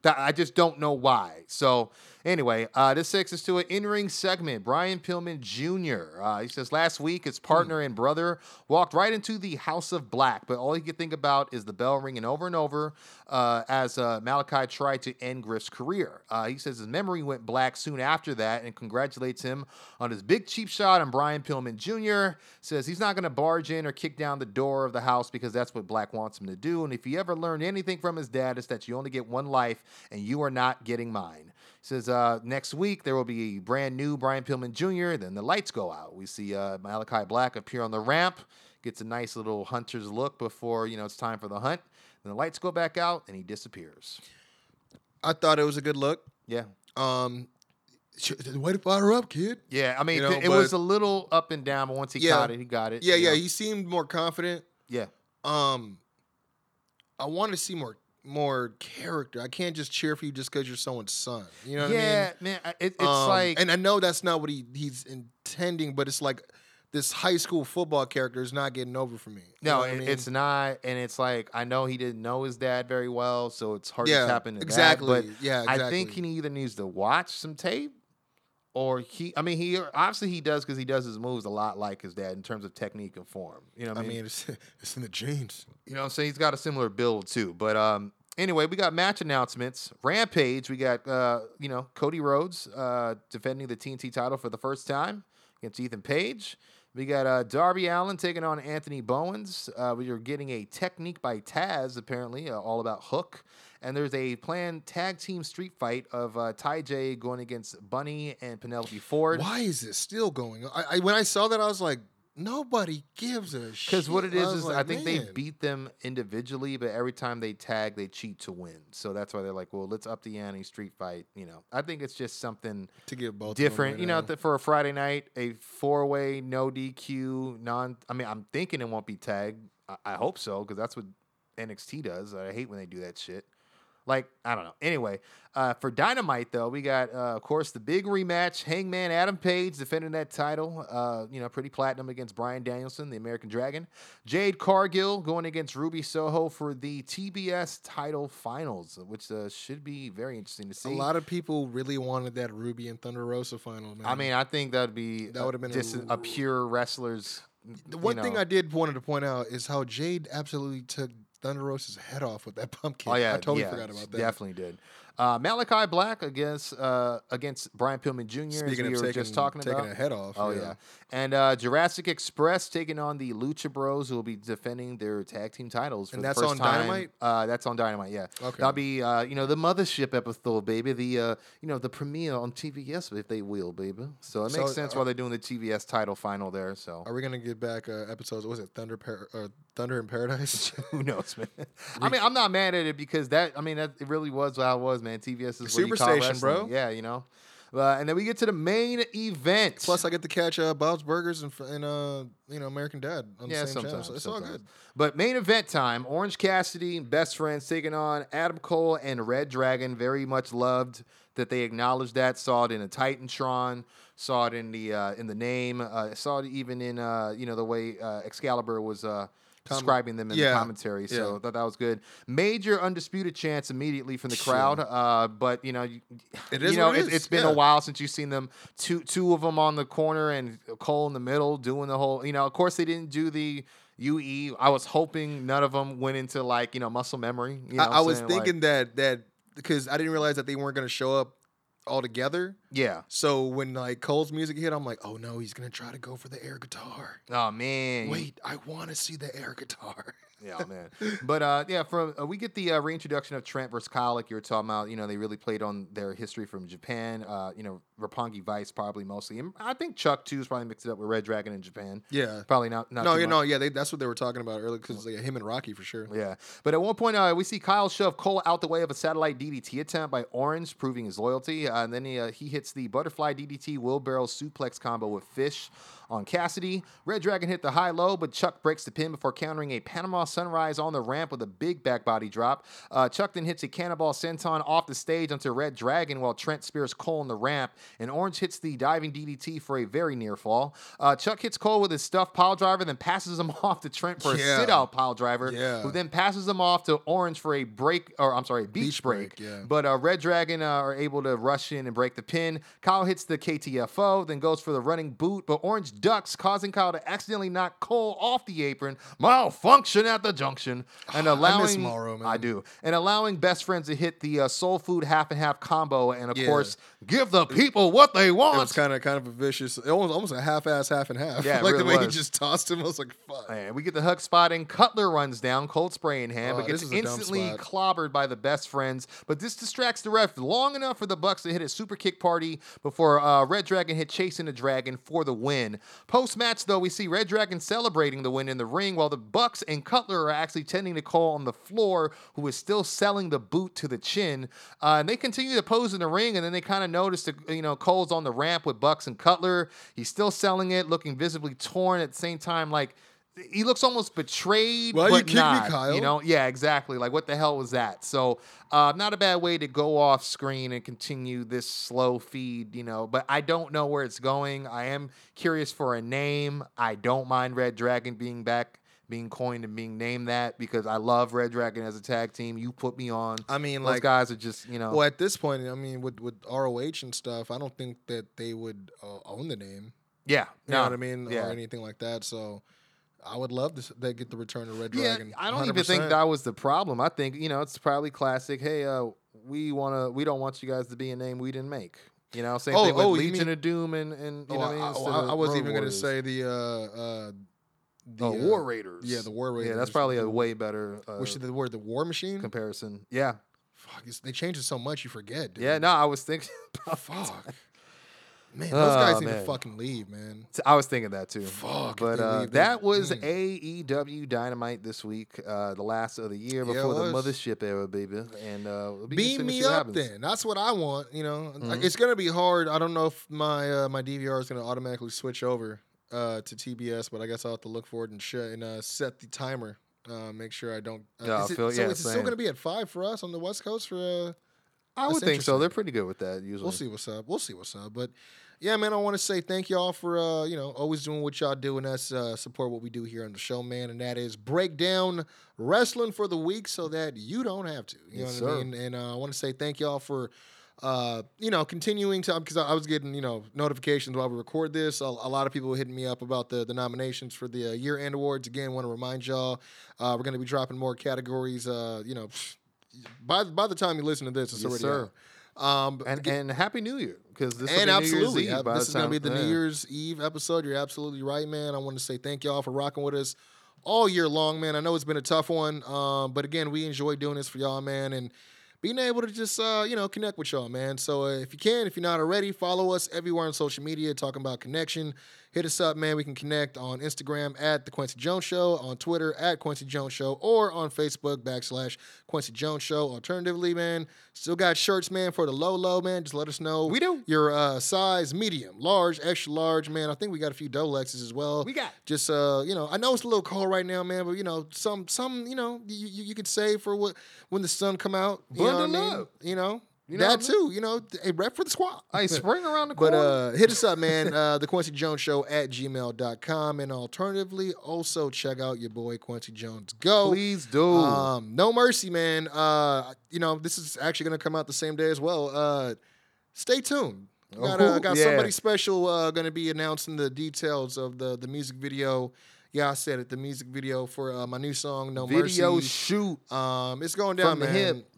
I just don't know why. So anyway, this takes us to an in-ring segment. Brian Pillman Jr. He says, last week, his partner and brother walked right into the House of Black, but all he could think about is the bell ringing over and over as Malachi tried to end Griff's career. He says his memory went black soon after that and congratulates him on his big cheap shot on Brian Pillman Jr. Says he's not going to barge in or kick down the door of the house because that's what Black wants him to do. And if he ever learned anything from his dad, it's that you only get one life and you are not getting mine. Says next week there will be a brand new Brian Pillman Jr. Then the lights go out. We see Malachi Black appear on the ramp, gets a nice little hunter's look before it's time for the hunt. Then the lights go back out and he disappears. I thought it was a good look. Yeah. Way to fire up, kid. Yeah, I mean it was a little up and down, but once he caught it, he got it. Yeah. He seemed more confident. Yeah. I want to see more character. I can't just cheer for you just because you're someone's son. You know what I mean? Yeah, man. It's like... And I know that's not what he's intending, but it's like this high school football character is not getting over for me. No, you know it's not. And it's like, I know he didn't know his dad very well, so it's hard to tap into that. But exactly. I think he either needs to watch some tape or he obviously he does because he does his moves a lot like his dad in terms of technique and form. You know what I mean? It's in the genes. You know what I'm saying? He's got a similar build too, but... Anyway, we got match announcements. Rampage, we got, Cody Rhodes defending the TNT title for the first time against Ethan Page. We got Darby Allin taking on Anthony Bowens. We are getting a technique by Taz, apparently, all about Hook. And there's a planned tag team street fight of Ty J going against Bunny and Penelope Ford. Why is this still going on? When I saw that, I was like, nobody gives a shit. Because what it is like, I think they beat them individually, but every time they tag, they cheat to win. So that's why they're like, well, let's up the ante street fight. I think it's just something to give both different. Right for a Friday night, a 4-way, no DQ, non. I mean, I'm thinking it won't be tagged. I hope so because that's what NXT does. I hate when they do that shit. Like, I don't know. Anyway, for Dynamite, though, we got, of course, the big rematch, Hangman Adam Page defending that title, pretty platinum against Bryan Danielson, the American Dragon. Jade Cargill going against Ruby Soho for the TBS title finals, which should be very interesting to see. A lot of people really wanted that Ruby and Thunder Rosa final, man. I mean, I think that would have been just a pure wrestler's. The one thing I did want to point out is how Jade absolutely took Thunder Rosa's head off with that pumpkin. Oh, yeah, I totally forgot about that. Definitely did. Malachi Black against Brian Pillman Jr. Speaking of taking a head off. Oh, yeah. And Jurassic Express taking on the Lucha Bros, who will be defending their tag team titles for the first time. And that's on Dynamite? That's on Dynamite, yeah. Okay. That'll be, the mothership episode, baby. The, the premiere on TBS, if they will, baby. So it makes sense why they're doing the TBS title final there. So are we going to get back episodes? What was it? Thunder in Paradise? Who knows, man? I mean, I'm not mad at it because it really was how it was, man. TBS is Superstation, bro. Yeah, and then we get to the main event. Plus, I get to catch Bob's Burgers and American Dad on the same channel. So it's all good. But main event time: Orange Cassidy and Best Friends taking on Adam Cole and Red Dragon. Very much loved that they acknowledged that. Saw it in a Titantron. Saw it in the name. Saw it even in the way Excalibur was. Describing them in the commentary, so I thought that was good. Major undisputed chance immediately from the crowd, but it's been a while since you've seen them. Two of them on the corner and Cole in the middle doing the whole. Of course they didn't do the UE. I was hoping none of them went into muscle memory. I was thinking that because I didn't realize that they weren't going to show up all together. Yeah. So when Cole's music hit, I'm like, oh no, he's gonna try to go for the air guitar. Oh man. Wait, I want to see the air guitar. Yeah, man. But yeah, we get the reintroduction of Trent versus Kyle, like you were talking about. You know, they really played on their history from Japan. You know, Roppongi Vice probably mostly, and I think Chuck too is probably mixed it up with Red Dragon in Japan. Yeah, probably not. No, you know, yeah, that's what they were talking about earlier because like, him and Rocky for sure. Yeah, but at one point we see Kyle shove Cole out the way of a satellite DDT attempt by Orange, proving his loyalty, and then he hits the butterfly DDT wheelbarrow suplex combo with Fish on Cassidy. Red Dragon hit the high-low, but Chuck breaks the pin before countering a Panama Sunrise on the ramp with a big back body drop. Chuck then hits a cannonball senton off the stage onto Red Dragon while Trent spears Cole on the ramp, and Orange hits the diving DDT for a very near fall. Chuck hits Cole with his stuffed pile driver, then passes him off to Trent for a sit-out pile driver, who then passes him off to Orange for a beach break. Yeah. But Red Dragon are able to rush in and break the pin. Kyle hits the KTFO, then goes for the running boot, but Orange ducks, causing Kyle to accidentally knock Cole off the apron. Malfunction at the junction, and allowing I miss Morrow, man. I do, and allowing Best Friends to hit the soul food half and half combo, and of course give the people what they want. It was kind of a vicious, almost a half-ass half and half. Yeah, like really the way he just tossed him, I was like, fuck. And we get the hug spotting. Cutler runs down, cold spray in hand, but gets instantly clobbered by the Best Friends. But this distracts the ref long enough for the Bucks to hit a super kick party before Red Dragon hit Chasing the Dragon for the win. Post-match, though, we see Red Dragon celebrating the win in the ring while the Bucks and Cutler are actually tending to Cole on the floor, who is still selling the boot to the chin. And they continue to pose in the ring, and then they kind of notice that Cole's on the ramp with Bucks and Cutler. He's still selling it, looking visibly torn at the same time, like he looks almost betrayed. Well, but you kicked me, Kyle. Yeah, exactly. Like, what the hell was that? So, not a bad way to go off screen and continue this slow feed, But I don't know where it's going. I am curious for a name. I don't mind Red Dragon being back, being coined and being named that, because I love Red Dragon as a tag team. You put me on. I mean, those guys are just, Well, at this point, I mean, with ROH and stuff, I don't think that they would own the name. Yeah. You know what I mean? Yeah. Or anything like that. So I would love to get the return of Red Dragon. I don't even think that was the problem. I think, it's probably classic. Hey, we don't want you guys to be a name we didn't make. Same thing with Legion of Doom and what I mean? I wasn't even going to say the War Raiders. Yeah, the War Raiders. Yeah, that's probably a way better. Which is the word, the War Machine? Comparison. Yeah. Fuck, they changed it so much you forget, dude. Yeah, no, I was thinking about fuck. Man, those guys need to fucking leave, man. I was thinking that too. Fuck. But that was AEW Dynamite this week, the last of the year before the mothership era, baby. And beam me up then. That's what I want. Like, it's gonna be hard. I don't know if my my DVR is gonna automatically switch over to TBS, but I guess I'll have to look for it and set the timer. Make sure I don't. Is it still gonna be at 5 for us on the West Coast for? I would think so. They're pretty good with that usually. We'll see what's up. But yeah, man, I want to say thank y'all for always doing what y'all do and us support what we do here on the show, man. And that is break down wrestling for the week so that you don't have to. You know what I mean? And I want to say thank y'all for continuing to, because I was getting notifications while we record this. A lot of people were hitting me up about the nominations for the year end awards. Again, want to remind y'all we're going to be dropping more categories. By the time you listen to this, it's already out. And Happy New Year, because this is going to be the New Year's Eve episode. You're absolutely right, man. I want to say thank y'all for rocking with us all year long, man. I know it's been a tough one, but again, we enjoy doing this for y'all, man, and being able to just connect with y'all, man. So if you're not already, follow us everywhere on social media. Talking about connection, hit us up, man. We can connect on Instagram at The Quincy Jones Show, on Twitter at Quincy Jones Show, or on Facebook / Quincy Jones Show. Alternatively, man, still got shirts, man, for the low, man. Just let us know. We do. Your size, medium, large, extra large, man. I think we got a few Dolexes as well. We got. Just, I know it's a little cold right now, man, but, some you could save for when the sun come out. Blend it up. A rep for the squad. I spring around the corner. But hit us up, man. The Quincy Jones Show at gmail.com. And alternatively, also check out your boy Quincy Jones Go. Please do. No mercy, man. This is actually going to come out the same day as well. Stay tuned. Got somebody special going to be announcing the details of the music video. Yeah, I said it. The music video for my new song, No Mercy. Video shoot. It's going down, man. From the hip.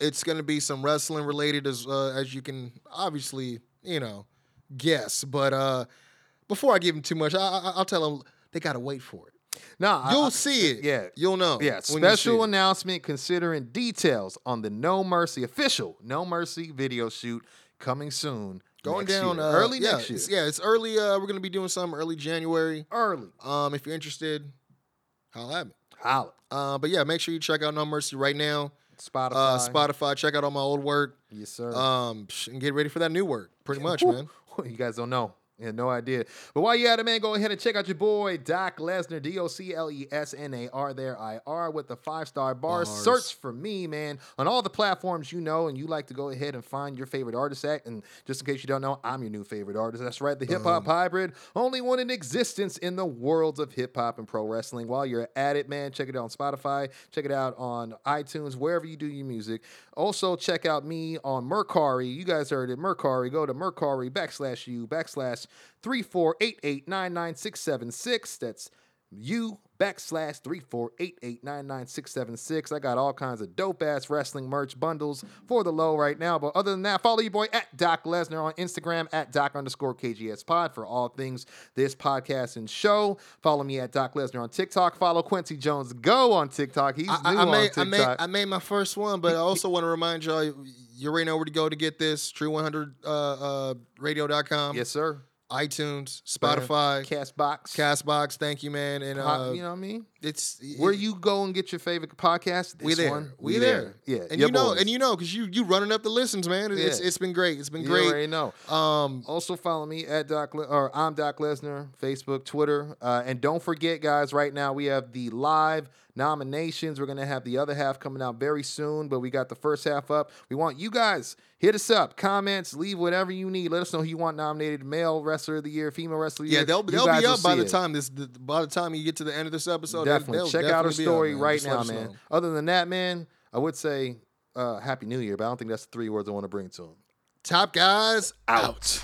It's going to be some wrestling related as you can obviously, guess. But before I give them too much, I'll tell them they got to wait for it. No, you'll see it. Yeah, you'll know. Yeah, special announcement considering details on the No Mercy official No Mercy video shoot coming soon. Going down early next year. Yeah, it's early. We're gonna be doing some early January. Early. If you're interested, holla at me. Holla. But yeah, make sure you check out No Mercy right now. Spotify. Check out all my old work. Yes, sir. And get ready for that new work. Pretty much, man. You guys don't know. Yeah, no idea. But while you're at it, man, go ahead and check out your boy, Doc Lesnar, DocLesnar with the 5-star bars. Search for me, man, on all the platforms you know, and you like to go ahead and find your favorite artist at. And just in case you don't know, I'm your new favorite artist. That's right, the hip-hop hybrid, only one in existence in the worlds of hip-hop and pro wrestling. While you're at it, man, check it out on Spotify. Check it out on iTunes, wherever you do your music. Also, check out me on Mercari. You guys heard it, Mercari. Go to Mercari /u/348899676. That's you /348899676. I got all kinds of dope ass wrestling merch bundles for the low right now. But other than that, follow your boy at Doc Lesnar on Instagram at Doc_KGS Pod for all things this podcast and show. Follow me at Doc Lesnar on TikTok. Follow Quincy Jones Go on TikTok. He's new on TikTok. I made my first one, but I also want to remind y'all, you already know where to go to get this. True100 radio.com. Yes, sir. iTunes, Spotify, Castbox. Thank you, man. And you know what I mean. It's where you go and get your favorite podcast. We there. Yeah, and you know, because you running up the listens, man. It's been great. It's been great. You already know. Also follow me at I'm Doc Lesnar, Facebook, Twitter, and don't forget, guys. Right now we have the live nominations. We're gonna have the other half coming out very soon, but we got the first half up. We want you guys. Hit us up, comments, leave whatever you need. Let us know who you want nominated, male wrestler of the year, female wrestler of the year. Yeah, they'll be up by the time you get to the end of this episode. Definitely. Check out our story right now, man. Other than that, man, I would say Happy New Year, but I don't think that's the 3 words I want to bring to them. Top guys out.